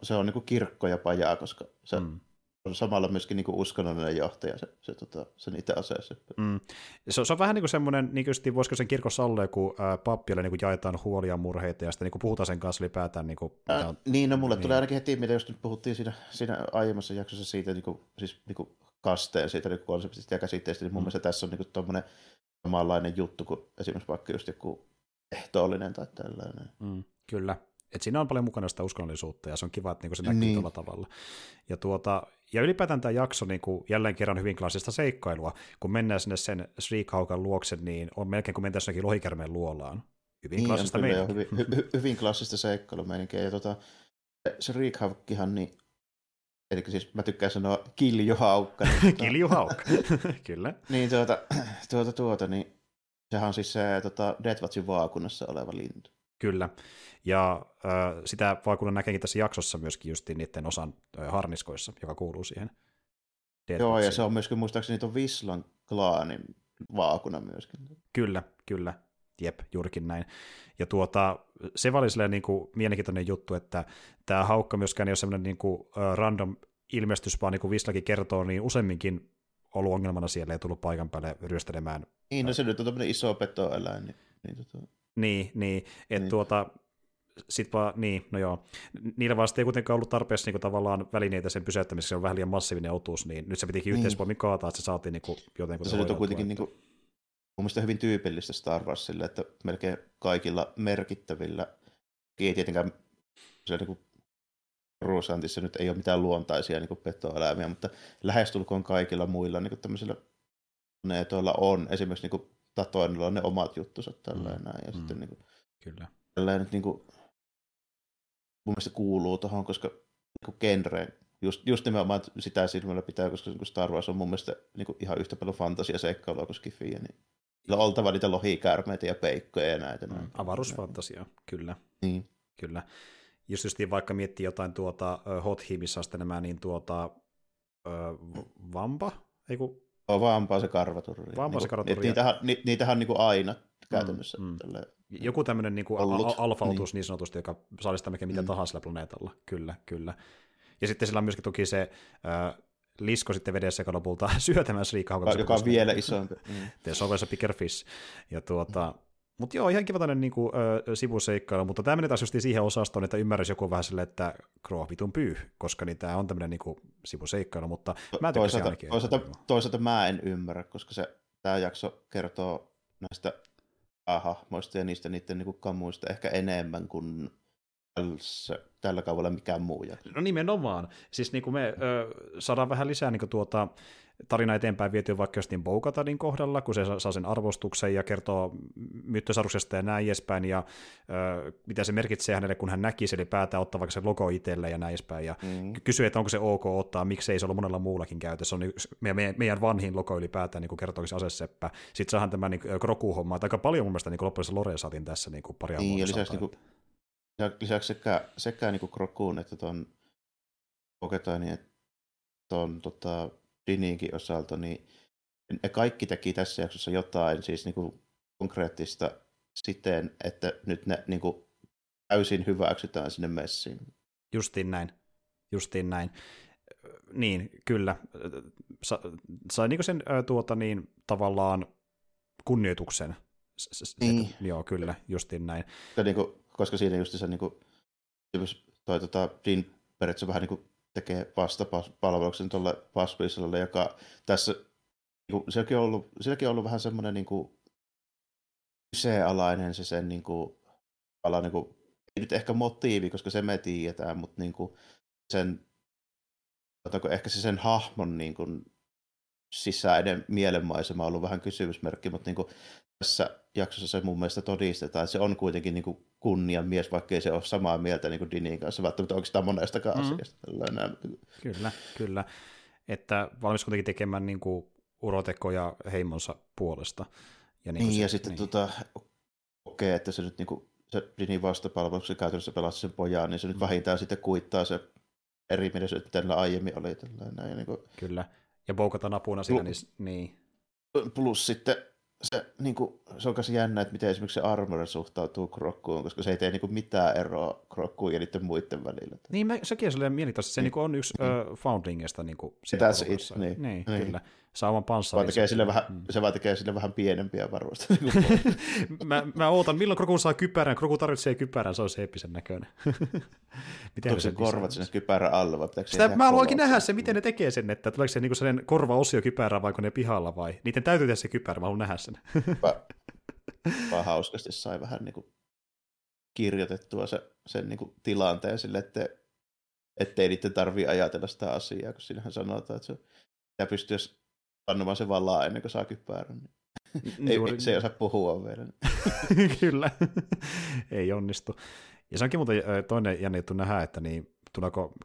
Se on niinku kirkko ja pajaa, koska se on samalla myöskin niinku uskonnollinen johtaja se niiden aseessa. Se on vähän niin kuin semmoinen, niin justiin voisiko sen kirkossa olla joku pappi, jolle niin jaetaan huolia, murheita ja sitten niin puhutaan sen kanssa ylipäätään. Mulle tulee ainakin heti, mitä just nyt puhuttiin siinä aiemmassa jaksossa siitä, kasteen siitä konseptista ja käsitteistä, niin mun mielestä tässä on niin tuommoinen samanlainen juttu kuin esimerkiksi vaikka just joku ehtoollinen tai tällainen. Kyllä. Et siinä on paljon mukana sitä uskonnollisuutta, ja se on kiva, että se näkyy tuolla tavalla. Ja ylipäätään tämä jakso jälleen kerran hyvin klassista seikkailua. Kun mennään sinne sen Shriek-hawkan luokse, niin on melkein kuin mennään jossakin lohikärmen luolaan. Hyvin klassista meininkiä. Hyvin klassista seikkailumeininkiä. Ja Shriek-hawkkihan, niin, eli siis mä tykkään sanoa kiljuhaukka. Niin, kiljuhaukka, kyllä. Niin niin sehän on siis se Death Watchin vaakunnassa oleva lintu. Kyllä, ja sitä vaakunnan näkeekin tässä jaksossa myöskin justiin niiden osan harniskoissa, joka kuuluu siihen. Joo, ja se on myöskin muistaakseni tuon Vislan klaanin vaakuna myöskin. Kyllä, jep, juurikin näin. Ja se oli silleen mielenkiintoinen juttu, että tämä haukka myöskään ei ole sellainen random ilmestys, vaan niin kuin Vislakin kertoo, niin useamminkin ollut ongelmana siellä ja tullut paikan päälle ryöstelemään. Niin, se nyt on tämmöinen iso petoeläin, Niin, että niillä vaan sitten ei kuitenkaan ollut tarpeeksi tavallaan välineitä sen pysäyttämiseksi, se on vähän liian massiivinen otus, niin nyt se pitikin yhteisvoimin kaataa, että se saatiin jotenkin. Se nyt on kuitenkin mun mielestä hyvin tyypillistä Star Warsille, että melkein kaikilla merkittävillä, ei tietenkään se Coruscantissa nyt ei ole mitään luontaisia petoeläimiä, mutta lähestulkoon kaikilla muilla tämmöisillä planeetoilla on esimerkiksi Tatoinilla on ne omat juttusa tällainen ja sitten kyllä. Tällainen mun mielestä kuuluu tuohon, koska genreen just nimenomaan sitä silmällä pitää, koska Star Wars on mun mielestä ihan yhtä paljon fantasiaseikkailua kuin skifiä, niin on oltava niitä lohikäärmeitä ja peikkoja ja näitä. Avaruusfantasiaa, kyllä. Niin. Kyllä. Justiin vaikka miettii jotain Hot Heamissä on sitten nämä vampa, eiku vaampaa se karvaturri. Niitähän on aina käytännössä. Joku tämmöinen alfautus niin sanotusti, joka saalistaa melkein mitä tahansa planeetalla. Kyllä. Ja sitten sillä on myöskin toki se lisko sitten vedessä, joka lopulta syö tämän Shriek-hawkan. Joka on vielä isompi. The Sovessa Bigger Fish. Mutta joo, ihan kiva tämmöinen sivuseikkailu, mutta tämä menee taas just siihen osastoon, että ymmärrys joku vähän silleen, että Kroh vitun pyy, koska niin tämä on tämmöinen sivuseikkailu, mutta mä tykkäsin ainakin. Toisaalta mä en ymmärrä, koska tämä jakso kertoo näistä hahmoista ja niiden kamuista ehkä enemmän kuin tällä kaudella mikään muu jakso. No nimenomaan. Siis me saadaan vähän lisää tarina eteenpäin vietyä vaikka jostain Bo-Katanin kohdalla, kun se saa sen arvostuksen ja kertoo myttösaruksesta ja näin edespäin, ja mitä se merkitsee hänelle, kun hän näki sen, eli päätään ottaa vaikka sen logo itselle ja näin edespäin, ja kysyy, että onko se ok ottaa, miksei se ollut monella muullakin käytössä, se on meidän vanhin logo ylipäätään, niin kuin kertoo se aseseppä. Sitten saadaan tämä Grogu-homma, aika paljon mun mielestä loppujen Lorea saatiin tässä paria vuodessa. Lisäksi sekä Groguun että tuon Bo-Katanin että tuon Dininkin osalta, niin ne kaikki teki tässä jaksossa jotain siis konkreettista siten, että nyt ne täysin hyväksytään sinne messiin. Justiin näin. Niin, kyllä. Sai sen tavallaan kunnioituksen. Niin. Joo, kyllä, justiin näin. Ja, koska siinä just se Din periaatteessa vähän tekee vastapalveluksen tuolle Paspiselle, joka tässä, silläkin on ollut vähän semmoinen kyseenalainen se sen ei nyt ehkä motiivi, koska se me tiedetään, mutta ehkä se sen hahmon sisäinen mielenmaisema on ollut vähän kysymysmerkki, mutta tässä jaksossa se mun mielestä todistetaan, että se on kuitenkin kunnian mies, vaikkei se ole samaa mieltä Dinin kanssa, välttämättä oikeastaan monestakaan asiasta. Kyllä. Että valmis kuitenkin tekemään urotekoja heimonsa puolesta. Ja, että se nyt se Dinin vastapalveluksessa käytännössä pelasi sen pojaan, niin se nyt vähintään sitten kuittaa se erimielisyys, mitä tällä aiemmin oli. Kyllä, ja Bo-Katan apuna siinä. Plus sitten se, niin kuin, se on myös jännä, että miten esimerkiksi se Armor suhtautuu Groguun, koska se ei tee niin kuin mitään eroa Groguun ja niiden muiden välillä. Niin, sekin on sellainen mielenkiintoista. Se niin kuin on yksi Foundlingista. Niin kuin it, niin. Niin, kyllä. Sauman panssari. Se vaan tekee sille vähän pienempiä varmasti. mä ootan, milloin Grogu saa kypärän. Grogu tarvitsee kypärän, se on se eeppisen näköinen. Onko se korvat sinne kypärän alle? Vai sitä mä haluankin nähdä se, miten ne tekee sen, että tuleeko se niin sellainen korvaosio kypärää vai kun ne pihalla vai? Niiden täytyy tehdä se kypärä, mä haluan nähdä sen. Vaan hauskasti sai vähän niin kuin kirjoitettua sen niin kuin tilanteen sille, ettei niiden tarvitse ajatella sitä asiaa, kun siinähän sanotaan, että se pitää pystyä sanomaan se valaa ennen kuin saa kypärän. Se ei osaa puhua vielä. Kyllä, ei onnistu. Ja se onkin muuten toinen jännä juttu nähdä, että niin,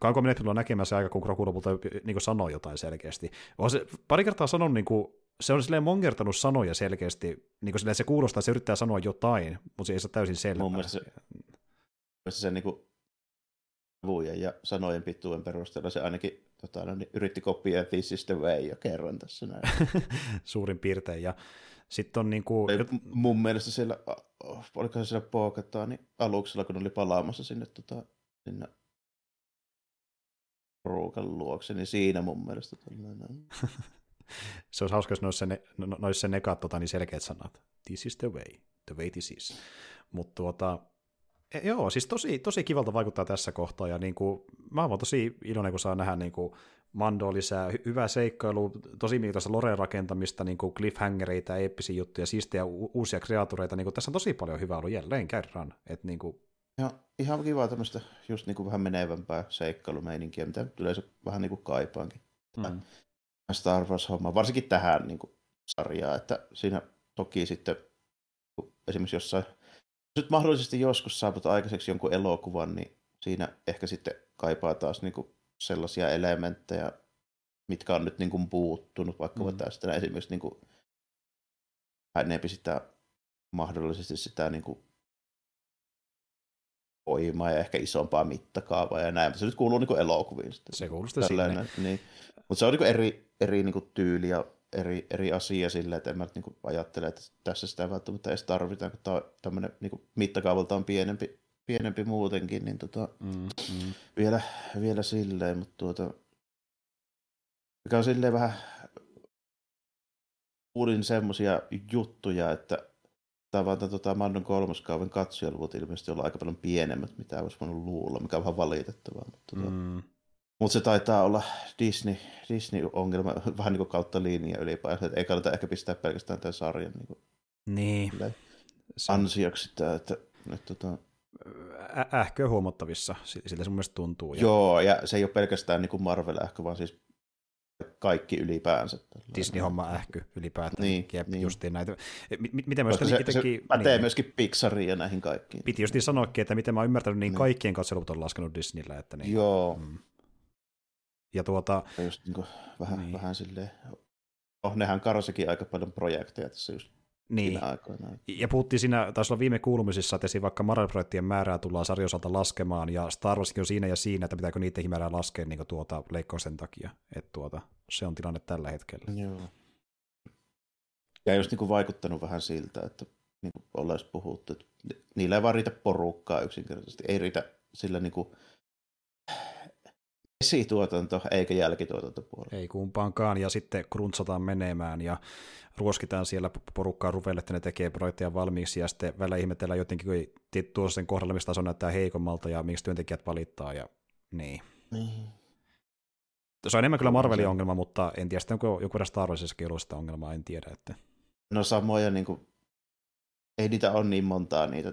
kauanko menet tulla näkemään se aika, kun Grogu lopulta niin sanoo jotain selkeästi. On se pari kertaa sanonut, niin kuin, se on silleen mongertanut sanoja selkeästi, niin kuin silleen se kuulostaa, että se yrittää sanoa jotain, mutta se ei saa täysin selvää. Mun mielestä se niin kuin avujen ja sanojen pituuden perusteella se ainakin niin yritti kopioida This is the way jo kerran tässä näin. Suurin piirtein. Ja sitten on niin kuin... Mun mielestä siellä, oliko se siellä Bo-Katanin niin aluksella, kun oli palaamassa sinne, sinne ruukan luokse, niin siinä mun mielestä tällainen... Se olisi hauska, jos ne olisi nekat niin selkeät sanat. This is the way this is. Mutta joo, siis tosi kivalta vaikuttaa tässä kohtaa, ja niin kuin, mä oon tosi iloinen, kun saa nähdä niin kuin Mandoa lisää, hyvää seikkailua, tosi mielenkiintoista Loren rakentamista, niin kuin cliffhangereita, eeppisiä juttuja, siistejä uusia kreatureita, niin kuin, tässä on tosi paljon hyvää ollut jälleen kerran. Et, niin kuin... ja, ihan kivaa tämmöistä just niin kuin vähän menevämpää seikkailumeininkiä, mitä yleensä vähän niin kuin kaipaankin. Star Wars-hommaa, varsinkin tähän niin kuin, sarjaan, että siinä toki sitten esimerkiksi jossain, jos nyt mahdollisesti joskus saavut aikaiseksi jonkun elokuvan, niin siinä ehkä sitten kaipaa taas niin kuin, sellaisia elementtejä, mitkä on nyt niin kuin, puuttunut, vaikka tästä esimerkiksi niin kuin, aineempi sitä mahdollisesti sitä niin kuin, voimaa ja ehkä isompaa mittakaavaa ja näin, mutta se nyt kuuluu niin kuin, elokuviin. Sitten. Se kuulostaa sinne. Niin. Mutta se on niinku eri niinku tyyli ja eri asia sillä, että en mä niinku ajattele, että tässä sitä välttämättä edes tarvitaan, kun tämmöinen niinku mittakaavaltaan pienempi muutenkin, niin vielä silleen, mutta mikä on silleen vähän, kuulin semmoisia juttuja, että tavataan Mandon kolmoskauden katsojaluvut ilmeisesti olla aika paljon pienemmät, mitä olisi voinut luulla, mikä on vähän valitettavaa, mutta Mutta se taitaa olla Disney-ongelma vähän niin kuin kautta linja ylipäänsä, että ei kannata ehkä pistää pelkästään tämän sarjan niin. ansioksi sitä, että ähköä huomattavissa, siltä se mun mielestä tuntuu. Joo, ja se ei ole pelkästään niin kuin Marvel-ähkö, vaan siis kaikki ylipäänsä. Disney-homma ähky ylipäätään. Niin. Justiin näitä. Miten mä se pätee niin, myöskin Pixariin ja näihin kaikkiin. Piti justiin sanoakin, että miten mä oon ymmärtänyt, niin kaikkien katseluvut on laskenut Disneyllä. Että niin, joo. Ja just niin kuin vähän silleen, nehän karsikin aika paljon projekteja tässä just niin. aikoina. Ja puhuttiin siinä, taisi olla viime kuulumisissa, että esimerkiksi vaikka Marvel-projektien määrää tullaan sarjosalta laskemaan, ja Star Warskin on siinä, että pitääkö niidenkin määrää laskea niin leikkausten takia. Että se on tilanne tällä hetkellä. Joo. Ja just niin kuin vaikuttanut vähän siltä, että niin kuin ollaan puhuttu, että niillä ei vaan riitä porukkaa yksinkertaisesti, ei riitä sillä niin kuin esituotanto eikä jälkituotanto puolella. Ei kumpaankaan, ja sitten gruntsataan menemään ja ruoskitaan siellä porukkaa ruvelle, että ne tekee projekteja valmiiksi, ja sitten välillä ihmetellään jotenkin, kun tuossa sen kohdalla, mistä taso näyttää heikommalta, ja miksi työntekijät valittaa, ja niin. Se on enemmän kyllä Marvelin ongelma, mutta en tiedä, onko joku verran Star Warsissakin ollut sitä ongelmaa, en tiedä. Että... No samoja, niin kuin... ei niitä ole niin montaa niitä,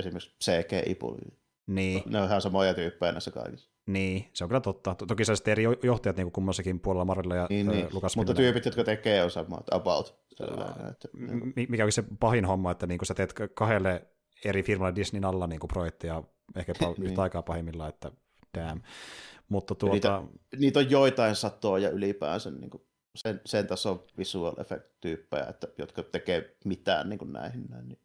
esimerkiksi CG-ipuja. Niin. Ne on ihan samoja tyyppejä näissä kaikissa. Niin, se on kyllä totta. Toki se on sitten eri johtajat niin kummassakin puolella, Marvelilla ja Lucasfilmilla. Mutta tyypit, jotka tekee, on samat, about. Mikä onkin se pahin homma, että niin sä teet kahdelle eri firmalle Disneyn alla niin projekteja, ehkä yhtä aikaa pahimmillaan, että damn. Mutta niitä on joitain satoja ylipäänsä, niin kuin sen tason visual effect-tyyppejä, jotka tekee mitään niin kuin näihin. Niin.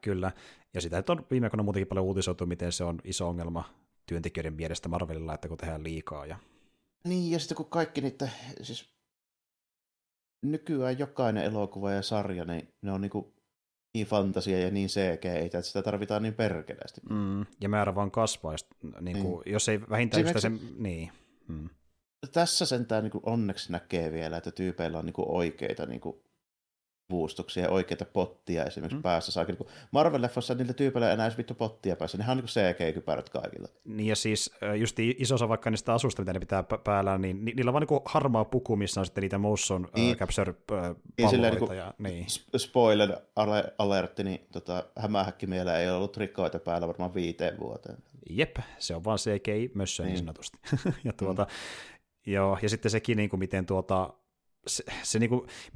Kyllä. Ja sitä on viime aikoina muutenkin paljon uutisoitu, miten se on iso ongelma työntekijöiden mielestä Marvelilla, että kun tehdään liikaa. Ja... Niin, ja sitten kun kaikki niitä, siis nykyään jokainen elokuva ja sarja, niin ne on niin fantasia ja niin CG, että sitä tarvitaan niin perkeleesti. Mm, ja määrä vaan kasvaa, niin. Jos ei vähintään sitä sen... Niin. Mm. Tässä sentään onneksi näkee vielä, että tyypeillä on oikeita puustuksia ja oikeita pottia esimerkiksi päässä. Saakin, Marvel-leffossa niillä tyypeillä ei enää edes vittu pottia päässä, nehän on CG-kypärät kaikilla. Niin ja siis just iso osa vaikka niistä asusta, mitä ne pitää päällä, niin niillä on vaan harmaa puku, missä on sitten niitä motion capture-palveluita. Niin. Spoiler alertti, niin hämähäkki meillä ei ollut rikoita päällä varmaan 5 vuoteen. Jep, se on vaan CG-mössö niin sanotusti. Ja joo, ja sitten sekin, miten se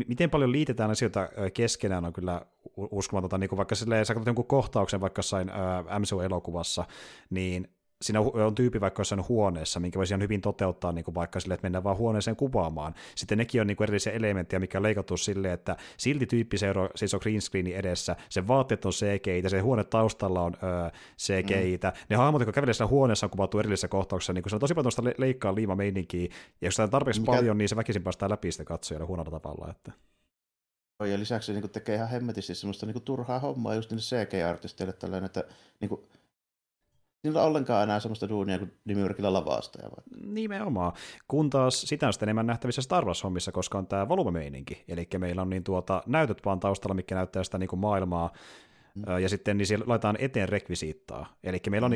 miten paljon liitetään asioita keskenään on kyllä uskomatonta, vaikka silleen, sä katsot jonkun kohtauksen vaikka jossain MCU-elokuvassa, niin siinä on tyyppi vaikka jossain huoneessa, minkä voisi ihan hyvin toteuttaa vaikka silleen, että mennään vaan huoneeseen kuvaamaan. Sitten nekin on erillisiä elementtejä, mikä on leikattu silleen, että silti tyyppi seisoo green screenin edessä, sen vaatteet on CGI-tä, se huone taustalla on CGI-tä. Ne hahmot, jotka kävelee siellä huoneessa on kuvattu erillisissä kohtauksissa, niin kun se on tosi paljon tuosta leikkaa liimameininkiä, ja jos sitä on tarpeeksi paljon, niin se väkisin päästään läpi sitä katsojalle huonolla tavalla. Että. Ja lisäksi se tekee ihan hemmetisti semmoista turhaa hommaa just niille CGI-artisteille tällainen, että niillä on ollenkaan enää semmoista duunia kuin nimyrkillä lavasta. Nimenomaan. Kun taas sitä on sitten enemmän nähtävissä Star Wars-hommissa, koska on tämä volumemeininki. Eli meillä on näytöt vaan taustalla, mikä näyttää sitä maailmaa, ja sitten niin siellä laitetaan eteen rekvisiittaa. Eli meillä on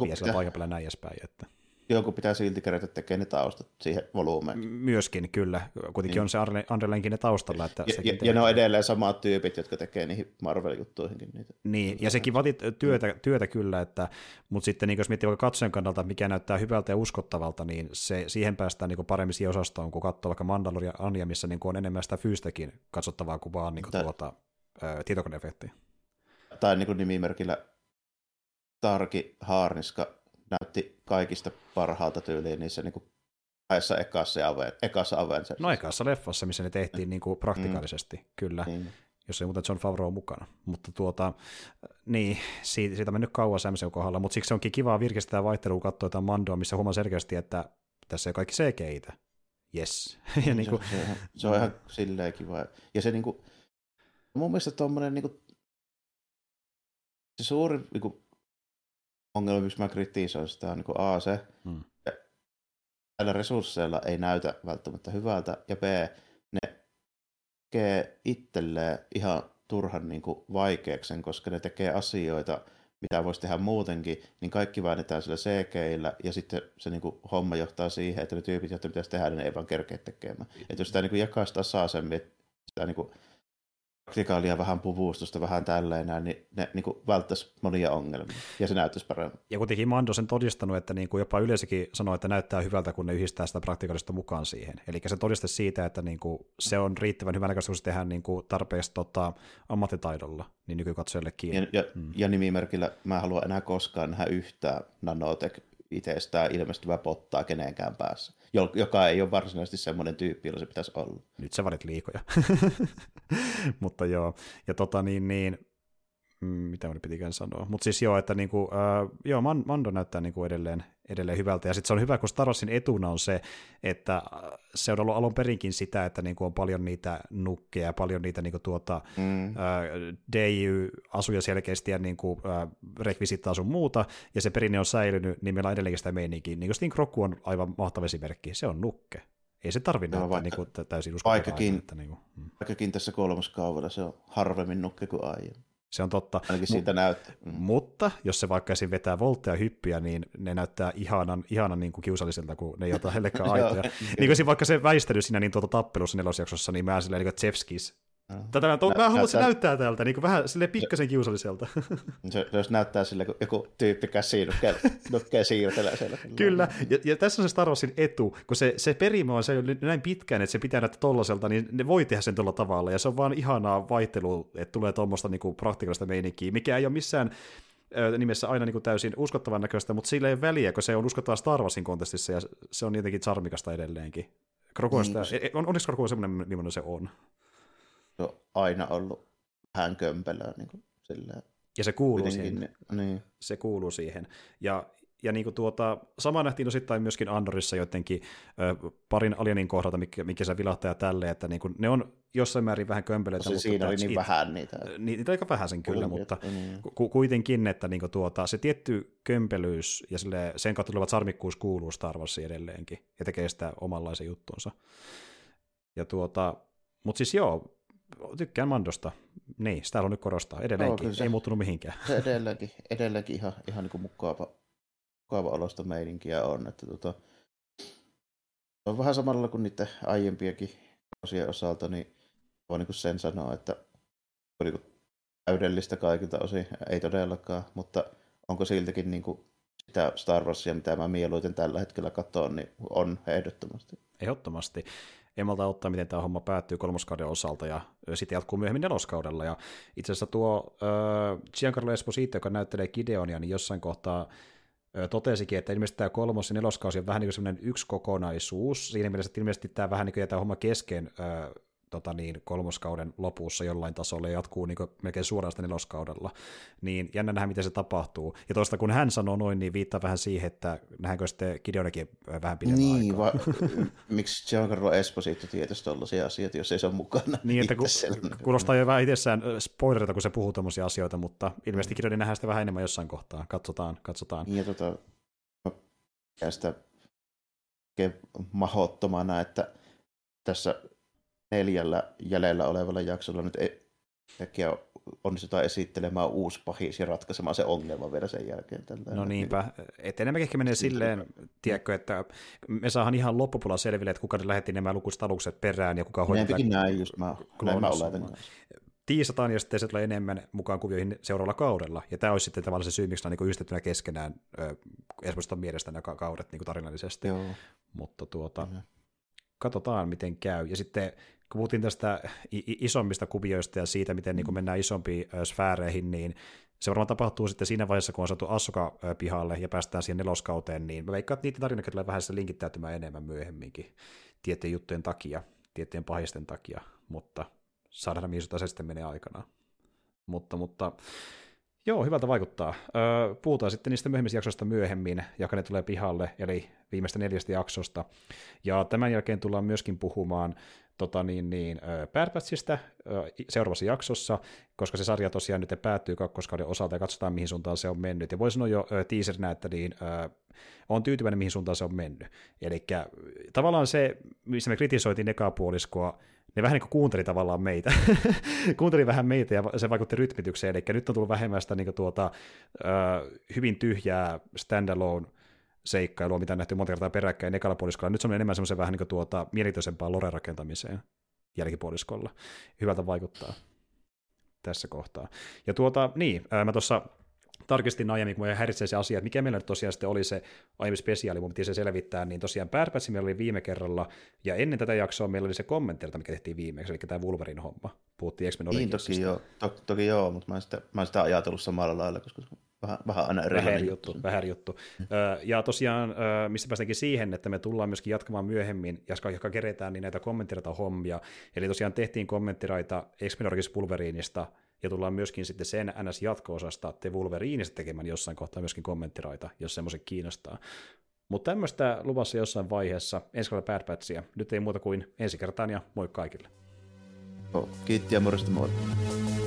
kiviä sillä paikan päällä näin edespäin. Että. Joku pitää silti kerätä tekemään ne taustat siihen volumeen. Myöskin, kyllä. Kuitenkin on se Unrealenkin ne taustalla. Että ja ne on edelleen samat tyypit, jotka tekee niihin Marvel-juttuihinkin. Niitä. Niin, ja sekin vaatii työtä kyllä, mutta sitten jos miettii vaikka katsojan kannalta, mikä näyttää hyvältä ja uskottavalta, niin siihen päästään paremmin siihen osastoon, kun katsoo vaikka Mandaloriania, missä on enemmän sitä fyystäkin katsottavaa kuin vaan tietokoneefektiä. Tai nimimerkillä Tarki Haarniska näytti kaikista parhaalta tyyliin niissä kahdessa ekassa Avengersissa. No ekassa leffassa, missä ne tehtiin praktikaalisesti, kyllä, jos ei muuta John Favreau mukana. Mutta niin, siitä on mennyt kauan MCU:n kohdalla, mutta siksi onkin kivaa virkistää vaihtelua katsoa jotain Mandoa, missä huomaa selkeästi, että tässä ei kaikki CGI-tä. Yes. Ja se on ihan silleen kiva. Ja se mun mielestä tommonen se suuri ongelma, miksi mä kritisoin sitä, on se, että näillä resursseilla ei näytä välttämättä hyvältä, ja B, ne tekee itselleen ihan turhan vaikeaksen, koska ne tekee asioita, mitä voisi tehdä muutenkin, niin kaikki väännetään sillä CG:llä, ja sitten se homma johtaa siihen, että ne tyypit, joita pitäisi tehdä, ne ei vaan kerkeä tekemään. Että jos sitä jakaa sitä tasaisemmin, sitä praktikaalia, vähän puvustusta, vähän tälleen, niin ne välttäisi monia ongelmia, ja se näyttäisi paremmin. Ja kuitenkin Mando sen todistanut, että jopa yleisökin sanoo, että näyttää hyvältä, kun ne yhdistää sitä praktikaalista mukaan siihen. Eli se todiste siitä, että se on riittävän hyvän näköistä, kun se tehdään tarpeeksi ammattitaidolla, niin nykykatsojalle kiinni. Ja nimimerkillä mä en halua enää koskaan nähdä yhtään nanotech itsestään ilmestyvää pottaa kenenkään päässä, joka ei ole varsinaisesti semmoinen tyyppi, jolla se pitäisi olla. Nyt sä valit liikoja. Mutta joo, ja mitä minä pitikään sanoa, mutta siis joo, että Mando näyttää edelleen hyvältä, ja sitten se on hyvä, kun Star Warsin etuna on se, että se on ollut alun perinkin sitä, että on paljon niitä nukkeja, paljon niitä DJ-asuja selkeästi ja rekvisiittaa sun muuta, ja se perinne on säilynyt, niin meillä on edelleenkin sitä meininkiä. Niin kuin Grogu on aivan mahtava esimerkki, se on nukke. Ei se tarvitse näyttää täysin uskottavaa. Vaikkakin tässä 3. kaudella se on harvemmin nukke kuin aiemmin. Se on totta. Ainakin siitä näyttää. Mutta jos se vaikka esim. Vetää voltteja hyppyjä, niin ne näyttää ihanan kiusalliselta, kun ne ei ota hellekään aitoja. Vaikka se väistely siinä tappelussa 4. jaksossa, niin mä silleen chefskis. Mä haluan, se näyttää tältä, vähän silleen pikkasen kiusalliselta. Se näyttää silleen, kun joku tyyppi käsiin nukkee siirtelee siellä. Kyllä, ja tässä on se Star Warsin etu, kun se perimä on se näin pitkään, että se pitää näyttää tollaselta, niin ne voi tehdä sen tuolla tavalla, ja se on vaan ihanaa vaihtelua, että tulee tuommoista praktikallista meininkiä, mikä ei ole missään nimessä aina täysin uskottavan näköistä, mutta sillä ei ole väliä, kun se on uskottava Star Warsin kontestissa, ja se on jotenkin charmikasta edelleenkin. Onneksi Grogu on semmoinen, millainen se on. Se on aina ollut vähän kömpelöä. Ja se kuuluu siihen. Niin. Se kuuluu siihen. Ja Ja niin kuin sama nähtiin osittain myöskin Andorissa joidenkin parin alienin kohdalta, mikä se vilahtaa ja tälleen, että niin kuin, ne on jossain määrin vähän kömpelöitä. Se mutta siinä oli niin vähän niitä. Niitä aika vähän sen kyllä, mutta kuitenkin, että niin kuin se tietty kömpelyys ja sen kautta tulevat sarmikkuus kuuluu Star Warsiin edelleenkin ja tekee sitä omanlaisen juttunsa. Ja mutta siis joo, tykkään Mandosta. Niin, sitä haluan nyt korostaa edelleenkin, ei muuttunut mihinkään. Se edelleenkin ihan niin kuin mukava olosta meininkiä on, että on vähän samalla kuin niiden aiempiakin osien osalta, niin voi niin kuin sen sanoa, että on niin kuin täydellistä kaikilta osin, ei todellakaan, mutta onko siltäkin niin kuin sitä Star Warsia, mitä mä mieluiten tällä hetkellä katson, niin on ehdottomasti. Ehdottomasti. En malta ottaa, miten tämä homma päättyy kolmoskauden osalta, ja sitten jatkuu myöhemmin neloskaudella. Ja itse asiassa tuo Giancarlo Esposito, joka näyttelee Gideonia, niin jossain kohtaa totesikin, että ilmeisesti tämä kolmos- ja neloskausi on vähän niin kuin sellainen yksi kokonaisuus. Siinä mielessä, että ilmeisesti tämä vähän niin kuin jätä homma kesken kolmoskauden lopussa jollain tasolla ja jatkuu niin kuin melkein suoraan sitä neloskaudella. Niin jännä nähdä, miten se tapahtuu. Ja toista kun hän sanoo noin, niin viittaa vähän siihen, että nähdäänkö sitten Gideonikin vähän pidemmän niin, aikaa. Miksi Giancarlo Esposito tietysti tollaisia asioita, jos ei se ole mukana? Niin, että kuulostaa jo vähän itsessään spoilerita, kun se puhuu tommosia asioita, mutta ilmeisesti Gideoni nähdään sitä vähän enemmän jossain kohtaa. Katsotaan. Niin, ja mä sitä mahdottomana, että tässä 4 jäljellä olevalla jaksolla nyt ei onnistutaan esittelemään uusi pahis ja ratkaisemaan se ongelma vielä sen jälkeen. No niinpä. Että enemmänkin ehkä menee silleen, tiedätkö, että me saadaan ihan loppupuolella selville, että kuka ne lähetti nämä lukuiset alukset perään ja kuka hoitaa kloonasummaa. Tiisataan ja sitten se tulee enemmän mukaan kuvioihin seuraavalla kaudella. Ja tämä olisi sitten tavallaan se syy, miksi nämä on yhdistettynä keskenään Esposton mielestä nämä kaudet tarinallisesti. Joo. Mutta katsotaan, miten käy. Ja sitten kun puhuttiin tästä isommista kuvioista ja siitä, miten niin mennään isompiin sfääreihin, niin se varmaan tapahtuu sitten siinä vaiheessa, kun on saatu Ahsoka pihalle ja päästään siihen neloskauteen, niin mä veikkaan, että niiden tarinoita tulee vähän linkittäytymään enemmän myöhemminkin tiettyjen juttujen takia, tiettyjen pahisten takia, mutta saadaan mihin se sitten menee aikanaan. Mutta joo, hyvältä vaikuttaa. Puhutaan sitten niistä myöhemmistä jaksoista myöhemmin, joka ne tulee pihalle, eli viimeistä 4 jaksosta. Ja tämän jälkeen tullaan myöskin puhumaan Bad Batchista seuraavassa jaksossa, koska se sarja tosiaan nyt päättyy kakkoskauden osalta ja katsotaan, mihin suuntaan se on mennyt. Ja voi sanoa jo teaserinä, että on tyytyväinen, mihin suuntaan se on mennyt. Eli tavallaan se, missä me kritisoitiin ekaa puoliskoa, ne vähän niin kuin kuunteli tavallaan meitä. Kuunteli vähän meitä ja se vaikutti rytmitykseen, eli nyt on tullut vähemmän sitä niin kuin hyvin tyhjää standalone seikkailua, mitä on nähty monta kertaa peräkkäin ekalla puoliskolla. Nyt se on enemmän semmoisen vähän niin kuin mielenkiintoisempaa lore-rakentamiseen jälkipuoliskolla. Hyvältä vaikuttaa tässä kohtaa. Ja mä tuossa tarkistin aiemmin, kun mä häiritsee se asia, että mikä meillä nyt tosiaan sitten oli se aiemmin spesiaali, mun piti se selvittää, niin tosiaan Bad Batch meillä oli viime kerralla, ja ennen tätä jaksoa meillä oli se kommentteilta, mikä tehtiin viimeksi, eli tämä Wolverine homma. Puhuttiin X-Men Originsista. Niin, toki joo, mutta mä en sitä ajatellut samalla lailla, koska vähän juttu. Ja tosiaan, mistä päästäänkin siihen, että me tullaan myöskin jatkamaan myöhemmin, joka keretään, niin näitä kommenttiraita hommia. Eli tosiaan tehtiin kommenttiraita X-Men Origins Wolverinesta, ja tullaan myöskin sitten sen NS-jatko-osasta The Wolverinesta tekemään jossain kohtaa myöskin kommenttiraita, jos semmoiset kiinnostaa. Mutta tämmöistä luvassa jossain vaiheessa, ensi kertaa Bad Batchia. Nyt ei muuta kuin ensi kertaan ja moi kaikille. Kiitti ja morjesta.